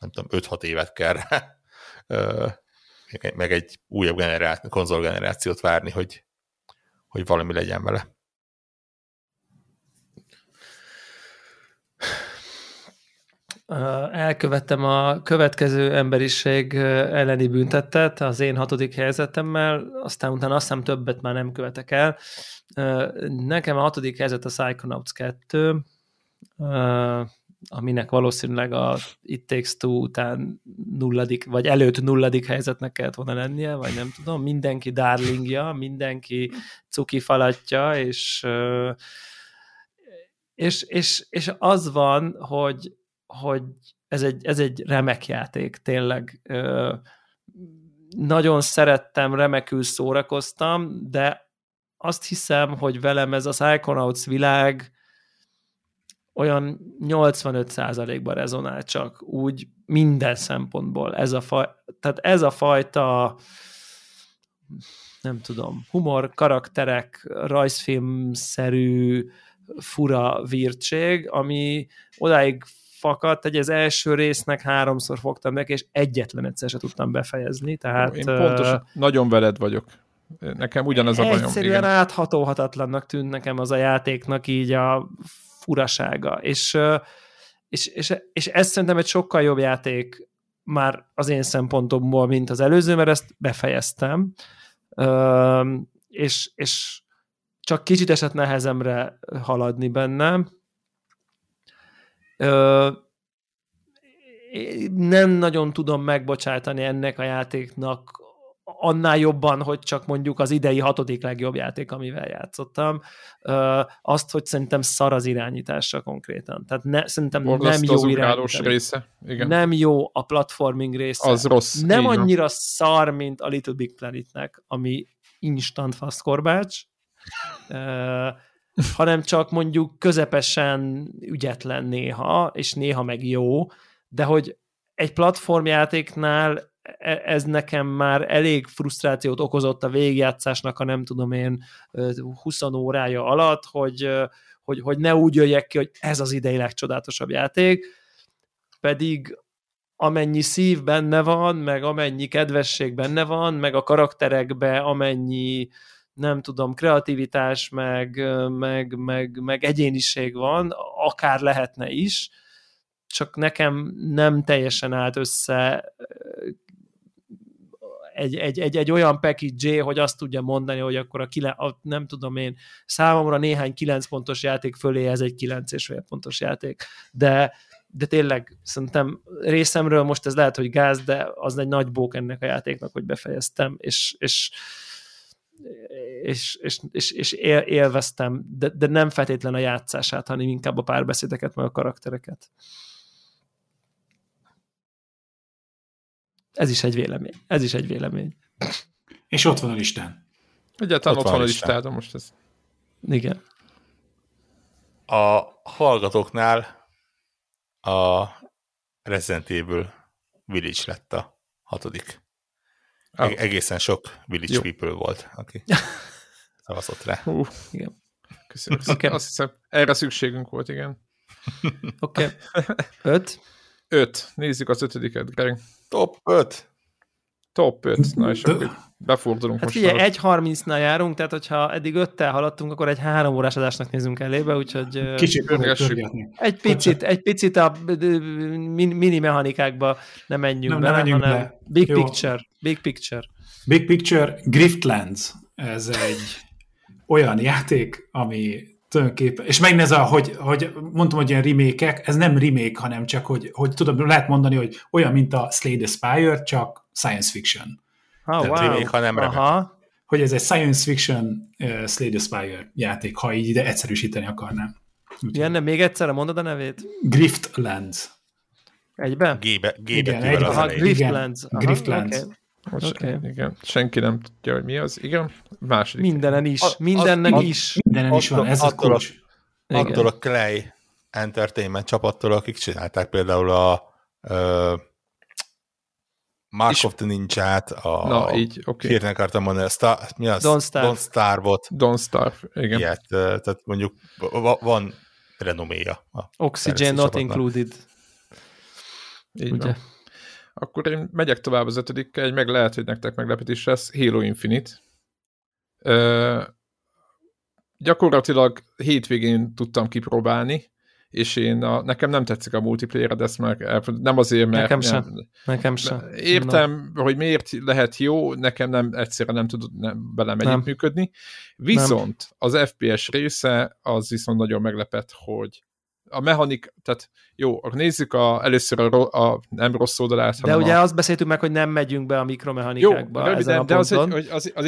tudom, 5-6 évet kell rá, meg egy újabb konzolgenerációt várni, hogy valami legyen vele. Elkövettem a következő emberiség elleni büntettet az én 6. helyzetemmel, aztán utána azt hiszem többet már nem követek el. Nekem a 6. helyzet a Psychonauts 2, aminek valószínűleg a It Takes Two után 0. vagy előtt 0. helyzetnek kellett volna lennie, vagy nem tudom, mindenki darlingja, mindenki cuki falatja, és az van, hogy ez egy remek játék, tényleg. Nagyon szerettem, remekül szórakoztam, de azt hiszem, hogy velem ez a Psychonauts világ olyan 85%-ban rezonál csak, úgy minden szempontból. Ez a fajta nem tudom, humor, karakterek, rajzfilmszerű fura virtség, ami odáig fakadt, hogy az első résznek 3-szor fogtam neki, és egyetlen egyszer se tudtam befejezni, tehát... Én pontosan nagyon veled vagyok. Nekem ugyanaz a bajom. Egyszerűen áthatóhatatlannak tűnt nekem az a játéknak így a furasága, és ez szerintem egy sokkal jobb játék már az én szempontomból, mint az előző, mert ezt befejeztem, és csak kicsit esett nehezemre haladni bennem. Nem nagyon tudom megbocsátani ennek a játéknak annál jobban, hogy csak mondjuk az idei 6. legjobb játék, amivel játszottam, azt, hogy szerintem szar az irányításra konkrétan. Tehát szerintem nem jó irányítás. Része. Igen. Nem jó a platforming része. Az rossz. Nem annyira szar, mint a Little Big Planetnek, ami instant faszkorbács, hanem csak mondjuk közepesen ügyetlen néha, és néha meg jó, de hogy egy platformjátéknál ez nekem már elég frusztrációt okozott a végigjátszásnak, ha nem tudom én 20 órája alatt, hogy ne úgy jöjjek ki, hogy ez az idei legcsodálatosabb játék, pedig amennyi szív benne van, meg amennyi kedvesség benne van, meg a karakterekbe amennyi, nem tudom, kreativitás, meg egyéniség van, akár lehetne is, csak nekem nem teljesen állt össze egy olyan package, hogy azt tudja mondani, hogy akkor nem tudom én, számomra néhány 9 pontos játék fölé ez egy 9,5 pontos játék, de tényleg szerintem részemről most ez lehet, hogy gáz, de az egy nagy bók ennek a játéknak, hogy befejeztem, és élveztem, de nem feltétlen a játszását, hanem inkább a párbeszédeket, meg a karaktereket. Ez is egy vélemény. És ott van a listán. Egyáltalán ott van a listára most ez. Igen. A hallgatóknál a Resident Evil Village lett a 6. Egészen sok Village Jó. People volt, aki szavazott rá. Igen. Köszönöm. Okay. Azt hiszem, erre szükségünk volt, igen. Oké. Okay. 5. Nézzük az 5-et, Greg. Top 5. Top 5. Na, és akkor befordulunk most. Figyelj, 1.30-nál járunk, tehát hogyha eddig 5-tel haladtunk, akkor egy 3 órás adásnak nézünk elébe, úgyhogy... Kicsit körülgessük. Egy picit a mini mechanikákba nem menjünk bele, hanem big picture. Big picture. Big picture, Griftlands. Ez egy olyan játék, ami... És megint ez a, hogy mondtam, hogy ilyen remake-ek, ez nem remake, hanem csak, hogy tudom, lehet mondani, hogy olyan, mint a Slay the Spire, csak science fiction. Oh, wow. Remake, hanem remek. Hogy ez egy science fiction Slay the Spire játék, ha így ide egyszerűsíteni akarnám. Jenne, még egyszerre mondod a nevét? Griftlands. Egyben? Griftlands. Griftlands. Okay. Igen. Senki nem tudja, hogy mi az. Igen, második. Mindennek is van, ez az kulcs. Attól a Clay Entertainment csapattól, akik csinálták például a Mark of the Ninja-t, okay. Hírnek akartam mondani, mi az? Don't Starve, igen. Ilyet, tehát mondjuk van renoméja. Oxygen not included. Így ugye? Van. Akkor én megyek tovább az 5-kel, meg lehet, hogy nektek meglepetés lesz, Halo Infinite. Gyakorlatilag hétvégén tudtam kipróbálni, és nekem nem tetszik a multiplayer, de ezt már nem azért, mert... Nekem sem. Értem, hogy miért lehet jó, nekem nem, egyszerűen nem tudod velem együttműködni. Viszont az FPS része, az viszont nagyon meglepett, hogy a mechanik, tehát jó, akkor nézzük először a nem rossz oldalát. De ugye azt beszéltünk meg, hogy nem megyünk be a mikromechanikákba. Jó, ezen de azért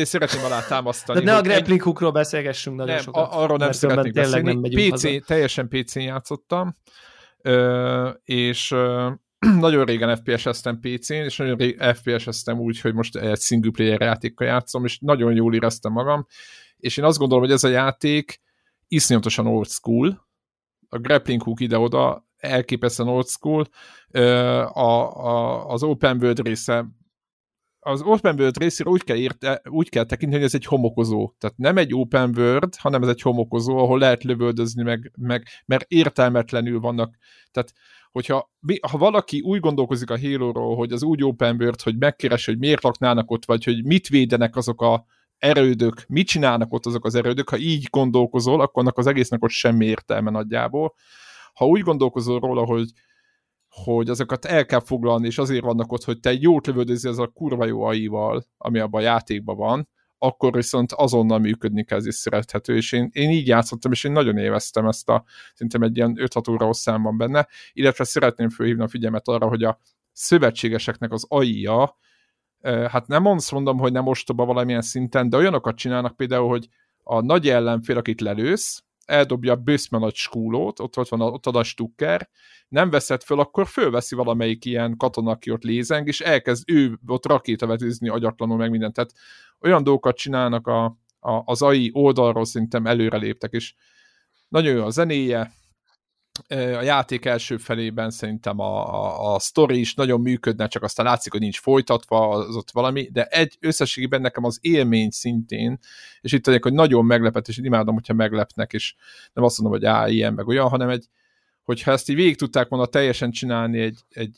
szeretném alátámasztani. De ne a grappling hookról beszélgessünk nagyon sokat. Arról nem szeretnék beszélni. Teljesen PC-n játszottam, és nagyon régen FPS-eztem PC-n, és nagyon régen FPS-eztem úgy, hogy most egy single player játékkal játszom, és nagyon jól éreztem magam, és én azt gondolom, hogy ez a játék iszonyatosan old school, a grappling hook ide-oda, elképesztően old school, az open world része. Az open world részére úgy kell tekinteni, hogy ez egy homokozó. Tehát nem egy open world, hanem ez egy homokozó, ahol lehet lövöldözni, meg mert értelmetlenül vannak. Tehát, hogyha valaki úgy gondolkozik a Halo-ról, hogy az úgy open world, hogy megkeres, hogy miért laknának ott, vagy hogy mit védenek azok a erődök, mit csinálnak ott azok az erődök, ha így gondolkozol, akkor annak az egésznek ott semmi értelme nagyjából. Ha úgy gondolkozol róla, hogy azokat el kell foglalni, és azért vannak ott, hogy te jót lövöldözzél az a kurva jó AI-val, ami abban a játékban van, akkor viszont azonnal működni kezd és szerethető, és én így játszottam, és én nagyon élveztem ezt szerintem egy ilyen 5-6 óra hosszán van benne, illetve szeretném fölhívni a figyelmet arra, hogy a szövetségeseknek az AI-ja, hát nem azt mondom, hogy nem ostoba valamilyen szinten, de olyanokat csinálnak például, hogy a nagy ellenfél, akit lelősz, eldobja a bőszmen a skúlót, ott ad a stukker, nem veszed föl, akkor fölveszi valamelyik ilyen katona, aki ott lézeng, és elkezd ő ott rakétavetőzni agyatlanul meg mindent. Tehát olyan dolgokat csinálnak az AI oldalról, szerintem előreléptek, és nagyon jó a zenéje. A játék első felében szerintem a sztori is nagyon működne, csak aztán látszik, hogy nincs folytatva, az ott valami, de egy összességében nekem az élmény szintén, és itt vagyok, hogy nagyon meglepett, és imádom, hogyha meglepnek, és nem azt mondom, hogy ilyen, meg olyan, hanem hogyha ezt így végig tudták volna teljesen csinálni,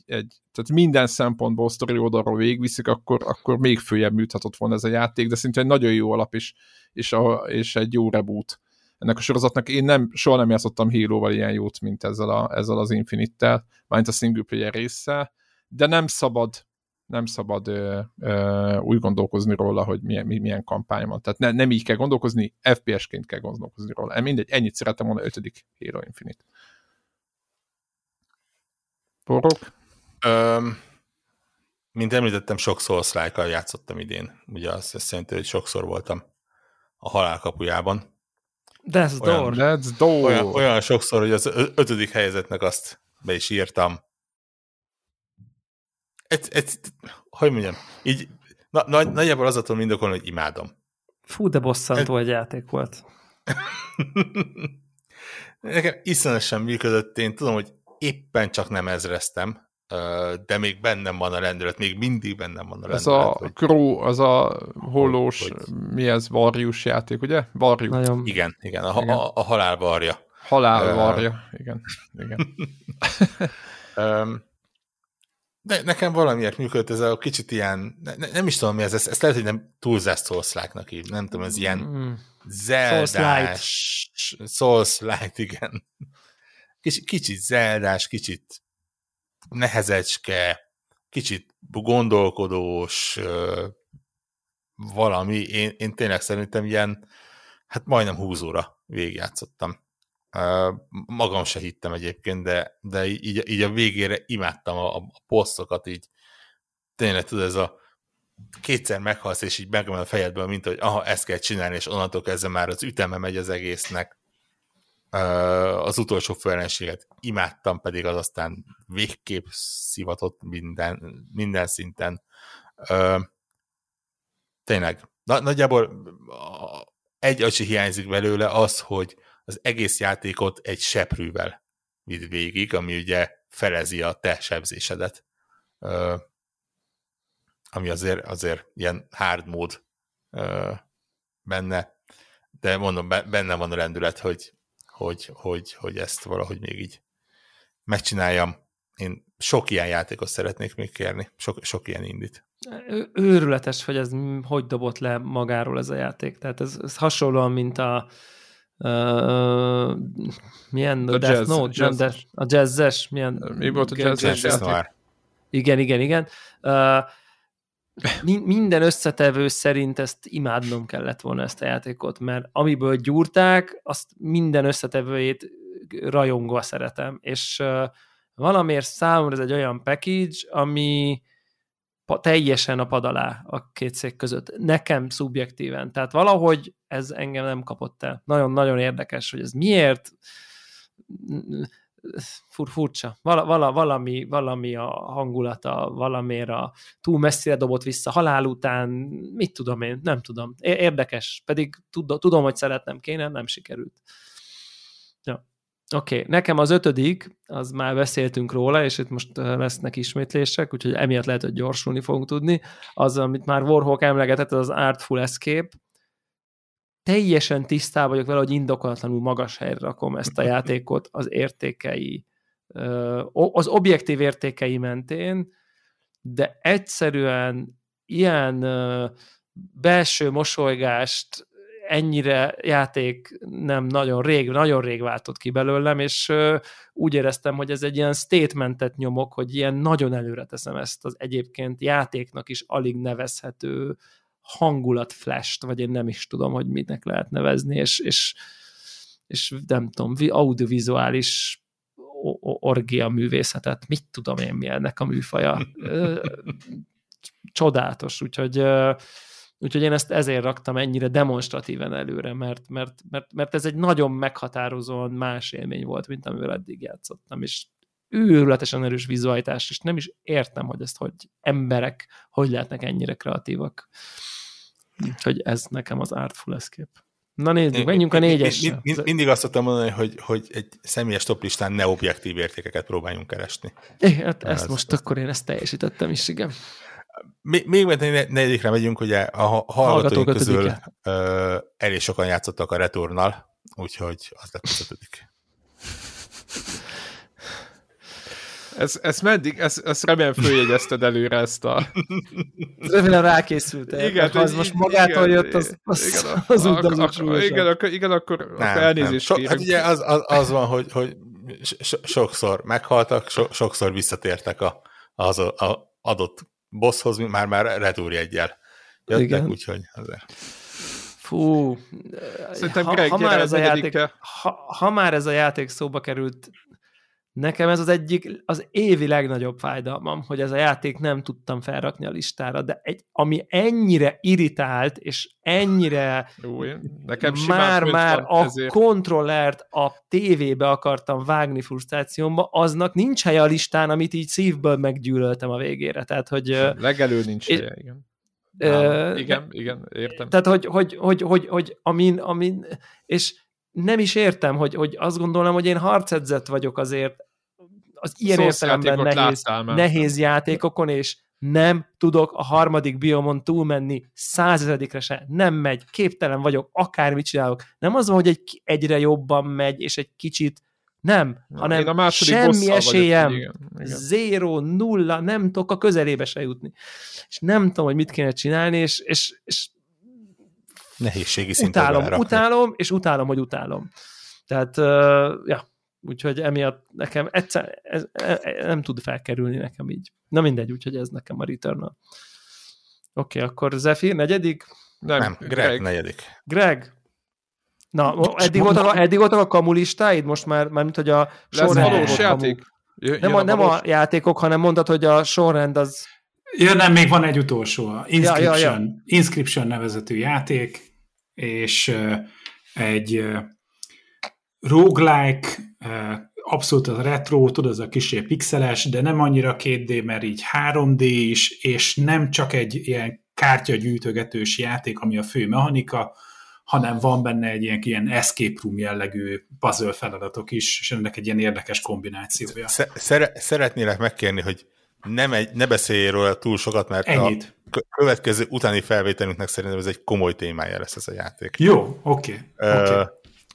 tehát minden szempontból sztori oldalról végigviszik, akkor még följebb juthatott volna ez a játék, de szintén egy nagyon jó alap is, és egy jó reboot ennek a sorozatnak. Én soha nem játszottam Halo-val ilyen jót, mint ezzel az Infinite-tel, mármint a single player résszel, de nem szabad úgy gondolkozni róla, hogy milyen kampány van. Tehát nem így kell gondolkozni, FPS-ként kell gondolkozni róla. Mindegy, ennyit szerettem volna, 5. Halo Infinite. Borók? Mint említettem, sokszor Souls-likeal játszottam idén. Ugye azt jelenti, hogy sokszor voltam a halálkapujában. That's door. Olyan sokszor, hogy az 5. helyezetnek azt be is írtam. Hogy mondjam, így nagyjából az attól mindokolni, hogy imádom. Fú, de bosszantó egy játék volt. Nekem iszonyosan működött, én tudom, hogy éppen csak nem ezreztem, de még bennem van a rendület, még mindig bennem van a rendület. Ez a Crow, az a hollós, mi ez, varjus játék, ugye? Varjú. Nagyon... Igen, a halálvarja. Igen. De nekem valamiért működött ez a kicsit ilyen, nem is tudom mi ez, ezt lehet, hogy nem túlzás Souls-like-nak így, nem tudom, ez ilyen zeldás, Souls-like, igen. Kicsit zeldás, kicsit nehezecske, kicsit gondolkodós valami. Én tényleg szerintem ilyen, hát majdnem 20 óra végigjátszottam. Magam se hittem egyébként, de így a végére imádtam a posztokat, így tényleg tudod, ez a kétszer meghalsz, és így megvan a fejedből, mint hogy aha, ezt kell csinálni, és onnantól kezdve már az üteme megy az egésznek. Az utolsó főellenséget imádtam, pedig az aztán végképp szivatott minden szinten. Tényleg. Nagyjából egy acsi hiányzik belőle az, hogy az egész játékot egy seprűvel vidd végig, ami ugye felezi a te sebzésedet. Ami azért ilyen hard mód benne. De mondom, benne van a rendület, hogy ezt valahogy még így megcsináljam. Én sok ilyen játékot szeretnék még kérni. Sok ilyen indít. Őrületes, hogy ez hogy dobott le magáról ez a játék. Tehát ez hasonlóan, mint a milyen? A Death Note? A jazzes. Mi volt a jazzes játék? Igen. Minden összetevő szerint ezt imádnom kellett volna, ezt a játékot, mert amiből gyúrták, azt minden összetevőjét rajongva szeretem, és valamiért számomra ez egy olyan package, ami teljesen a pad alá a két szék között. Nekem szubjektíven. Tehát valahogy ez engem nem kapott el. Nagyon-nagyon érdekes, hogy ez miért... furcsa. Valami a hangulata, valamire túl messzire dobott vissza halál után, mit tudom én, nem tudom. Érdekes, pedig tudom, hogy szeretnem kéne, nem sikerült. Ja. Oké, nekem az 5., az már beszéltünk róla, és itt most lesznek ismétlések, úgyhogy emiatt lehet, hogy gyorsulni fogunk tudni. Az, amit már Warhawk emlegetett, az Artful Escape. Teljesen tisztában vagyok vele, hogy indokolatlanul magas helyre rakom ezt a játékot az értékei, az objektív értékei mentén, de egyszerűen ilyen belső mosolgást ennyire játék nem nagyon rég váltott ki belőlem, és úgy éreztem, hogy ez egy ilyen statementet nyomok, hogy ilyen nagyon előre teszem ezt az egyébként játéknak is alig nevezhető hangulatflash-t, vagy én nem is tudom, hogy minek lehet nevezni, és nem tudom, audiovizuális orgia művészetet, mit tudom én mi ennek a műfaja. Csodálatos, úgyhogy Úgyhogy én ezt ezért raktam ennyire demonstratíven előre, mert ez egy nagyon meghatározóan más élmény volt, mint amivel eddig játszottam, és őrületesen erős vizualitás, és nem is értem, hogy ezt hogy emberek, hogy lehetnek ennyire kreatívak. Úgyhogy ez nekem az Artful Escape. Na nézzük, menjünk a négyesre. Mindig azt szoktam mondani, hogy egy személyes toplistán ne objektív értékeket próbáljunk keresni. Hát ezt most akkor én ezt teljesítettem is, igen. Még mert negyedikre megyünk, ugye a hallgatóink közül elég sokan játszottak a Returnal, úgyhogy az lett az ötödik. Ezt remélem följegyezted előre ezt a... Remélem rákészültél. Igen, ha az most magától jött, az úgy dazúcsúlyosan. Igen, akkor elnézést kérünk. Hát ugye az van, hogy sokszor meghaltak, sokszor visszatértek az adott bosshoz, már retúrjeggyel jöttek, úgyhogy azért... Fú, ha már ez a játék szóba került, nekem ez az egyik, az évi legnagyobb fájdalmam, hogy ez a játék nem tudtam felrakni a listára, de ami ennyire irritált, és ennyire már a kontrollert a tévébe akartam vágni frusztrációmba, aznak nincs helye a listán, amit így szívből meggyűlöltem a végére. Tehát, hogy... Legelő nincs helye, igen. Igen, értem. Tehát, hogy amin, és nem is értem, hogy azt gondolom, hogy én harcedzett vagyok azért az ilyen értelemben nehéz játékokon, és nem tudok a harmadik biomon túlmenni 100%-ra se, nem megy, képtelen vagyok, akármit csinálok. Nem az van, hogy egyre jobban megy, és egy kicsit nem, hanem semmi esélyem, zéro, nulla, nem tudok a közelébe se jutni. És nem tudom, hogy mit kéne csinálni, és nehézségi szinten utálom, hogy utálom. Tehát, úgyhogy emiatt nekem egyszer nem tud felkerülni nekem így. Na mindegy, úgyhogy ez nekem a Returnal. Oké, akkor Zephyr negyedik? Nem, Greg negyedik. Greg? Na, eddig voltak a kamulistáid? Most már mint hogy a sorrend. Játék. Nem a játékok, hanem mondtad, hogy a sorrend az... Ja, nem, még van egy utolsó, Inscryption nevezetű játék, és egy roguelike, abszolút a retro, tudod, az a kicsi pixeles, de nem annyira 2D, mert így 3D is, és nem csak egy ilyen kártyagyűjtögetős játék, ami a fő mechanika, hanem van benne egy ilyen escape room jellegű puzzle feladatok is, és ennek egy ilyen érdekes kombinációja. Szeretnélek megkérni, hogy ne beszélj róla túl sokat, mert ennyit. A következő utáni felvételünknek szerintem ez egy komoly témája lesz ez a játék. Jó, oké.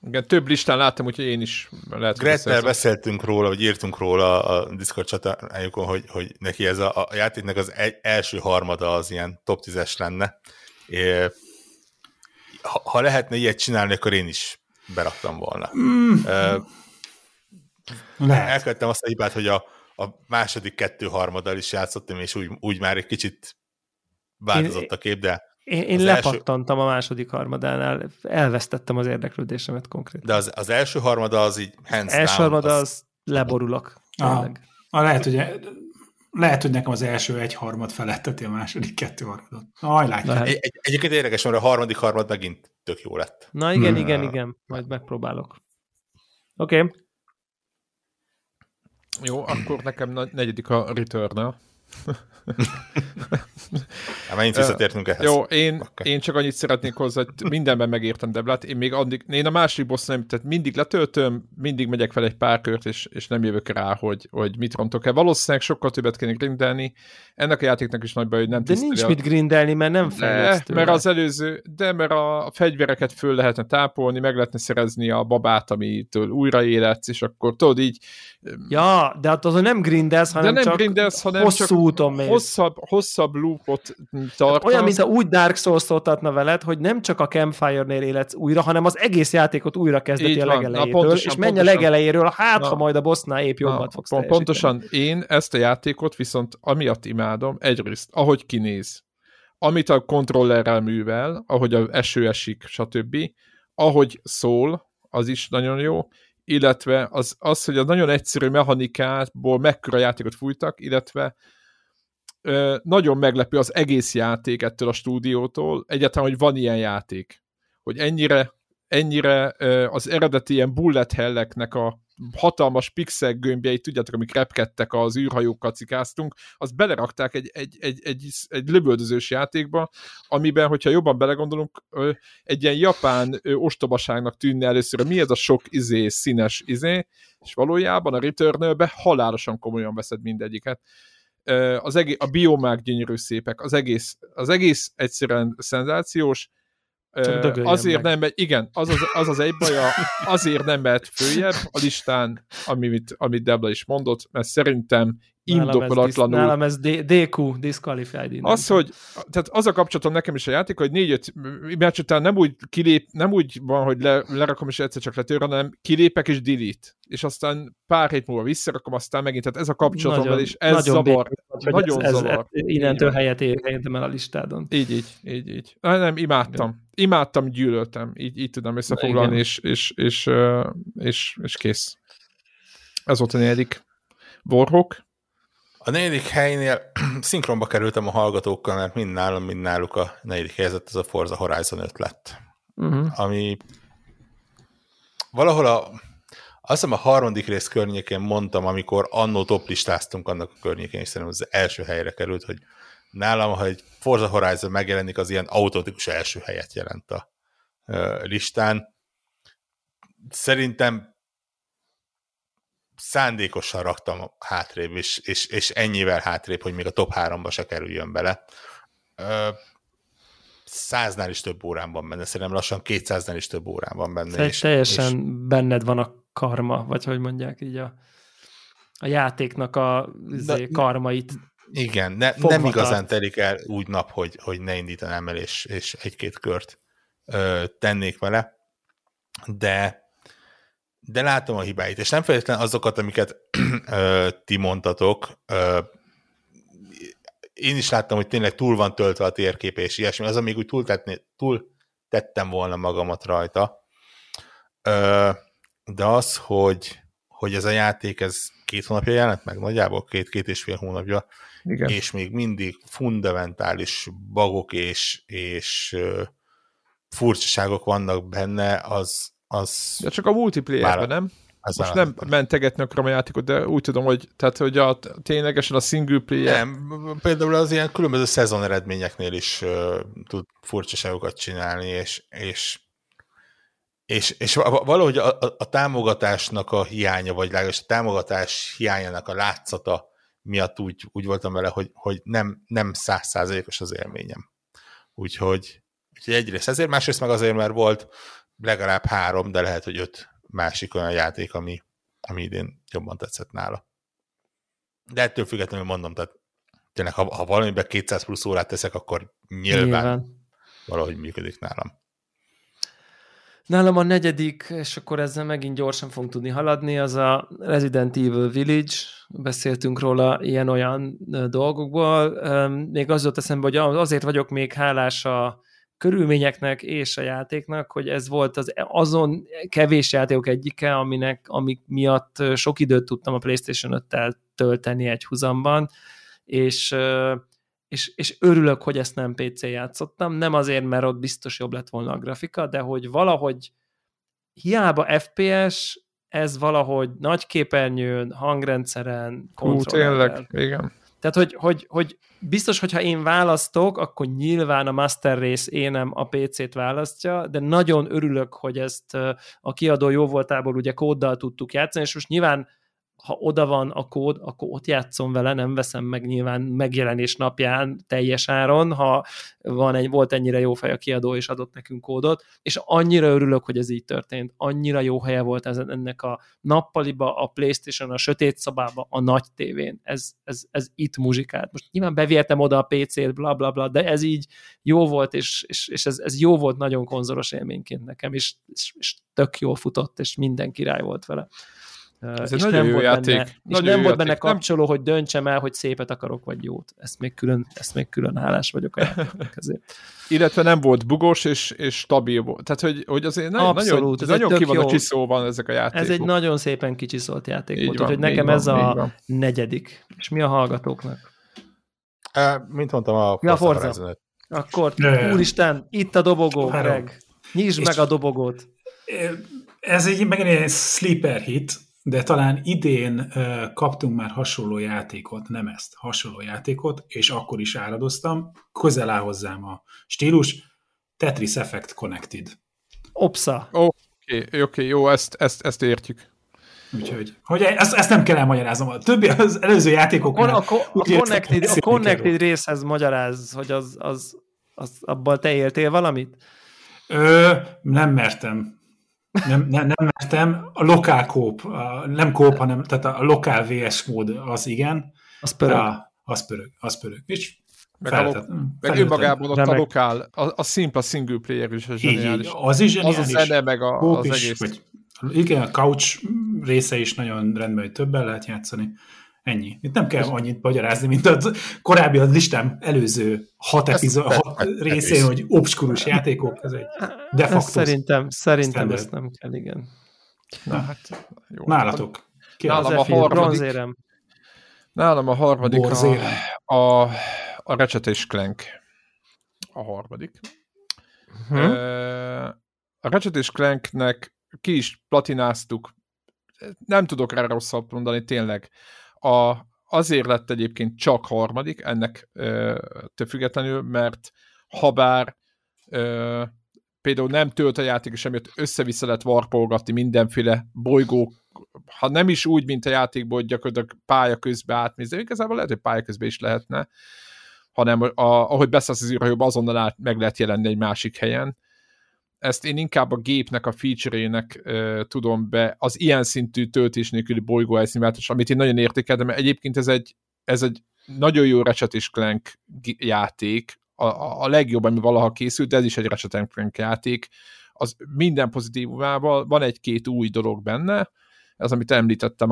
Igen, több listán láttam, úgyhogy én is lehet... Grettel beszéltünk róla, vagy írtunk róla a Discord csatornájukon, hogy neki ez a játéknak az első harmada az ilyen top 10-es lenne. Ha lehetne ilyet csinálni, akkor én is beraktam volna. Elkövettem azt a hibát, hogy a második 2/3-dal is játszottam, és úgy már egy kicsit változott a kép, de... Én lepattantam a második harmadánál, elvesztettem az érdeklődésemet konkrétan. De az első harmada az így hands down. Első harmada az leborulok. Lehet, hogy nekem az első 1/3 feletteti a második 2/3. Hajlátja. Egyébként érdekes, mert a harmadik harmad megint tök jó lett. Na igen, majd megpróbálok. Oké. Jó, akkor nekem negyedik a Returnal. Megint visszatértünk ehhez. Jó, én csak annyit szeretnék hozzá, hogy mindenben megértem Deblát, én a másik boss nem, tehát mindig letöltöm, mindig megyek fel egy pár kört, és nem jövök rá, hogy mit rontok el. Valószínűleg sokkal többet kéne grindelni. Ennek a játéknak is nagy baj, hogy nem tiszteli. De nincs mit grindelni, mert nem fejlesztő. Mert az előző, mert a fegyvereket föl lehetne tápolni, meg lehetne szerezni a babát, amitől újraéletsz, és akkor tudod így... Ja, de hát azon nem grindelsz, hanem hosszú úton mész. Hosszabb loopot tartasz. Olyan, mint ha úgy Dark Souls-oltatna veled, hogy nem csak a Campfire-nél életsz újra, hanem az egész játékot újra kezdeti a legelejétől, és menj a legelejéről, ha majd a bossnál épp jobbat fogsz teljesíteni. Pontosan, én ezt a játékot viszont amiatt imádom, egyrészt, ahogy kinéz, amit a kontrollerrel művel, ahogy az eső esik, stb., ahogy szól, az is nagyon jó, illetve az, hogy a nagyon egyszerű mechanikából mekkora játékot fújtak, illetve nagyon meglepő az egész játék ettől a stúdiótól, egyáltalán, hogy van ilyen játék, hogy ennyire az eredeti ilyen bullet helleknek a hatalmas pixel gömbjeit, tudjátok, amik repkedtek az űrhajókkal cikáztunk, azt belerakták egy lövöldözős játékba, amiben, hogyha jobban belegondolunk, egy ilyen japán ostobaságnak tűnne először, hogy mi ez a sok színes és valójában a Returnalbe halálosan komolyan veszed mindegyiket. A biomák gyönyörű szépek, az egész egyszerűen szenzációs, azért meg. Nem, igen, az egy baja, azért nem mehet följebb a listán, amit Dewla is mondott, mert szerintem indokolatlanul. Nálam ez DQ, disqualified. Az, hogy, tehát az a kapcsolatom nekem is a játék, hogy 4-5 meccs után nem úgy kilép, nem úgy van, hogy lerakom és egyszer csak letöröm, hanem kilépek és delete. És aztán pár hét múlva visszarakom, aztán megint, tehát ez a kapcsolatommal is, ez zavar. Nagyon zavar. Innentől helyet értem el a listádon. Így. Nem, imádtam, gyűlöltem. Így tudom összefoglalni, és kész. Ez volt a negyedik. Warhawk. A negyedik helynél szinkronba kerültem a hallgatókkal, mert mind nálam, mind náluk a negyedik helyzet az a Forza Horizon 5 lett. Uh-huh. Ami valahol azt hiszem a harmadik rész környékén mondtam, amikor annó toplistáztunk annak a környékén, és szerintem az első helyre került, hogy nálam, ha egy Forza Horizon megjelenik, az ilyen automatikus első helyet jelent a listán. Szerintem szándékosan raktam hátrébb, és ennyivel hátrébb, hogy még a top 3-ba se kerüljön bele. 100-nál is több órán van benne, szerintem lassan 200-nál is több órán van benne. Teljesen benned van a karma, vagy hogy mondják így a játéknak a karmait. Igen, nem igazán telik el úgy nap, hogy ne indítanám el, és egy-két kört tennék vele, de látom a hibáit, és nem feltétlenül azokat, amiket ti mondtatok. Én is láttam, hogy tényleg túl van töltve a térkép, és ilyesmi. Az, amíg úgy túl tettem volna magamat rajta. De az, hogy ez a játék, ez 2 hónapja jelent meg, nagyjából 2-2,5 hónapja, igen. És még mindig fundamentális bugok és furcsaságok vannak benne, de csak a multiplayerben, nem? Most nem mentegetnek a játékot, de úgy tudom, hogy, tehát, hogy ténylegesen a single player... Nem, például az ilyen különböző szezon eredményeknél is tud furcsaságokat csinálni, és valahogy a támogatásnak a hiánya, vagy legalábbis a támogatás hiányának a látszata miatt úgy voltam vele, hogy nem 100%-os az élményem. Úgyhogy egyrészt ezért, másrészt meg azért, mert volt legalább 3, de lehet, hogy 5 másik olyan játék, ami idén jobban tetszett nála. De ettől függetlenül mondom, tehát tényleg, ha valamiben 200 plusz órát teszek, akkor nyilván valahogy működik nálam. Nálam a negyedik, és akkor ezzel megint gyorsan fogunk tudni haladni, az a Resident Evil Village. Beszéltünk róla ilyen-olyan dolgokból. Még az jött eszembe, hogy azért vagyok még hálás a körülményeknek és a játéknak, hogy ez volt azon kevés játékok egyike, amik miatt sok időt tudtam a PlayStation 5-tel tölteni egy huzamban, és örülök, hogy ezt nem PC-n játszottam, nem azért, mert ott biztos jobb lett volna a grafika, de hogy valahogy hiába FPS, ez valahogy nagy képernyőn, hangrendszeren, kontrollerrel. Igen. Tehát, hogy biztos, hogyha én választok, akkor nyilván a master rész énem a PC-t választja, de nagyon örülök, hogy ezt a kiadó jó voltából ugye kóddal tudtuk játszani, és most nyilván, ha oda van a kód, akkor ott játszom vele, nem veszem meg nyilván megjelenés napján teljes áron, ha volt ennyire jó fej a kiadó, és adott nekünk kódot, és annyira örülök, hogy ez így történt. Annyira jó helye volt ennek a nappaliba, a PlayStation, a sötét szobába, a nagy tévén. Ez itt muzsikált. Most nyilván bevihetem oda a PC-t, blablabla, de ez így jó volt, és ez jó volt nagyon konzolos élményként nekem, és tök jól futott, és minden király volt vele. Ez és nem volt benne kapcsoló, hogy döntsem el, hogy szépet akarok, vagy jót. Ezt még külön hálás vagyok a játéknak ezért. Illetve nem volt bugos, és stabil volt. Tehát, hogy azért nagyon kiváló csiszó van ezek a játékok. Ez egy nagyon szépen kicsiszolt játék volt, úgyhogy nekem ez a negyedik. És mi a hallgatóknak? Mint mondtam, a Forza. Akkor, úristen, itt a dobogó, Greg. Nyisd meg a dobogót. Ez egy megint egy sleeper hit, de talán idén kaptunk már hasonló játékot, nem ezt, hasonló játékot, és akkor is áradoztam. Közel áll hozzám a stílus. Tetris Effect Connected. Opsa. Oké, jó, ezt értjük. Úgyhogy ezt nem kell elmagyaráznom. A többi az előző játékokon. A Connected részhez magyarázz, hogy az abban te éltél valamit? Nem mertem. Nem mertem. A lokál kóp, nem kóp, hanem tehát a lokál VS mód az igen. Az pörög. Az pörög. És meg önmagában ott a lokál, a szimpla single player is a zseniális. Az is zseniális. Az a zene, meg az egész. Igen, a couch része is nagyon rendben, hogy többen lehet játszani. Ennyi. Itt nem kell annyit magyarázni, mint a korábbi a listám előző hat részén, hogy obskurus játékok. Ez egy de facto. Szerintem ezt nem kell, igen. Na, hát, jó. Nálatok. Nálam a harmadik a Ratchet és Clank. A harmadik. A Ratchet és Clanknek ki is platináztuk. Nem tudok rá rosszat mondani, tényleg. Azért lett egyébként csak harmadik, ennek függetlenül, mert habár például nem tölt a játék, és emiatt össze-vissza lett varpolgatni mindenféle bolygók, ha nem is úgy, mint a játékból, hogy gyakorlatilag pálya közbe átmézni, igazából lehet, hogy pálya közbe is lehetne, hanem ahogy beszállsz az űrhajóba, azonnal meg lehet jelenni egy másik helyen. Ezt én inkább a gépnek, a feature-ének tudom be, az ilyen szintű töltés nélküli bolygóelszínváltás, amit én nagyon értékeltem, mert egyébként ez egy nagyon jó Ratchet és Clank játék, a legjobb, ami valaha készült, de ez is egy Ratchet and Clank játék, az minden pozitívumával, van egy-két új dolog benne, ez, amit említettem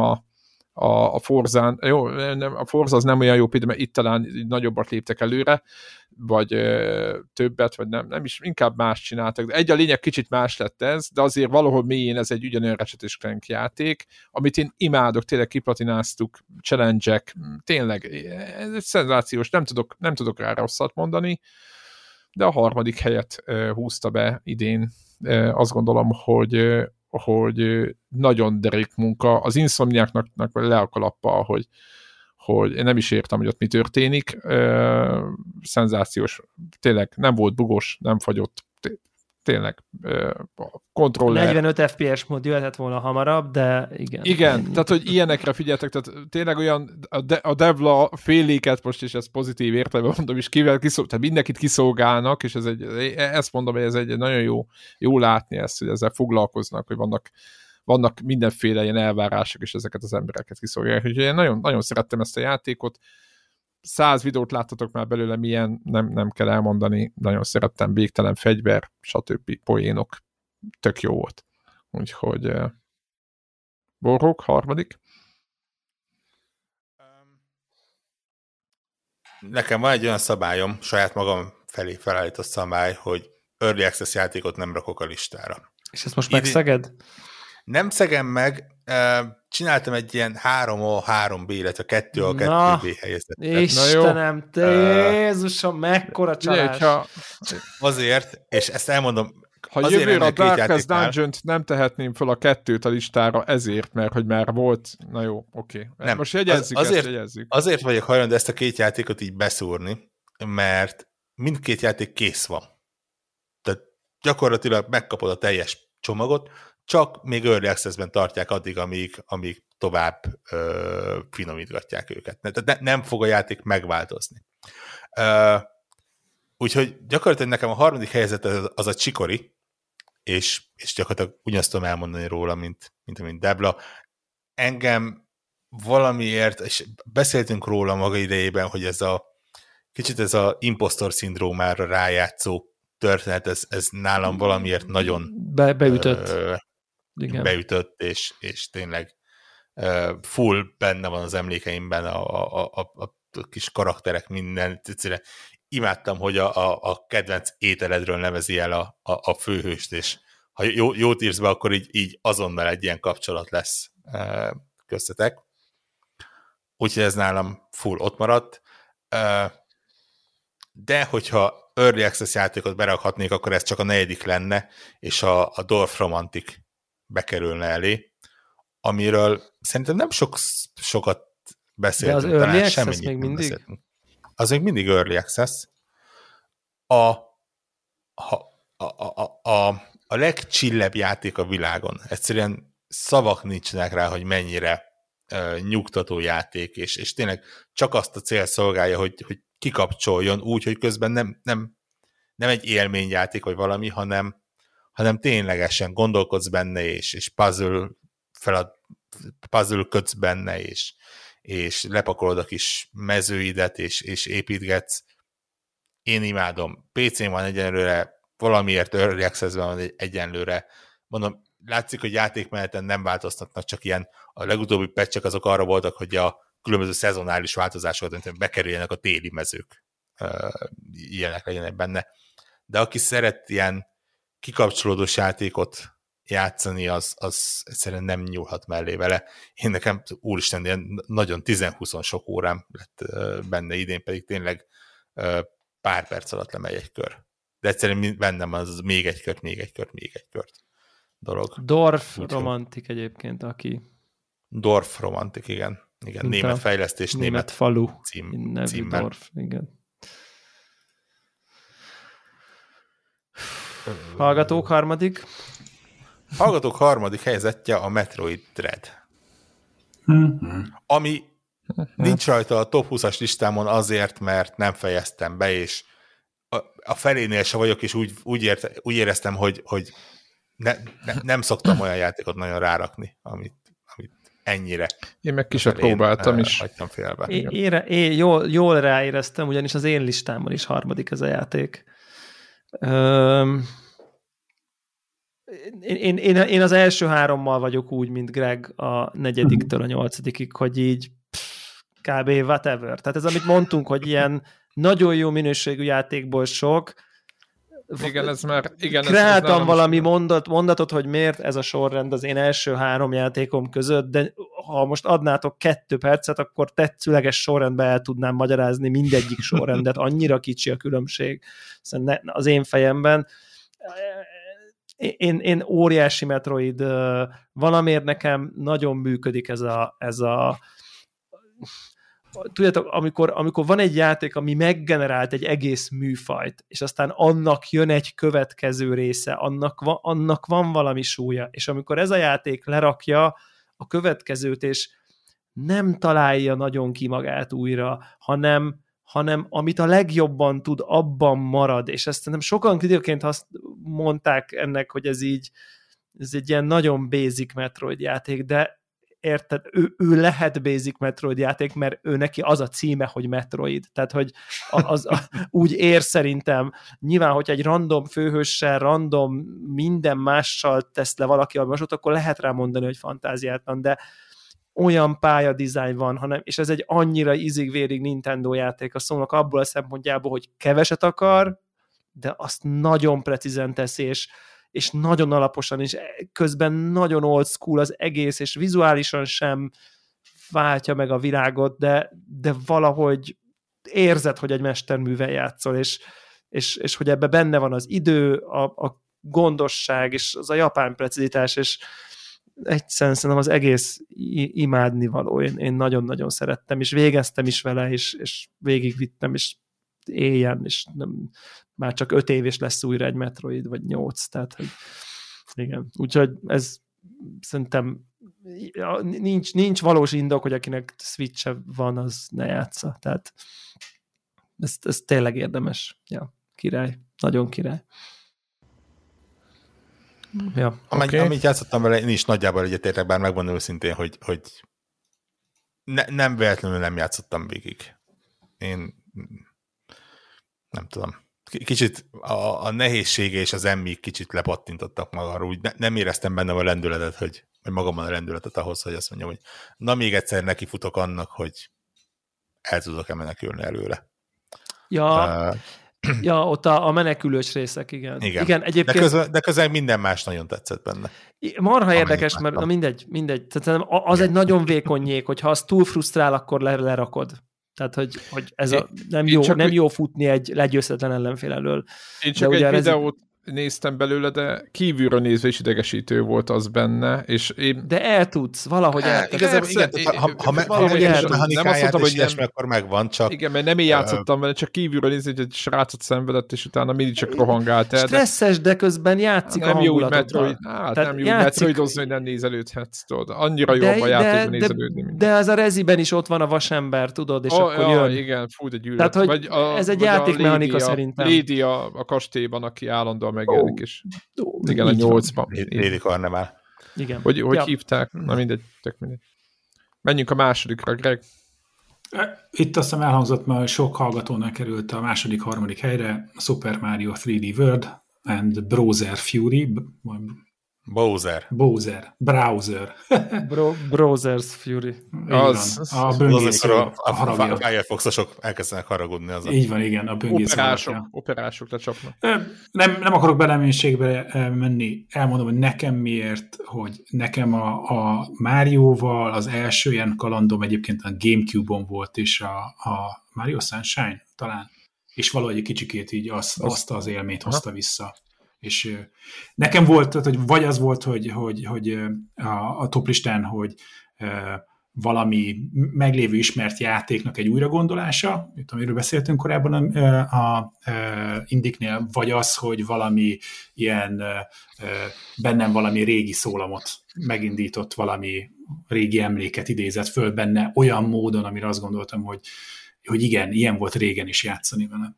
a Forzán, jó, nem, a Forza az nem olyan jó például, mert itt talán nagyobbat léptek előre, vagy többet, vagy nem is, inkább más csináltak. De egy a lényeg, kicsit más lett ez, de azért valahol mélyén ez egy ugyanolyan Ratchet és Clank játék, amit én imádok, tényleg kiplatináztuk, challenge-ek, tényleg, ez egy szenzációs, nem tudok rá rosszat mondani, de a harmadik helyet húzta be idén. Azt gondolom, hogy nagyon derék munka. Az Insomniáknak le a kalappal, hogy én nem is értem, hogy ott mi történik. Szenzációs. Tényleg nem volt bugos, nem fagyott. Tényleg. Kontroller. 45 FPS mód jöhetett volna hamarabb, de igen. Igen, tehát hogy ilyenekre figyeltek. Tehát tényleg olyan a Dewla féléket most is, ez pozitív értelemben mondom, és tehát mindenkit kiszolgálnak, és ezt mondom, hogy ez egy nagyon jó látni ezt, hogy ezzel foglalkoznak, hogy vannak mindenféle ilyen elvárások, és ezeket az embereket kiszolgálják. Úgyhogy én nagyon, nagyon szerettem ezt a játékot. 100 videót láttatok már belőle, milyen, nem kell elmondani, nagyon szerettem, végtelen fegyver, stb. Poénok, tök jó volt. Úgyhogy Borók, harmadik. Nekem van egy olyan szabályom, saját magam felé felállított szabály, hogy Early Access játékot nem rakok a listára. És ezt most megszeged? Nem szegem meg, csináltam egy ilyen 3A-3B-let, a 2A-2B helyezettet. Istenem, te Jézusom, mekkora csalás! Azért, és ezt elmondom, ha jövőre a Darkest Dungeon-t nem tehetném fel a 2-t a listára, ezért, mert hogy már volt, na jó, oké. Nem, most jegyezzük ezt, jegyezzük. Azért vagyok hajlandó ezt a két játékot így beszúrni, mert mindkét játék kész van. Tehát gyakorlatilag megkapod a teljes csomagot, csak még Early Access-ben tartják addig, amíg tovább finomítgatják őket. Tehát nem fog a játék megváltozni. Úgyhogy gyakorlatilag nekem a harmadik helyzet az a Chicory, és gyakorlatilag ugyanazt tudom elmondani róla, mint Dewla. Engem valamiért, és beszéltünk róla maga idejében, hogy ez a impostor szindrómára rájátszó történet, ez nálam valamiért nagyon beütött. Igen. Beütött, és tényleg full benne van az emlékeimben a kis karakterek, minden. Egyszerűen imádtam, hogy a kedvenc ételedről nevezi el a főhőst, és ha jót írsz be, akkor így azonnal egy ilyen kapcsolat lesz köztetek. Úgyhogy ez nálam full ott maradt. de hogyha Early Access játékot berakhatnék, akkor ez csak a negyedik lenne, és a Dorf Romantik bekerülne elé, amiről szerintem nem sokat beszéltünk. De az Early Access még mindig? Beszéltünk. Az még mindig Early Access. A legchillebb játék a világon. Egyszerűen szavak nincsenek rá, hogy mennyire nyugtató játék, és tényleg csak azt a cél szolgálja, hogy kikapcsoljon úgy, hogy közben nem egy élményjáték vagy valami, hanem ténylegesen gondolkodsz benne, és puzzle-ködsz benne, és lepakolod a kis mezőidet, és építgetsz. Én imádom. PC-n van egyenlőre, valamiért Early Access-ben van egyenlőre. Mondom, látszik, hogy játékmeneten nem változtatnak, csak ilyen a legutóbbi patchek azok arra voltak, hogy a különböző szezonális változásokat bekerüljenek a téli mezők. Ilyenek legyenek benne. De aki szeret ilyen kikapcsolódós játékot játszani, az egyszerűen nem nyúlhat mellé vele. Én nekem, úristen, ilyen nagyon 10-20 sok órám lett benne idén, pedig tényleg pár perc alatt lemegy egy kör. De egyszerűen bennem az még egy kört dolog. Dorf Romantik egyébként, aki... Dorf Romantik, igen. Német fejlesztés, német falu címmel. Dorf, igen. Hallgatók harmadik helyzetje a Metroid Dread. Ami nincs rajta a top 20-as listámon azért, mert nem fejeztem be, és a felénél se vagyok, és úgy éreztem, hogy nem szoktam olyan játékot nagyon rárakni, amit ennyire. Én meg kisebb próbáltam is. Hagytam félbe. Én jól ráéreztem, ugyanis az én listámon is harmadik ez a játék. Én az első hárommal vagyok úgy, mint Greg a negyediktől a nyolcadikig, hogy így kb. Whatever. Tehát ez, amit mondtunk, hogy ilyen nagyon jó minőségű játékból sok. Igen, ez már... Kreáltam valami mondatot, hogy miért ez a sorrend az én első három játékom között, de ha most adnátok 2 percet, akkor tetszőleges sorrendbe el tudnám magyarázni mindegyik sorrendet. Annyira kicsi a különbség az én fejemben. Én óriási Metroid. Valamiért nekem nagyon működik ez a tudjátok, amikor van egy játék, ami meggenerált egy egész műfajt, és aztán annak jön egy következő része, annak van valami súlya, és amikor ez a játék lerakja a következőt, és nem találja nagyon ki magát újra, hanem amit a legjobban tud, abban marad, és ezt nem sokan időként azt mondták ennek, hogy ez egy ilyen nagyon basic Metroid játék, de érted, ő lehet basic Metroid játék, mert ő neki az a címe, hogy Metroid. Tehát, hogy úgy ér szerintem. Nyilván, hogy egy random főhőssel, random minden mással tesz le valaki a másot, akkor lehet rá mondani, hogy fantáziátlan, de olyan pályadizájn van, és ez egy annyira ízig-vérig Nintendo játék. Azt mondok abból a szempontjából, hogy keveset akar, de azt nagyon precízen teszi, és nagyon alaposan, és közben nagyon old school az egész, és vizuálisan sem váltja meg a világot, de valahogy érzed, hogy egy mesterművel játszol, és hogy ebbe benne van az idő, a gondosság, és az a japán precizitás, és egyszerűen szerintem az egész imádnivaló. Én nagyon-nagyon szerettem, és végeztem is vele, és végigvittem, és éljen, és nem, már csak 5 éves lesz újra egy Metroid, vagy 8, tehát, hogy igen. Úgyhogy ez szerintem nincs valós indok, hogy akinek Switch-e van, az ne játsza, tehát ez tényleg érdemes. Ja, király, nagyon király. Ja, Amit játszottam vele, én is nagyjából egyetértek, bár megmondom őszintén, hogy nem véletlenül nem játszottam végig. Én nem tudom. Kicsit a nehézsége és az emmi kicsit lepattintottak magáról, úgy nem éreztem bennem a lendületet, vagy magamban a lendületet ahhoz, hogy azt mondjam, hogy na még egyszer neki futok annak, hogy el tudok-e menekülni előle. Ja, ott a menekülős részek, igen. Igen, egyébként... de közben minden más nagyon tetszett benne. Marha érdekes, mert na mindegy. Tehát az igen. Egy nagyon vékony nyék, hogyha az túl frusztrál, akkor lerakod. Tehát, hogy ez nem jó futni egy legyőzhetetlen ellenfél elől. Én csak egy videót néztem belőle, de kívülről nézve is idegesítő volt az benne, és én... De el tudsz, valahogy el tudsz. Ha megérted a mechanikáját, és ilyesmi, akkor megvan, csak... Igen, mert nem én játszottam vele, csak kívülről nézni, hogy egy srácot szenvedett, és utána mindig csak rohangált el. Stresszes, de közben játszik a hangulatoddal. Nem jó metroidozni, hogy nem nézelődhetsz, tudod. Annyira jó a játékban nézelődni. De az a Reziben is ott van a vasember, tudod, és akkor jön. Igen, fú, de gyűlölet. Tehát, hogy ez egy játékmechanika szerintem. Lady a kastélyban, aki állandóan megjelenik, és igen, a 8-ban. Lady Carneval. Igen. Hogy hívták? Na mindegy, tök mindegy. Menjünk a másodikra, Greg. Itt azt hiszem elhangzott, mert sok hallgatónál került a második, harmadik helyre, Super Mario 3D World and Browser Fury. Browser. Browser's Fury. Az, a böngészek. A Firefox-osok elkezdenek haragudni azon. Így van, igen, a böngészek. Operások lecsapnak. Nem akarok beleménységbe menni. Elmondom, hogy nekem miért, hogy nekem a Mario-val az első ilyen kalandom egyébként a Gamecube-on volt, és a Mario Sunshine talán, és valahogy egy kicsikét így azt az élményt hozta vissza. És nekem volt, hogy vagy az volt, hogy a toplistán, hogy valami meglévő ismert játéknak egy újragondolása, amiről beszéltünk korábban a Indiknél, vagy az, hogy valami ilyen bennem valami régi szólamot megindított, valami régi emléket idézett föl benne olyan módon, amire azt gondoltam, hogy igen, ilyen volt régen is játszani vele.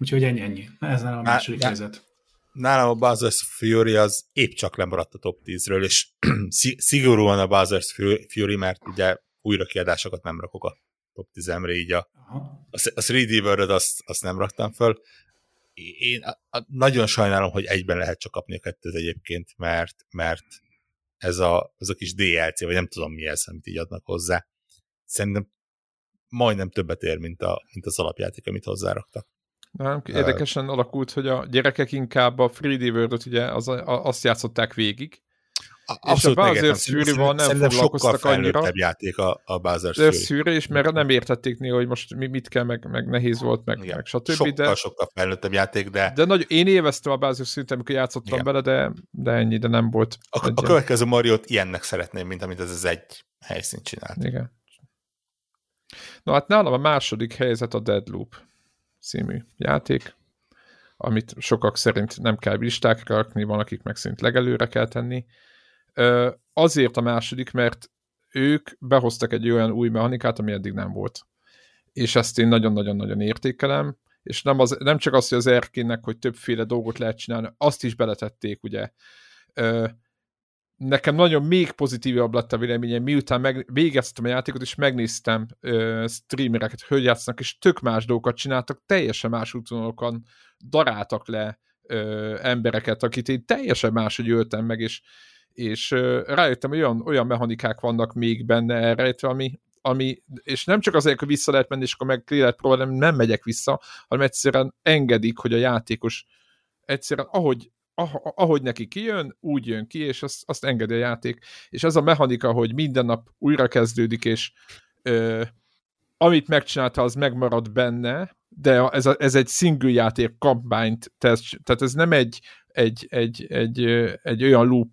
Úgyhogy ennyi. Ez nálam a második helyzet. Nálam a Bowser's Fury az épp csak lemaradt a top 10-ről, és szigorúan a Bowser's Fury, mert ugye újra kiadásokat nem rakok a top 10-emre, így a 3D World-öt azt nem raktam föl. Én nagyon sajnálom, hogy egyben lehet csak kapni a kettőt egyébként, mert ez a kis DLC, vagy nem tudom mi ez, amit így adnak hozzá. Szerintem majdnem többet ér, mint az alapjáték, amit hozzáraktak. Nem, érdekesen alakult, hogy a gyerekek inkább a 3D World-ot ugye azt játszották végig. Abszolút, és a Bowser's Fury-val nem foglalkoztak annyira. Sokkal játék a Bowser's Fury, és mert nem értették néha, hogy most mit kell, meg nehéz volt, meg stb. Sokkal fejlődtebb játék, de... De nagy, én élveztem a Bowser's Fury-t, amikor játszottam vele, de ennyi, de nem volt. A következő Mario-t ilyennek szeretném, mint amit ez az egy helyszín csinált. Igen. Na hát nálam a második helyzet a Deathloop című játék, amit sokak szerint nem kell listákra rakni, van, akik meg szerint legelőre kell tenni. Azért a második, mert ők behoztak egy olyan új mechanikát, ami eddig nem volt. És ezt én nagyon-nagyon-nagyon értékelem, és nem csak az, hogy az erkénnek, hogy többféle dolgot lehet csinálni, azt is beletették, ugye. Nekem nagyon még pozitívabb lett a véleményem, miután végeztem a játékot, és megnéztem streamereket, hogy játszanak, és tök más dolgokat csináltak, teljesen más útvonalokon daráltak le embereket, akit én teljesen máshogy öltem meg, és rájöttem, hogy olyan mechanikák vannak még benne elrejtve, ami és nem csak azért, hogy vissza lehet menni, és akkor meg lehet próbálni, nem megyek vissza, hanem egyszerűen engedik, hogy a játékos egyszerűen ahogy neki kijön, úgy jön ki, és azt engedi a játék. És ez a mechanika, hogy minden nap újra kezdődik, és amit megcsinálta, az megmarad benne, de ez egy single játék kampányt, tehát ez nem egy olyan loop,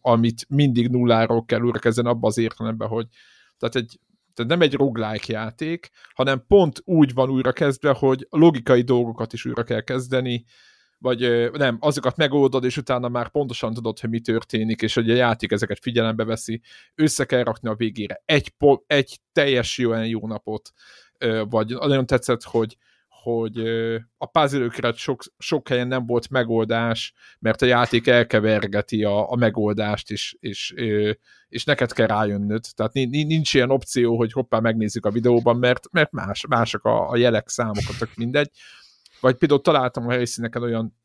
amit mindig nulláról kell újra kezdeni abba az értelemben, hogy tehát nem egy roguelike játék, hanem pont úgy van újra kezdve, hogy logikai dolgokat is újra kell kezdeni, vagy nem, azokat megoldod, és utána már pontosan tudod, hogy mi történik, és hogy a játék ezeket figyelembe veszi, össze kell rakni a végére egy teljes jó napot, vagy nagyon tetszett, hogy a puzzle-ökre sok helyen nem volt megoldás, mert a játék elkevergeti a megoldást, és neked kell rájönnöd. Tehát nincs ilyen opció, hogy hoppá, megnézzük a videóban, mert mások a jelek, számok, tök mindegy. Vagy például találtam a helyszíneken olyan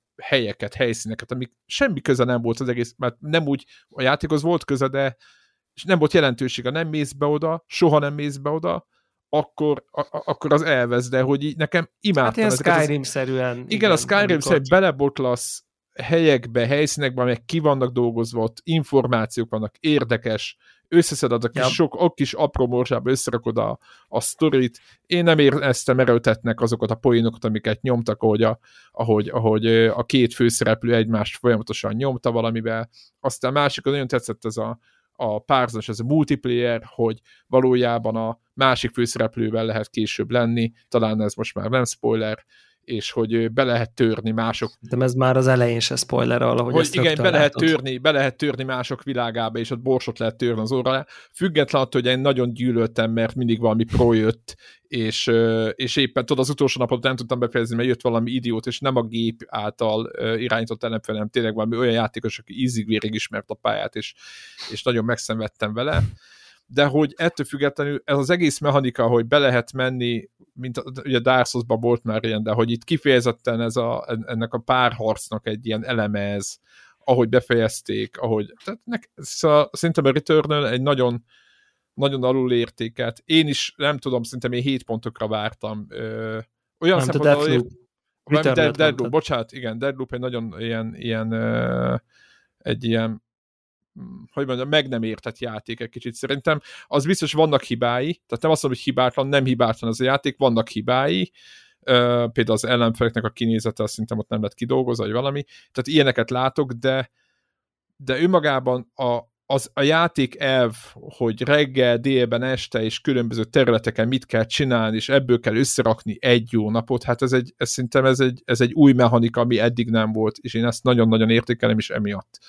helyszíneket, amik semmi köze nem volt az egész, mert nem úgy a játékhoz volt köze, de nem volt jelentősége, soha nem mész be oda, akkor az elvesz, de hogy így nekem imádtam. Hát ilyen Skyrim-szerűen. Igen, a Skyrim-szerűen beleboklasz helyekbe, helyszínekbe, amelyek ki vannak dolgozva, ott információk vannak, érdekes, összeszeded a kis, sok kis apró morzsába, összerakod a sztorit. Én nem éreztem erőltetnek azokat a poénokat, amiket nyomtak, ahogy a két főszereplő egymást folyamatosan nyomta valamivel. Aztán másikon nagyon tetszett ez a párzás, ez a multiplayer, hogy valójában a másik főszereplővel lehet később lenni, talán ez most már nem spoiler, és hogy be lehet törni mások. De ez már az elején se spoiler, ahogy hogy igen, be lehet törni mások világába, és ott borsot lehet törni az óra. Független attól, hogy én nagyon gyűlöltem, mert mindig valami pro jött, és éppen tudod, az utolsó napot nem tudtam befejezni, mert jött valami idiót, és nem a gép által irányított ellenfél, hanem tényleg valami olyan játékos, aki ízig-vérig ismert a pályát, és nagyon megszenvedtem vele. De hogy ettől függetlenül ez az egész mechanika, hogy be lehet menni, mint ugye Dark Souls-ban volt már ilyen, de hogy itt kifejezetten ennek a párharcnak egy ilyen eleme ez, ahogy befejezték, ahogy... Tehát szerintem a Returnal egy nagyon, nagyon alulértéket. Én is, nem tudom, szerintem én 7 pontokra vártam. Olyan szempontból... Deathloop, bocsánat, igen, Deathloop egy nagyon ilyen hogy mondjam, meg nem értett játék egy kicsit szerintem. Az biztos vannak hibái, tehát nem azt mondom, hogy hibátlan, nem hibátlan az a játék, vannak hibái, például az ellenfeleknek a kinézete, azt szerintem ott nem lett kidolgozva, vagy valami, tehát ilyeneket látok, de önmagában a játék elv, hogy reggel, délben, este és különböző területeken mit kell csinálni, és ebből kell összerakni egy jó napot, hát ez szerintem egy új mechanika, ami eddig nem volt, és én ezt nagyon-nagyon értékelem is emiatt.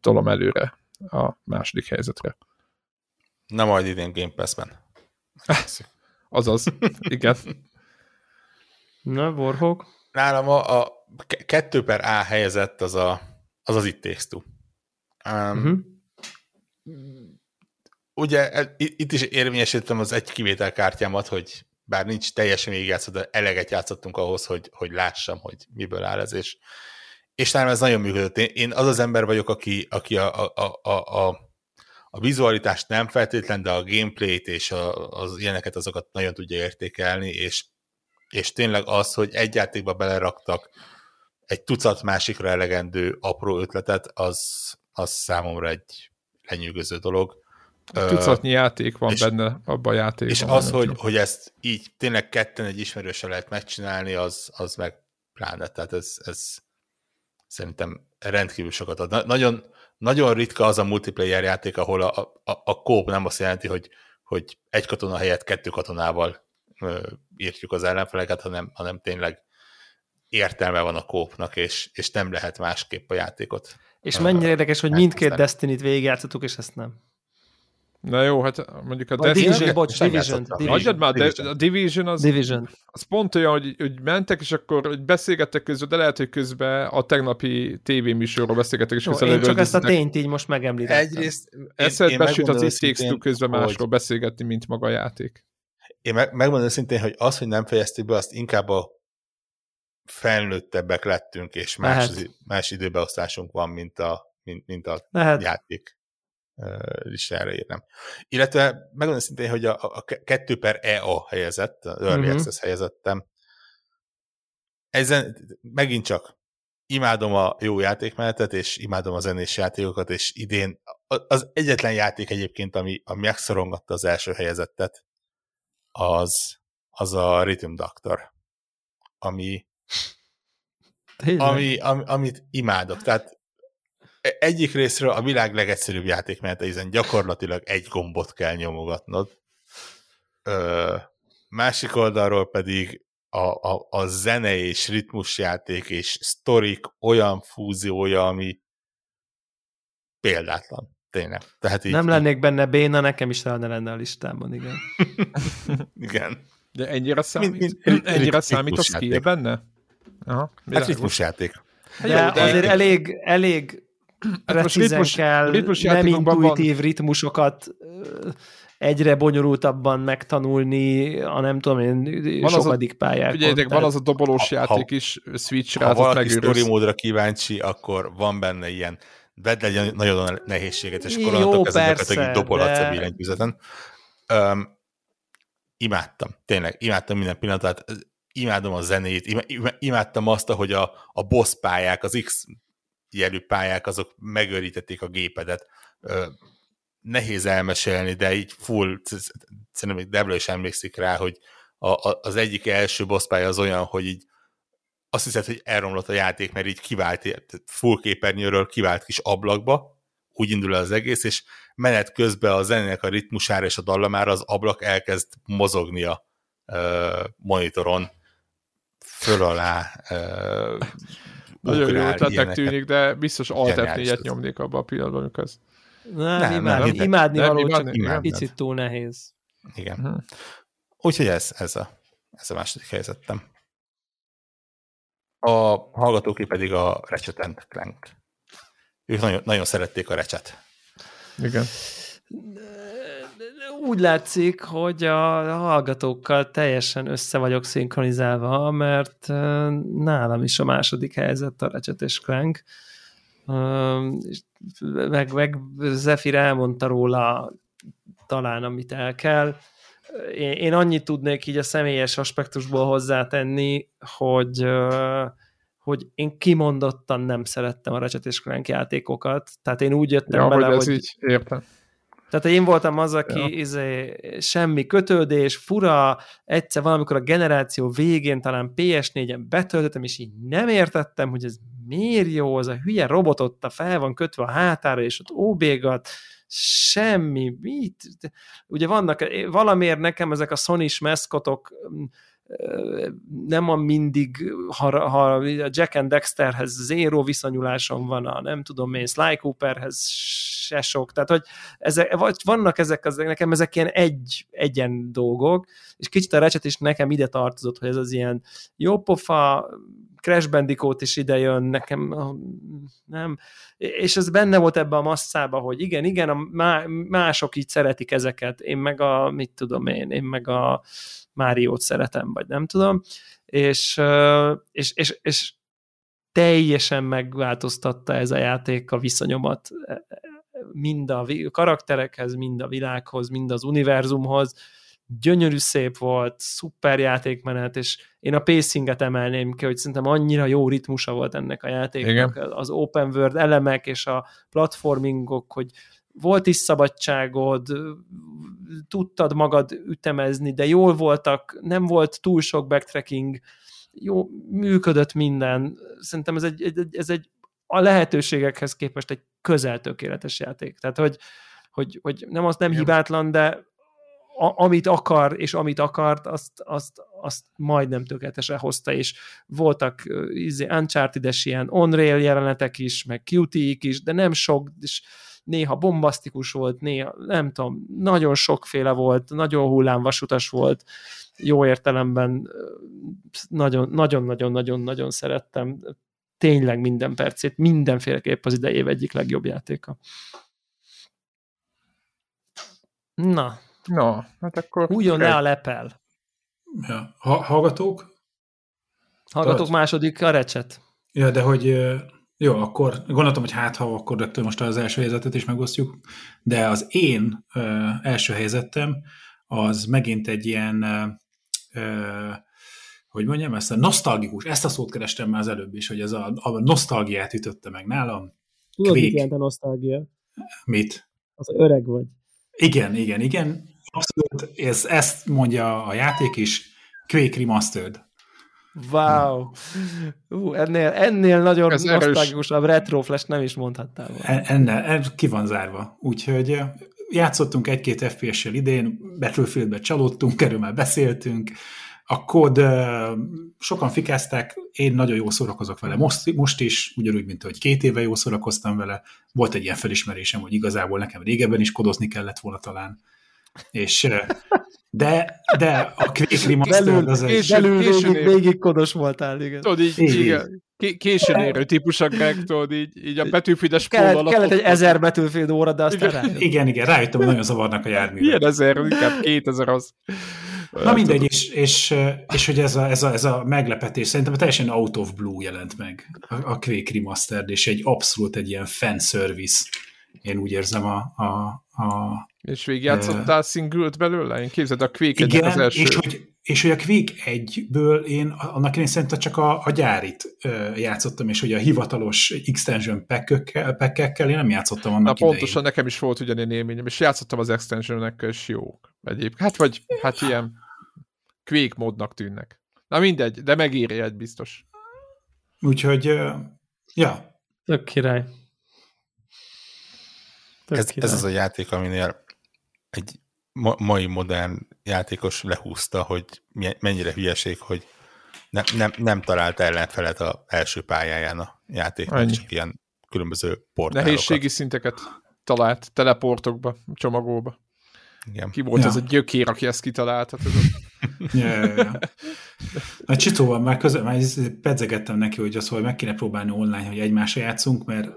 Tolom előre a második helyzetre. Na majd idén Game Pass-ben. Azaz, igen. Na, Warhawk? Nálam a 2/A helyezett az It Takes Two. Ugye itt is érvényesítem az egy kivételkártyámat, hogy bár nincs teljesen végigjátszva, de eleget játszottunk ahhoz, hogy lássam, hogy miből áll ez, és nálam ez nagyon működött. Én az ember vagyok, aki a vizualitást nem feltétlen, de a gameplayt és az ilyeneket, azokat nagyon tudja értékelni, és tényleg az, hogy egy játékba beleraktak egy tucat másikra elegendő apró ötletet, az számomra egy lenyűgöző dolog. Tucatnyi játék van benne abban a játékban. És az, hogy ezt így tényleg ketten egy ismerősen lehet megcsinálni, az meg pláne. Tehát ez szerintem rendkívül sokat ad. Nagyon, nagyon ritka az a multiplayer játék, ahol a co-op nem azt jelenti, hogy egy katona helyett 2 katonával írtjuk az ellenfeleket, hanem tényleg értelme van a co-opnak, és nem lehet másképp a játékot. És mennyire érdekes, hogy mindkét Destiny-t végigjátszottuk, és ezt nem. Na jó, hát mondjuk a Division az pont olyan, hogy mentek, és akkor beszélgettek közben, de lehet, hogy közben a tegnapi tévéműsorról beszélgettek, és közben lövöldöznek. Én csak ezt a tényt így most megemlítettem. Egyrészt eszedbe süt az It Takes Two közben másról beszélgetni, mint maga a játék. Én megmondom szintén, hogy az, hogy nem fejeztük be, azt inkább a felnőttebbek lettünk, és más időbeosztásunk van, mint a játék. Is erre érnem. Illetve megmondom szintén, hogy a 2/EA helyezett, az Early Access helyezettem. Ezen megint csak imádom a jó játékmenetet, és imádom a zenés játékokat, és idén az egyetlen játék egyébként, ami megszorongatta az első helyezettet, az a Rhythm Doctor, amit imádok. Tehát egyik részről a világ legegyszerűbb játékmenete, hiszen gyakorlatilag egy gombot kell nyomogatnod. Másik oldalról pedig a zene és ritmusjáték és sztorik olyan fúziója, ami példátlan, tényleg. Tehát így, nem lennék benne béna, nekem is rá ne lenne a listámon, igen. Igen. De ennyire számít? Ennyire számít a skill benne? Aha, hát ritmusjáték. De azért elég precízen kell, nem intuitív ritmusokat egyre bonyolultabban megtanulni, a nem tudom én sokadik pályákon. Figyeljetek, van az a dobolós játék is, Switch-re. Ha valaki story módra kíváncsi, akkor van benne ilyen, vedd egy nagyon nehézséget, és koronatokon ezeket a dobolatsz a billentyűzeten. Imádtam, tényleg, imádtam minden pillanatát. imádom a zenét, imádtam azt, ahogy a boss pályák, az X jelű pályák, azok megőrítették a gépedet. Nehéz elmesélni, de így full, szerintem még Dewla is emlékszik rá, hogy az egyik első boss pálya az olyan, hogy így azt hiszed, hogy elromlott a játék, mert így kivált, full képernyőről kivált kis ablakba, úgy indul el az egész, és menet közben a zenének a ritmusára és a dallamára az ablak elkezd mozogni a monitoron, föl alá nagyon jó ötletnek tűnik, de biztos Alt F4-et nyomnék abban a pillanatban, amikor ez... Nem, imádni való, csak picit túl nehéz. Igen. Úgyhogy ez a második helyzetem. A hallgatóké pedig a Ratchet and Clank. Ők nagyon, nagyon szerették a Ratchet. Igen. Úgy látszik, hogy a hallgatókkal teljesen össze vagyok szinkronizálva, mert nálam is a második helyzet a Ratchet és Clank. Meg Zephyr elmondta róla talán, amit el kell. Én annyit tudnék így a személyes aspektusból hozzátenni, hogy én kimondottan nem szerettem a Ratchet & Clank játékokat. Tehát én úgy jöttem bele, hogy... Így, értem. Tehát én voltam az, aki semmi kötődés, fura, egyszer valamikor a generáció végén talán PS4-en betöltöttem, és így nem értettem, hogy ez miért jó, az a hülye robot ott fel van kötve a hátára, és ott óbégat, semmi, mit? Ugye vannak, valamiért nekem ezek a Sony-s meszkotok nem a mindig, ha a Jack and Dexterhez zéró viszonyulásom van, a nem tudom én, Sly Cooperhez se sok, tehát hogy vannak ezek, nekem ezek ilyen egyen dolgok, és kicsit a Ratchet is nekem ide tartozott, hogy ez az ilyen jópofa, Crash Bandicoot is ide jön, nekem nem, és ez benne volt ebben a masszába, hogy igen, mások így szeretik ezeket, én meg a, mit tudom én meg a Máriót szeretem, vagy nem tudom, és teljesen megváltoztatta ez a játék a viszonyomat mind a karakterekhez, mind a világhoz, mind az univerzumhoz. Gyönyörű szép volt, szuper játékmenet, és én a pacinget emelném ki, hogy szerintem annyira jó ritmusa volt ennek a játéknak, az open world elemek és a platformingok, hogy volt is szabadságod, tudtad magad ütemezni, de jól voltak, nem volt túl sok backtracking, jó, működött minden. Szerintem ez egy a lehetőségekhez képest egy közel tökéletes játék. Tehát, hogy nem az nem hibátlan, de amit akar, és amit akart, azt majdnem tökéletesen hozta, és voltak Uncharted-es ilyen on-rail jelenetek is, meg cutie-ik is, de nem sok, és néha bombasztikus volt, néha, nem tudom, nagyon sokféle volt, nagyon hullámvasutas volt, jó értelemben nagyon-nagyon szerettem tényleg minden percét, mindenféleképp az idei év egyik legjobb játéka. Na, hát akkor... Hújjon le a lepel! Ja. Hallgatók? Hallgatók második a Ratchet. Ja, de hogy... Jó, akkor gondoltam, hogy akkor rögtön most az első helyzetet is megosztjuk, de az én első helyzetem az megint egy ilyen, hogy mondjam, ezt a nosztalgikus, ezt a szót kerestem már az előbb is, hogy ez a nosztalgiát ütötte meg nálam. Tudod, mit jelent a nosztalgia? Mit? Az öreg vagy. Igen. Abszolút, ezt mondja a játék is, Quake Remastered. Wow! Ennél nagyon nosztalgikusabb retroflash nem is mondhattál volna. Ennél ki van zárva. Úgyhogy játszottunk egy-két FPS-sel idén, Battlefieldbe csalódtunk, erről már beszéltünk, a kód sokan fikázták, én nagyon jól szórakozok vele most is, ugyanúgy, mint hogy 2 éve jól szórakoztam vele. Volt egy ilyen felismerésem, hogy igazából nekem régebben is kodozni kellett volna talán. És... De a Quake Remastered az egy... Későn végig kodos voltál, igen. Tudod, igen. Későn érő típusak meg, tudod, így a betűfides pólval... Kellett egy 1000 betűféd óra, de aztán rájöttem. Igen, rájöttem, hogy nagyon zavarnak a járművel. Ilyen 1000, inkább 2000 az. Na mindegy, és hogy ez a meglepetés szerintem teljesen out of blue jelent meg a Quake Remastered, és egy abszolút egy ilyen fanservice, én úgy érzem a És végigjátszottál singlet belőle? Én képzeld, a Quake 1-nek az első. És hogy a Quake 1-ből én annak én szerintem csak a gyárit játszottam, és hogy a hivatalos extension pack-ekkel én nem játszottam annak idején. Na pontosan, nekem is volt ugyanilyen élményem, és játszottam az extension-ekkel, és jók egyébként. Hát ilyen Quake módnak tűnnek. Na mindegy, de megírja egy biztos. Úgyhogy, ja. Tök király. Ez az a játék, aminél egy mai modern játékos lehúzta, hogy mennyire hülyeség, hogy nem talált ellenfelet az első pályáján a játéknak, csak ilyen különböző portálokat. Nehézségi szinteket talált teleportokba, csomagolba. Igen. Ki volt ez a gyökér, aki ezt kitalálta? Yeah. A Csicóval már pedzegettem neki, hogy azt, hogy meg kéne próbálni online, hogy egymásra játszunk, mert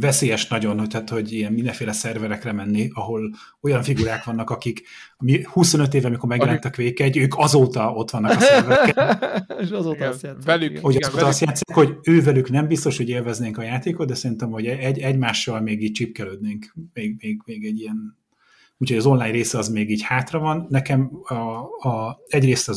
veszélyes nagyon, hogy ilyen mindenféle szerverekre menni, ahol olyan figurák vannak, akik 25 éve, amikor megjelent a Quake 1, ők azóta ott vannak a szervereken. És azóta azt játszik. Hogy ővelük nem biztos, hogy élveznénk a játékot, de szerintem, hogy egymással még így csipkelődnénk. Még egy ilyen... Úgyhogy az online része az még így hátra van. Nekem egyrészt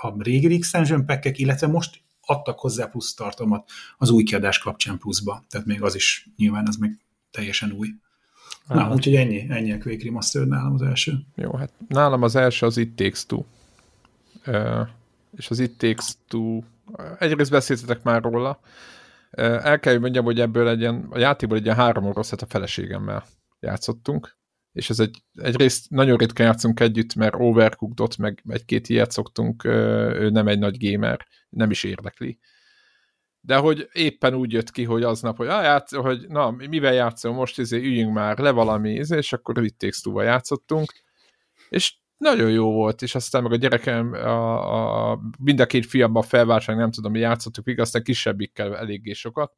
a régi extension pack-ek, illetve most adtak hozzá plusz tartalmat az új kiadás kapcsán pluszba. Tehát még az is nyilván, az még teljesen új. Na, úgyhogy ennyi a Quake Remastered nálam az első. Jó, hát nálam az első az It Takes Two. És az It Takes Two, egyrészt beszéltetek már róla. El kell, hogy mondjam, hogy ebből a játékból egy ilyen 3 oroszat a feleségemmel játszottunk. És ez egyrészt nagyon ritkán játszunk együtt, mert Overcooked-ot, meg egy-két ilyet szoktunk, ő nem egy nagy gamer, nem is érdekli. De hogy éppen úgy jött ki, hogy aznap, hogy na, mivel játszol most, üljünk már le valami, és akkor It Takes Two-val játszottunk, és nagyon jó volt, és aztán meg a gyerekem, mind a két fiamban felváltság, nem tudom, mi játszottuk, igaz, aztán kisebbikkel eléggé sokat.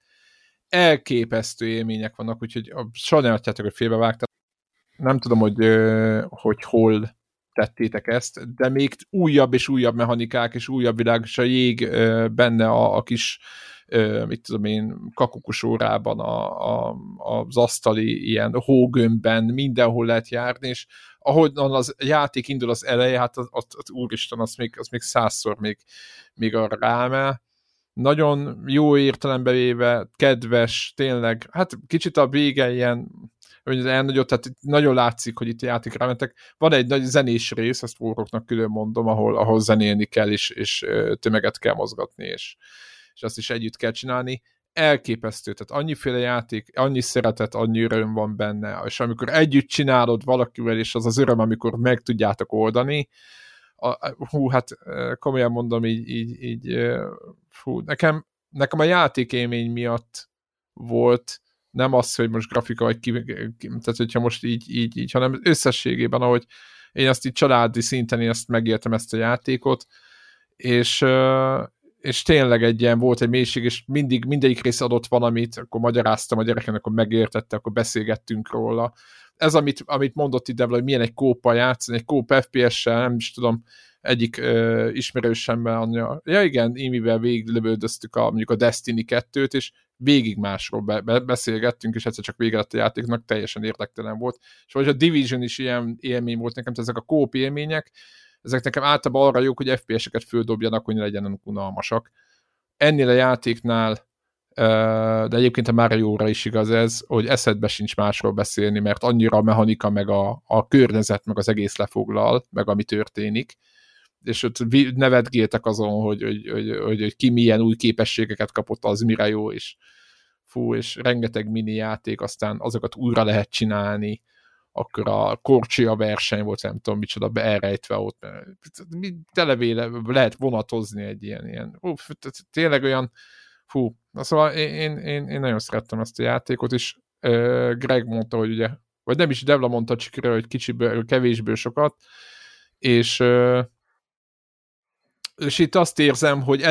Elképesztő élmények vannak, úgyhogy sajnálatjátok, hogy félbevágtam. Nem tudom, hogy hol tettétek ezt, de még újabb és újabb mechanikák, és újabb világ, és a jég benne a kis, mit tudom én, kakukus órában, az asztali ilyen hógömbben, mindenhol lehet járni, és ahonnan az játék indul az eleje, hát az úristen, az még 100-szor még arra rámel. Nagyon jó értelembe véve, kedves, tényleg, hát kicsit a vége ilyen, hogy elnagyott, tehát nagyon látszik, hogy itt a játékra mentek. Van egy nagy zenés rész, ezt Bóroknak külön mondom, ahol zenélni kell, és tömeget kell mozgatni, és azt is együtt kell csinálni. Elképesztő, tehát annyiféle játék, annyi szeretet, annyi öröm van benne, és amikor együtt csinálod valakivel, és az az öröm, amikor meg tudjátok oldani, hát komolyan mondom, nekem a játékélmény miatt volt. Nem az, hogy most grafika, vagy tehát hogyha most így, hanem összességében, ahogy én azt így családi szinten, én ezt megéltem, ezt a játékot, és tényleg egy ilyen volt egy mélység, és mindig mindegyik rész adott valamit, akkor magyaráztam a gyereknek, akkor megértette, akkor beszélgettünk róla. Ez, amit mondott itt Dewla, hogy milyen egy kóppal játszani, egy kóp FPS-sel, nem is tudom, egyik ismerősemmel, anya, ja igen, imivel végiglövődöztük mondjuk a Destiny 2-t, és végig másról beszélgettünk, és egyszer csak vége lett a játéknak, teljesen érdektelen volt. És vagy a Division is ilyen élmény volt nekem, ezek a co-op élmények, ezek nekem általában arra jók, hogy FPS-eket földobjanak, hogy ne legyenek unalmasak. Ennél a játéknál, de egyébként a Mario-ra is igaz ez, hogy eszedbe sincs másról beszélni, mert annyira a mechanika, meg a környezet, meg az egész lefoglal, meg ami történik, és ott nevetgéltek azon, hogy ki milyen új képességeket kapott, az mire jó, és fú, és rengeteg mini játék, aztán azokat újra lehet csinálni, akkor a korcsia verseny volt, nem tudom micsoda, elrejtve ott, televéle lehet vonatozni egy ilyen tényleg olyan, fú, szóval én nagyon szerettem ezt a játékot, és Greg mondta, hogy ugye, vagy nem is, Dewla mondta Csicory, hogy kicsiből, kevésből sokat, és itt azt érzem, hogy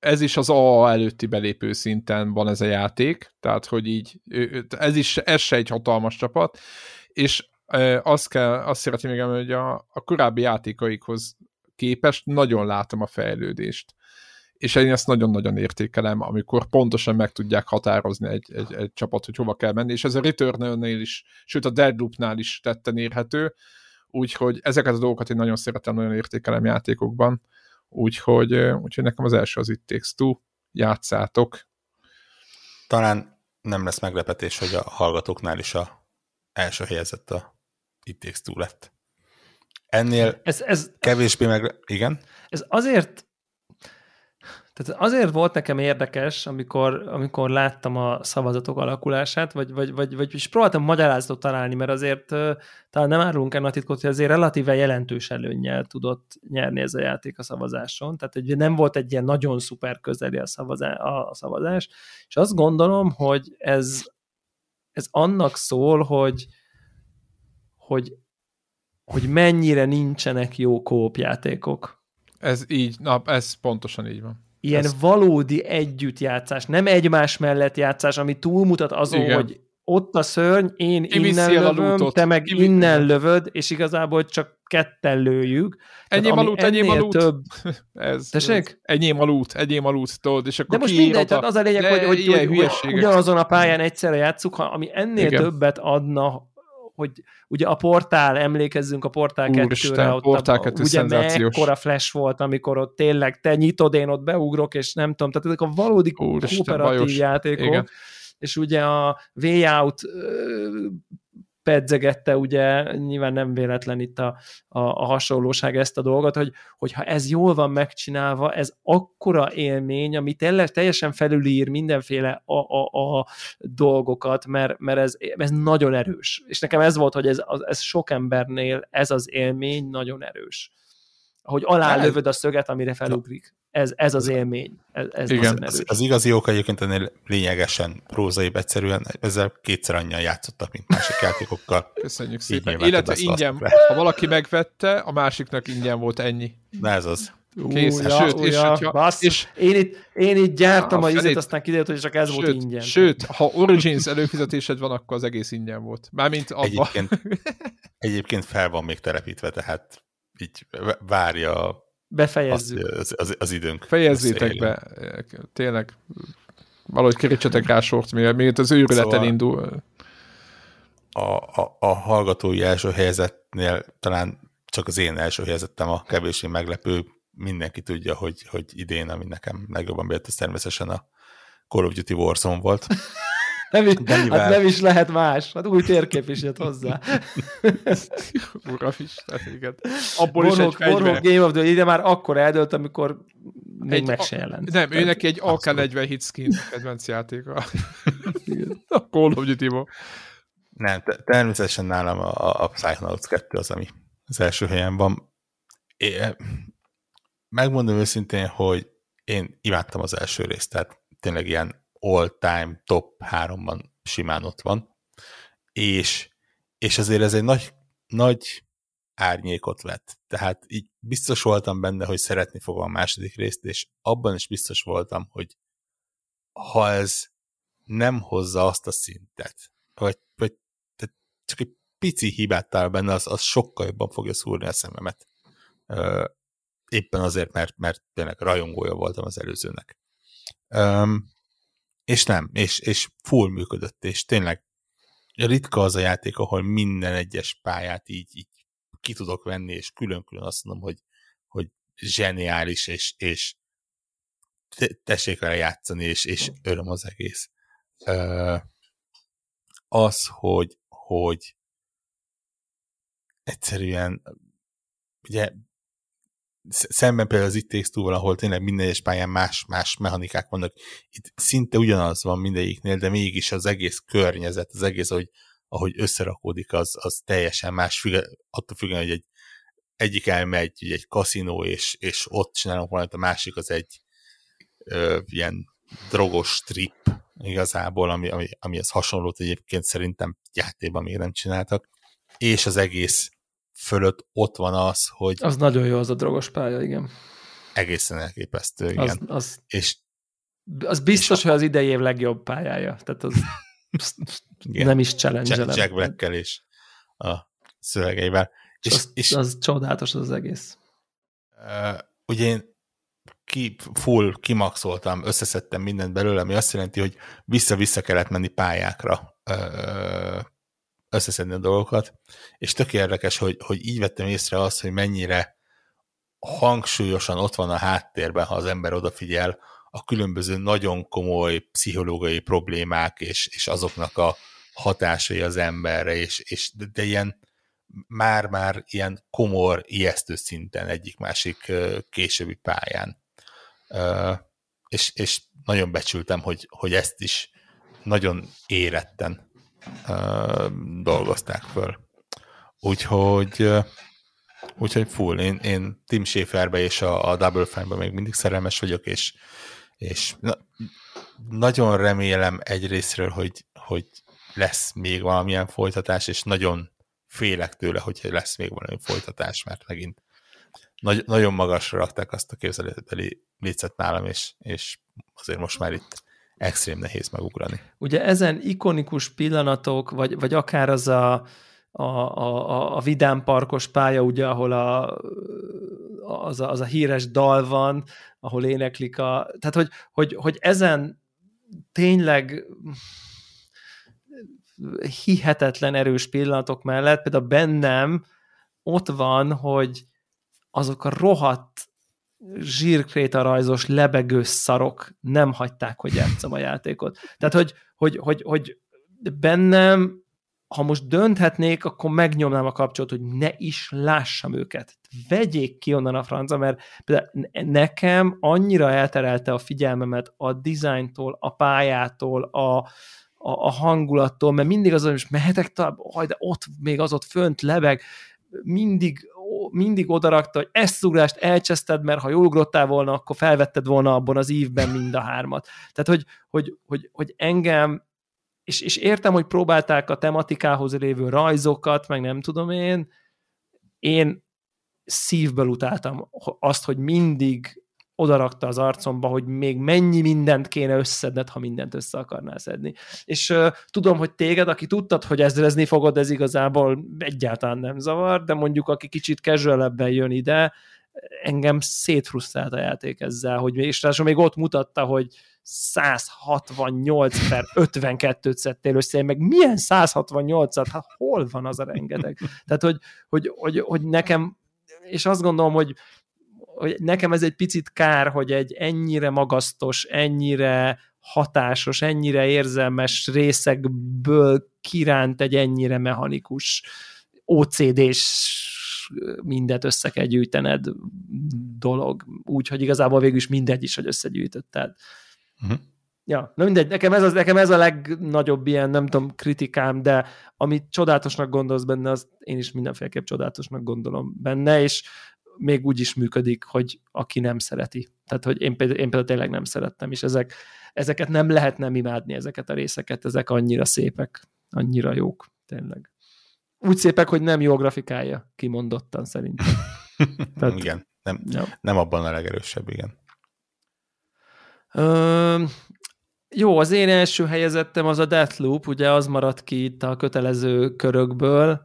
ez is az AA előtti belépő szinten van ez a játék, tehát hogy így, ez se egy hatalmas csapat, és azt szeretném még említeni, hogy a korábbi játékaikhoz képest nagyon látom a fejlődést. és én ezt nagyon-nagyon értékelem, amikor pontosan meg tudják határozni egy csapat, hogy hova kell menni, és ez a Returnal-nél is, sőt a Deathloop-nál is tetten érhető, úgyhogy ezeket a dolgokat én nagyon szeretem, nagyon értékelem játékokban, úgyhogy nekem az első az It Takes Two, játszátok. Talán nem lesz meglepetés, hogy a hallgatóknál is a első helyezett a It Takes Two lett. Ennél ez kevésbé meg... Igen? Ez azért... Tehát azért volt nekem érdekes, amikor láttam a szavazatok alakulását, vagy is próbáltam magyarázatot találni, mert azért talán nem árulunk el a titkot, hogy azért relatíve jelentős előnnyel tudott nyerni ez a játék a szavazáson. Tehát hogy nem volt egy ilyen nagyon szuper közeli a szavazás, és azt gondolom, hogy ez annak szól, hogy mennyire nincsenek jó co-op játékok. Ez pontosan így van. Ilyen valódi együttjátszás, nem egymás mellett játszás, ami túlmutat azon, igen, hogy ott a szörny, én innen lövöm, te meg innen lövöd, és igazából csak ketten lőjük. Enyém a lút. Enyém a lút, tudod, és akkor de most mindegy, tehát az a lényeg, hogy ugyanazon a pályán egyszerre játsszuk, ami ennél igen, többet adna, hogy ugye a portál, emlékezzünk a portál 2-re, ugye mekkora flash volt, amikor ott tényleg te nyitod, én ott beugrok, és nem tudom, tehát ezek a valódi kooperatív játékok, igen, és ugye a Way Out pedzegette, ugye nyilván nem véletlen itt a hasonlóság ezt a dolgot, hogy ha ez jól van megcsinálva, ez akkora élmény, ami teljesen felülír mindenféle a dolgokat, mert ez nagyon erős. És nekem ez volt, hogy ez sok embernél ez az élmény nagyon erős. Hogy alálövöd a szöget, amire felugrik. Ez az élmény. Igen, az igazi oka egyébként ennél lényegesen prózaibb, egyszerűen ezzel kétszer annyian játszottak, mint másik játékokkal. Köszönjük szépen. Illetve ingyen, ha valaki megvette, a másiknak ingyen volt ennyi. Na ez az. Kész. Én itt gyártam a izét, aztán kiderült, hogy csak ez volt ingyen. Sőt, ha Origins előfizetésed van, akkor az egész ingyen volt. Mármint abban. Egyébként fel van még telepítve, tehát így várja. Befejezzük. Az időnk. Fejezzétek be. Tényleg. Valahogy kerítsetek rá sort, miért az őrületen szóval indul. A hallgatói első helyezettnél talán csak az én első helyezettem a kevésbé meglepő. Mindenki tudja, hogy idén, ami nekem legjobban bejött, az természetesen a Call of Duty Warzone volt. Nem is lehet más. Hát új térkép is jött hozzá. Urafisten, igen. Abból Borók, is egy fegyver. Warhawk Game of the Year, de már akkor eldőlt, amikor még meg se jelent. Nem, ő neki egy AK-47 skin kedvenc játéka. A Call of Duty-ból. Nem, természetesen nálam a Psychonauts 2 az, ami az első helyen van. Én megmondom őszintén, hogy én imádtam az első részt, tehát tényleg ilyen all-time top 3-ban simán ott van, és azért ez egy nagy árnyékot vett. Tehát így biztos voltam benne, hogy szeretni fogom a második részt, és abban is biztos voltam, hogy ha ez nem hozza azt a szintet, vagy csak egy pici hibát talál benne, az sokkal jobban fogja szúrni a szememet. Éppen azért, mert tényleg rajongója voltam az előzőnek. És nem, és full működött, és tényleg ritka az a játék, ahol minden egyes pályát így ki tudok venni, és külön-külön azt mondom, hogy zseniális, és tessék vele játszani, és öröm az egész. Az, hogy egyszerűen ugye szemben például az It Takes Two-val, ahol tényleg minden egyes pályán más mechanikák vannak. Itt szinte ugyanaz van mindegyiknél, de mégis az egész környezet, az egész, ahogy összerakódik, az teljesen más, attól függően, hogy egyik elmegy egy kaszinó, és ott csinálunk valamit, a másik az egy ilyen drogos trip igazából, ami az hasonlót egyébként szerintem játékban még nem csináltak, és az egész fölött ott van az, hogy... Az nagyon jó, az a drogos pálya, igen. Egészen elképesztő, igen. Az biztos, hogy az idei év legjobb pályája. Tehát az igen, nem is challenge-elem. Jack Black-kel és a szövegeivel. És az csodálatos az egész. Ugye én kimaxoltam, összeszedtem mindent belőle, ami azt jelenti, hogy vissza-vissza kellett menni pályákra összeszedni a dolgokat, és tök érdekes, hogy így vettem észre azt, hogy mennyire hangsúlyosan ott van a háttérben, ha az ember odafigyel, a különböző nagyon komoly pszichológiai problémák, és azoknak a hatásai az emberre, és de ilyen már-már ilyen komor, ijesztő szinten egyik-másik későbbi pályán. És nagyon becsültem, hogy ezt is nagyon éretten dolgozták föl. Úgyhogy full. Én Tim Schaferbe és a Double Fine-ben még mindig szerelmes vagyok, és nagyon remélem egyrésztről, hogy lesz még valamilyen folytatás, és nagyon félek tőle, hogy lesz még valami folytatás, mert megint nagyon magasra rakták azt a képzeletbeli lécet nálam, és azért most már itt extrém nehéz megugrani. Ugye ezen ikonikus pillanatok, vagy akár az a vidám parkos pálya, ugye, ahol az a híres dal van, ahol éneklik tehát, hogy ezen tényleg hihetetlen erős pillanatok mellett, például bennem ott van, hogy azok a rohadt zsírkrétarajzos lebegő szarok nem hagyták, hogy játsszam a játékot. Tehát, hogy bennem, ha most dönthetnék, akkor megnyomnám a kapcsolat, hogy ne is lássam őket. Vegyék ki onnan a franca, mert nekem annyira elterelte a figyelmemet a dizájntól, a pályától, a hangulattól, mert mindig az, hogy most mehetek tovább, de ott még az ott fönt lebeg, mindig odarakta, hogy ezt ugrást elcseszted, mert ha jól ugrottál volna, akkor felvetted volna abban az ívben mind a hármat. Tehát, hogy engem, és értem, hogy próbálták a tematikához lévő rajzokat, meg nem tudom én szívből utáltam azt, hogy mindig odarakta az arcomba, hogy még mennyi mindent kéne összedned, ha mindent össze akarnál szedni. És tudom, hogy téged, aki tudtad, hogy ezrezni fogod, ez igazából egyáltalán nem zavar, de mondjuk aki kicsit casualebben jön ide, engem szétfrusztrált a játék ezzel, hogy még ott mutatta, hogy 168/52-t szedtél össze, én meg milyen 168-at? Hát hol van az a rengeteg? Tehát, hogy nekem, és azt gondolom, hogy nekem ez egy picit kár, hogy egy ennyire magasztos, ennyire hatásos, ennyire érzelmes részekből kiránt egy ennyire mechanikus OCD-s mindet össze kell gyűjtened dolog. Úgyhogy igazából végül is mindegy is, hogy összegyűjtötted. Uh-huh. Ja, na mindegy, nekem ez a legnagyobb ilyen, nem tudom, kritikám, de amit csodálatosnak gondolsz benne, azt én is mindenféleképp csodálatosnak gondolom benne, és még úgy is működik, hogy aki nem szereti. Tehát, hogy én például tényleg nem szerettem, és ezeket nem lehet nem imádni, ezeket a részeket, ezek annyira szépek, annyira jók, tényleg. Úgy szépek, hogy nem jó grafikája, kimondottan szerintem. Tehát, igen, nem abban a legerősebb, igen. Jó, az én első helyezettem az a Deathloop, ugye az maradt ki itt a kötelező körökből.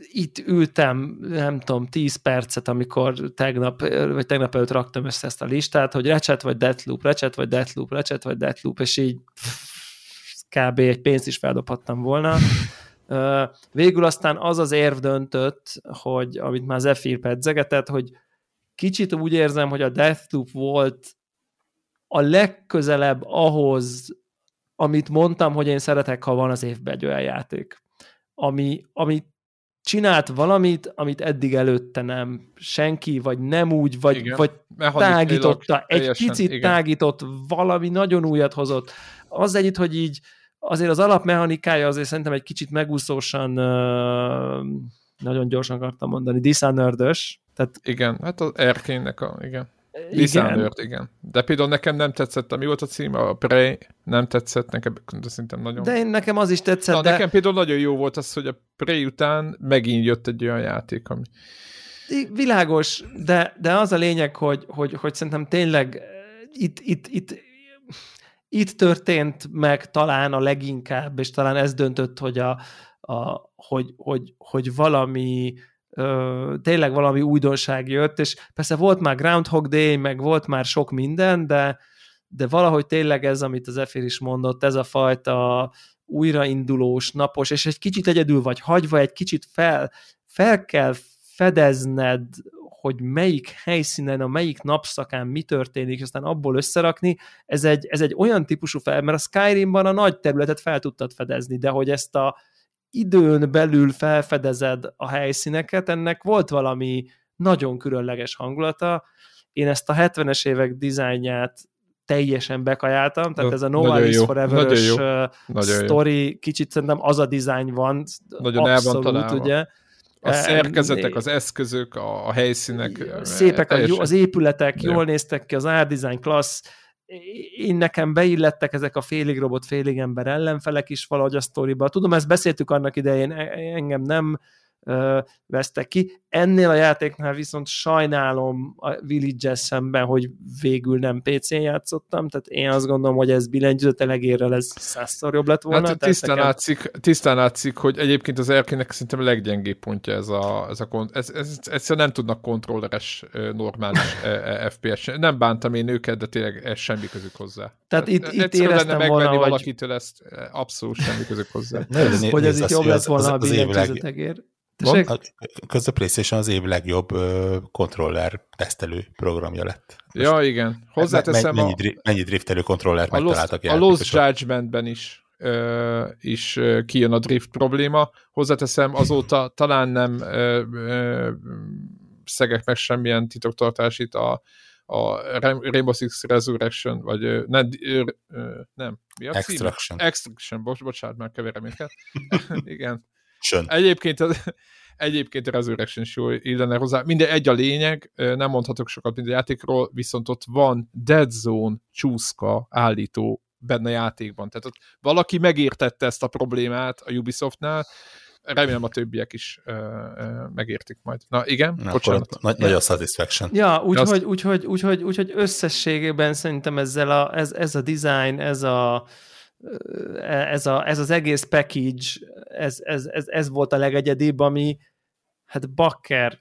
Itt ültem, nem tudom, 10 percet, amikor tegnap előtt raktam össze ezt a listát, hogy Ratchet vagy Deathloop, és így kb. Egy pénzt is feldobhattam volna. Végül aztán az érv döntött, hogy amit már Zephyr pedzegetett, hogy kicsit úgy érzem, hogy a Deathloop volt a legközelebb ahhoz, amit mondtam, hogy én szeretek, ha van az évben egy olyan játék, ami csinált valamit, amit eddig előtte nem senki, vagy nem úgy, vagy tágította, egy picit igen. Tágított, valami nagyon újat hozott. Az együtt, hogy így azért az alapmechanikája azért szerintem egy kicsit megúszósan, nagyon gyorsan akartam mondani, Dishonored-ös. Tehát, igen, hát az Arkane-nek igen. Dishonored, igen. De például nekem nem tetszett, mi volt a cím? A Prey nem tetszett, nekem de szerintem nagyon... De nekem az is tetszett, de... Nekem például nagyon jó volt az, hogy a Prey után megint jött egy olyan játék, ami... Világos, de az a lényeg, hogy szerintem tényleg itt történt meg talán a leginkább, és talán ez döntött, hogy valami tényleg valami újdonság jött, és persze volt már Groundhog Day, meg volt már sok minden, de valahogy tényleg ez, amit az Efér is mondott, ez a fajta újraindulós, napos, és egy kicsit egyedül vagy hagyva, egy kicsit fel kell fedezned, hogy melyik helyszínen, a melyik napszakán mi történik, és aztán abból összerakni, ez egy olyan típusú fel, mert a Skyrimban a nagy területet fel tudtad fedezni, de hogy ezt a időn belül felfedezed a helyszíneket, ennek volt valami nagyon különleges hangulata. Én ezt a 70-es évek dizájnját teljesen bekajáltam, tehát ez a No One Is Forever-ös sztori, kicsit szerintem az a dizájn van, nagyon abszolút, ugye. A szerkezetek, az eszközök, a helyszínek. Szépek az épületek, jól néztek ki, az art design klassz. Én nekem beillettek ezek a félig robot, félig ember ellenfelek is valahogy a sztoriba. Tudom, ezt beszéltük annak idején, engem nem vesztek ki. Ennél a játéknál viszont sajnálom a Village-el szemben, hogy végül nem PC-n játszottam, tehát én azt gondolom, hogy ez billentyűzet elegérrel ez 100-szor jobb lett volna. Hát, tisztán látszik, hogy egyébként az RK-nek szerintem a leggyengébb pontja ez egyszerűen nem tudnak kontrolleres normális FPS. Nem bántam én őket, de tényleg ez semmi közük hozzá. Tehát itt éreztem volna, hogy valakitől ezt abszolút semmi közük hozzá. Hogy ez itt jobb lett volna a billentyűzet egér. Közben a PlayStation az év legjobb kontroller tesztelő programja lett. Ja, igen. Hozzáteszem, mennyi driftelő kontrollert megtaláltak játékosok. A Lost Judgment-ben is kijön a drift probléma. Hozzáteszem, azóta talán nem szegek meg semmilyen titoktartásit a Rainbow Six Resurrection, vagy nem. Mi a cím? Extraction. Bocsánat, már keverem őket. Igen. Sön. Egyébként a Resurrection is jól illene hozzá. Minden egy a lényeg, nem mondhatok sokat minden játékról, viszont ott van Dead Zone csúszka állító benne játékban. Tehát ott valaki megértette ezt a problémát a Ubisoftnál, remélem a többiek is megértik majd. Na igen, bocsánat. Nagyon satisfaction. Ja, úgyhogy összességében szerintem ezzel ez a design, ez az egész package, ez volt a legegyedibb, ami, hát bakker,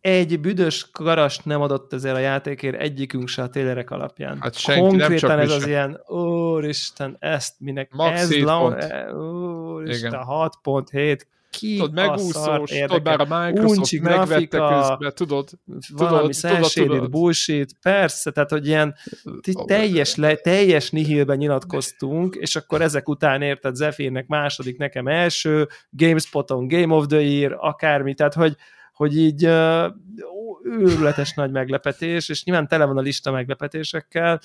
egy büdös garast nem adott ezért a játékért egyikünk se a télerek alapján. Hát senki, konkrétan ez az ilyen, úristen, ezt minek, max ez launch, úristen, 6.7, ki tudod, a szar érdekel, uncsi grafika, valami szensédít, bullshit, persze, tehát, hogy ilyen teljes nihilben nyilatkoztunk, és akkor ezek után érted Zephyr-nek második, nekem első, GameSpot-on Game of the Year, akármi, tehát, hogy így őrületes nagy meglepetés, és nyilván tele van a lista meglepetésekkel,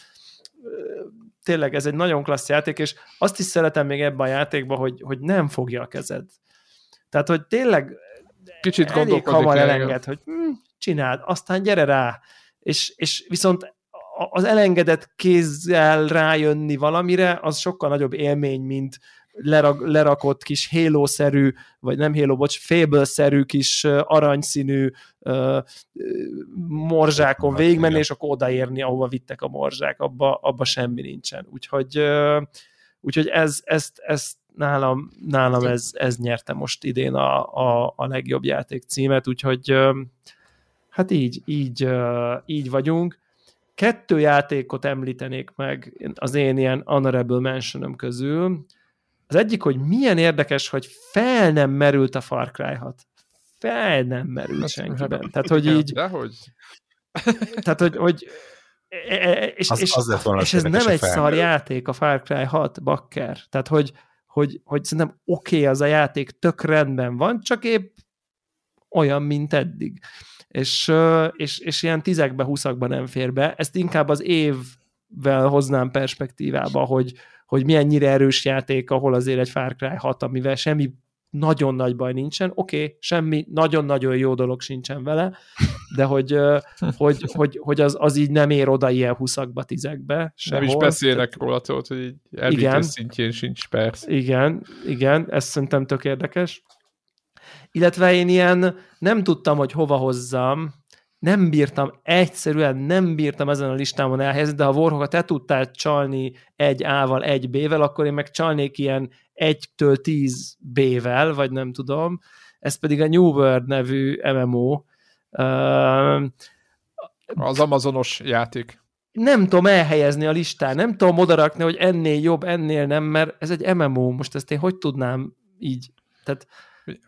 tényleg ez egy nagyon klassz játék, és azt is szeretem még ebben a játékban, hogy nem fogja a kezed. Tehát, hogy tényleg kicsit elég hamar elenged, hogy csináld, aztán gyere rá. És viszont az elengedett kézzel rájönni valamire, az sokkal nagyobb élmény, mint lerakott kis Halo-szerű, vagy nem Halo, Fable-szerű kis aranyszínű morzsákon végigmenni, és akkor odaérni, ahova vittek a morzsák, abba semmi nincsen. Úgyhogy ezt nálam ez nyerte most idén a legjobb játék címet, úgyhogy hát így vagyunk. 2 játékot említenék meg az én ilyen honorable mentionöm közül. Az egyik, hogy milyen érdekes, hogy fel nem merült a Far Cry 6. Fel nem merült senkiben. Tehát, hogy így... És ez nem egy szar játék a Far Cry 6, bakker. Tehát, hogy szerintem oké, az a játék tök rendben van, csak épp olyan, mint eddig. És ilyen 10-20 nem fér be. Ezt inkább az évvel hoznám perspektívába, hogy milyennyire erős játék, ahol azért egy Far Cry 6, amivel semmi nagyon nagy baj nincsen. Oké, semmi nagyon-nagyon jó dolog sincsen vele, de hogy az így nem ér oda ilyen 20-10-be. Sehol. Nem is beszélnek róla, tudod, hogy így elvítő szintjén sincs, persze. Igen, ez szerintem tök érdekes. Illetve én ilyen nem tudtam, hogy hova hozzam, egyszerűen nem bírtam ezen a listámon elhelyezni, de ha Warhawk, te tudtál csalni 1A-val, 1B-vel, akkor én meg csalnék ilyen 1-10 B-vel, vagy nem tudom, ez pedig a New World nevű MMO. Az amazonos játék. Nem tudom elhelyezni a listán, nem tudom odarakni, hogy ennél jobb, ennél nem, mert ez egy MMO, most ezt én hogy tudnám így, tehát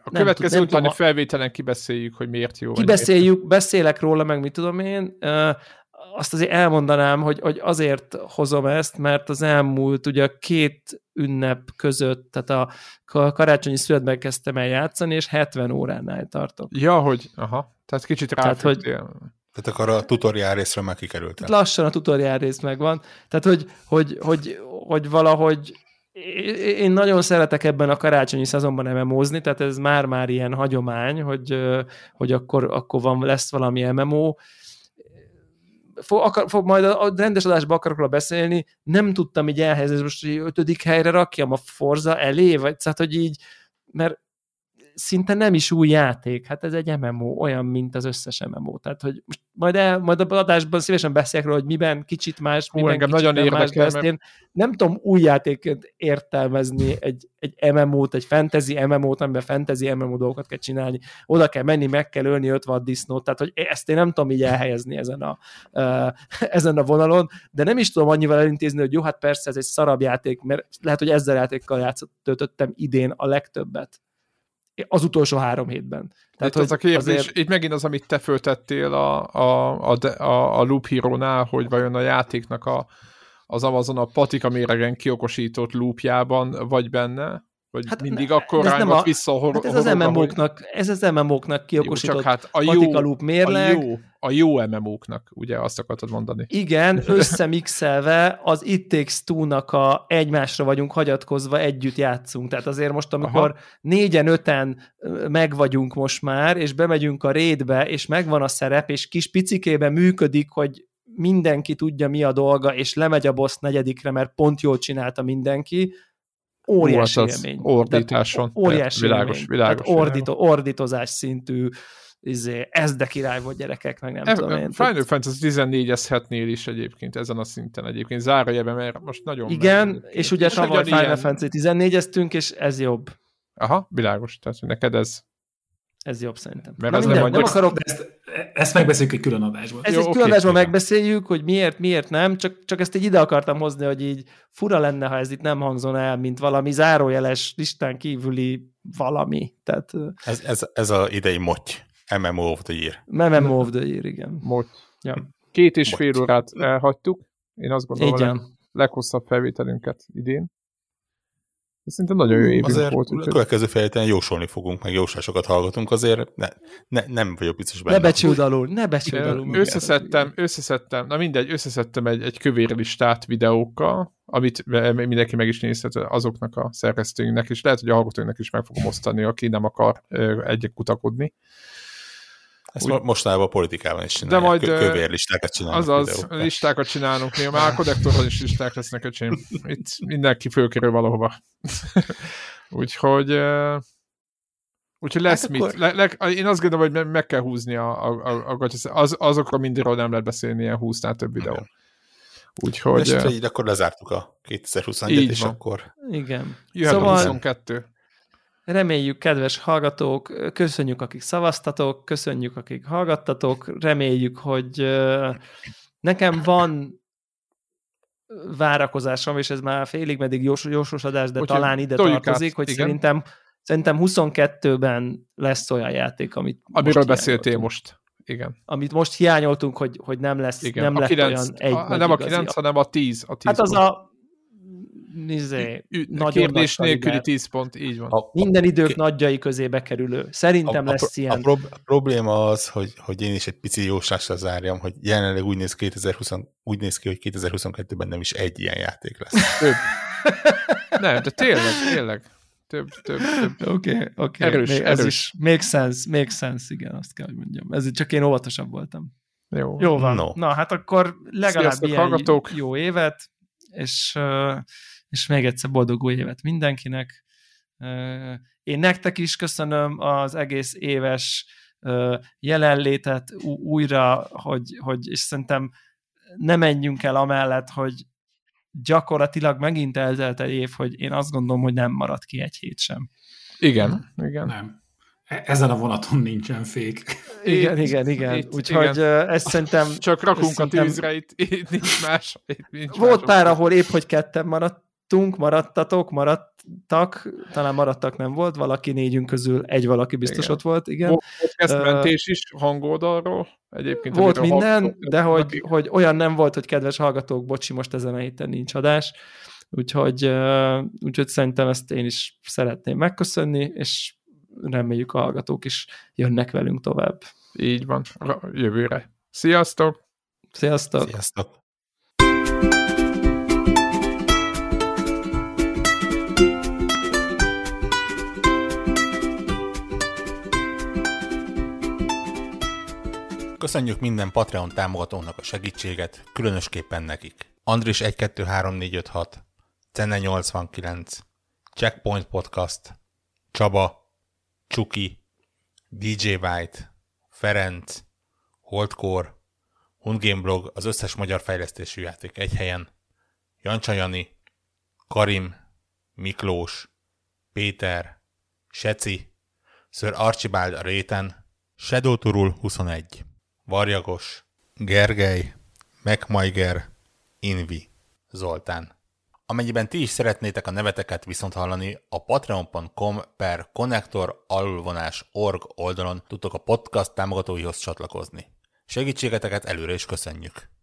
a következő utáni felvételen kibeszéljük, hogy miért jó. Kibeszéljük, beszélek róla, meg mit tudom én. Azt azért elmondanám, hogy azért hozom ezt, mert az elmúlt ugye két ünnep között, tehát a karácsonyi születben kezdtem el játszani, és 70 óránál tartok. Ja, hogy, aha, tehát kicsit ráfügtél. Tehát akkor a tutoriál részre már kikerült. Tehát lassan a tutoriál rész megvan. Tehát, hogy valahogy én nagyon szeretek ebben a karácsonyi szezonban MMO-zni, tehát ez már-már ilyen hagyomány, hogy akkor lesz valami MMO. Majd a rendes adásban akarok róla beszélni, nem tudtam így elhelyezni, most így 5. helyre rakjam a Forza elé, vagy hát, hogy így, mert szinte nem is új játék, hát ez egy MMO, olyan, mint az összes MMO, tehát, hogy most majd a adásban szívesen beszélek róla, hogy miben kicsit más, miben kicsit nagyon érdekel, más, mert nem tudom új játékként értelmezni egy MMO-t, egy fantasy MMO-t, amiben fantasy MMO dolgokat kell csinálni, oda kell menni, meg kell ölni 50 disznót, tehát, hogy ezt én nem tudom így elhelyezni ezen a vonalon, de nem is tudom annyival elintézni, hogy jó, hát persze ez egy szarabb játék, mert lehet, hogy ezzel játékkal töltöttem idén a legtöbbet az utolsó 3 hétben. Tehát, itt az a kérdés, azért itt megint az, amit te föltettél a Loop Hero-nál, hogy vajon a játéknak az Amazon a patika méregen kiokosított loopjában vagy benne, vagy hát mindig akkor rájmat visszahorog. Hát ez az MMO-knak kiokosított, jó, hát patika loop mérleg. A jó MMO-knak, ugye azt akartad mondani. Igen, összemixelve az It Takes Two-nak egymásra vagyunk hagyatkozva, együtt játszunk. Tehát azért most, amikor 4-5 meg vagyunk most már, és bemegyünk a raidbe, és megvan a szerep, és kis picikében működik, hogy mindenki tudja, mi a dolga, és lemegy a boss 4-re, mert pont jól csinálta mindenki, óriási élmény. Ordításon. Óriási világos. Tehát ordítozás szintű, ez de király volt gyerekek, meg nem tudom én. Final Fantasy 14-es hetnél is egyébként, ezen a szinten egyébként. Zárójelben, mert most nagyon... Igen, és ugye tavaly Final Fantasy 14-eztünk, és ez jobb. Aha, világos. Tehát neked ez... Ez jobb szerintem. Mert nem akarok... Ezt megbeszéljük egy külön adásban. Ezt egy külön adásban megbeszéljük, hogy miért nem, csak ezt így ide akartam hozni, hogy így fura lenne, ha ez itt nem hangzon el, mint valami zárójeles listán kívüli valami. Tehát... Ez a idei motty. MMO of the Year. MMO of the Year, igen. Motty. Ja. 2,5 órát elhagytuk. Én azt gondolom, hogy leghosszabb felvételünket idén. Ez szerintem nagyon jó évünk volt. Azért következő felvételen jósolni fogunk, meg jóslásokat hallgatunk, azért nem vagyok biztos benne. Ne becsüld alul. Összeszedtem, összeszedtem egy kövér listát videókkal, amit mindenki meg is nézhet azoknak a szerkesztőinknek, és lehet, hogy a hallgatóinknak is meg fogom osztani, aki nem akar egyet kutakodni. Ezt mostanában a politikában is csinálják, de majd kövér listákat csinálnak. Azaz, listákat csinálunk néha, már a konnektorban is listák lesznek, öcsém. Itt mindenki fölkerül valahova. Úgyhogy lesz hát mit. Én azt gondolom, hogy meg kell húzni azokra mindiről nem lehet beszélni, ilyen 20-nál több videó. Úgyhogy... És így akkor lezártuk a 2021-et, és akkor... Igen. Jöhet a 22. Reméljük, kedves hallgatók, köszönjük, akik szavaztatok, köszönjük, akik hallgattatok, reméljük, hogy nekem van várakozásom, és ez már félig meddig jósos adás, de úgyhogy talán ide tartozik, át, hogy igen. Szerintem 22-ben lesz olyan játék, amiről beszéltél most. Igen. Amit most hiányoltunk, hogy nem lesz, igen. Nem a lett 9, olyan egy. Nem a 9, hanem a 10. Hát az a kérdés nélküli 10 pont, így van. Minden idők nagyjai közébe kerülő. Szerintem lesz ilyen. A probléma az, hogy én is egy pici jóslásra zárjam, hogy jelenleg úgy néz ki, hogy 2022-ben nem is egy ilyen játék lesz. Több. Nem, de tényleg. Több. Oké. Erős. Make sense, igen, azt kell, hogy mondjam. Ez csak én óvatosabb voltam. Jó van. No. Na, hát akkor legalább sziasztok, ilyen hallgatók. Jó évet. És még egyszer boldog új évet mindenkinek. Én nektek is köszönöm az egész éves jelenlétet újra, hogy és szerintem ne menjünk el amellett, hogy gyakorlatilag megint eltelt egy év, hogy én azt gondolom, hogy nem maradt ki egy hét sem. Igen. Nem. Ezen a vonaton nincsen fék. Igen. Úgyhogy ezt szerintem... Csak rakunk a tűzre, itt nincs más. Volt pár, ahol épp, hogy ketten maradtak, talán maradtak nem volt, valaki négyünk közül, egy valaki biztos igen. Ott volt, igen. Volt kezdmentés is hangoldalról. Egyébként volt minden, hallgatók, de hogy olyan nem volt, hogy kedves hallgatók, bocsi, most ezen a héten nincs adás. Úgyhogy szerintem ezt én is szeretném megköszönni, és reméljük a hallgatók is jönnek velünk tovább. Így van, jövőre. Sziasztok! Sziasztok! Sziasztok! Köszönjük minden Patreon támogatónak a segítséget, különösképpen nekik. Andris 123456, Cene 89, Checkpoint Podcast, Csaba, Csuki, DJ White, Ferenc, Holdkor, Ungameblog, az összes magyar fejlesztésű játék egy helyen, Jancsa Jani, Karim, Miklós, Péter, Seci, Sir Archibald a réten, Shadow Turul 21, Varjagos, Gergely, MacMiger, Invi, Zoltán. Amennyiben ti is szeretnétek a neveteket viszont hallani, a patreon.com/connector_org oldalon tudtok a podcast támogatóihoz csatlakozni. Segítségeteket előre is köszönjük!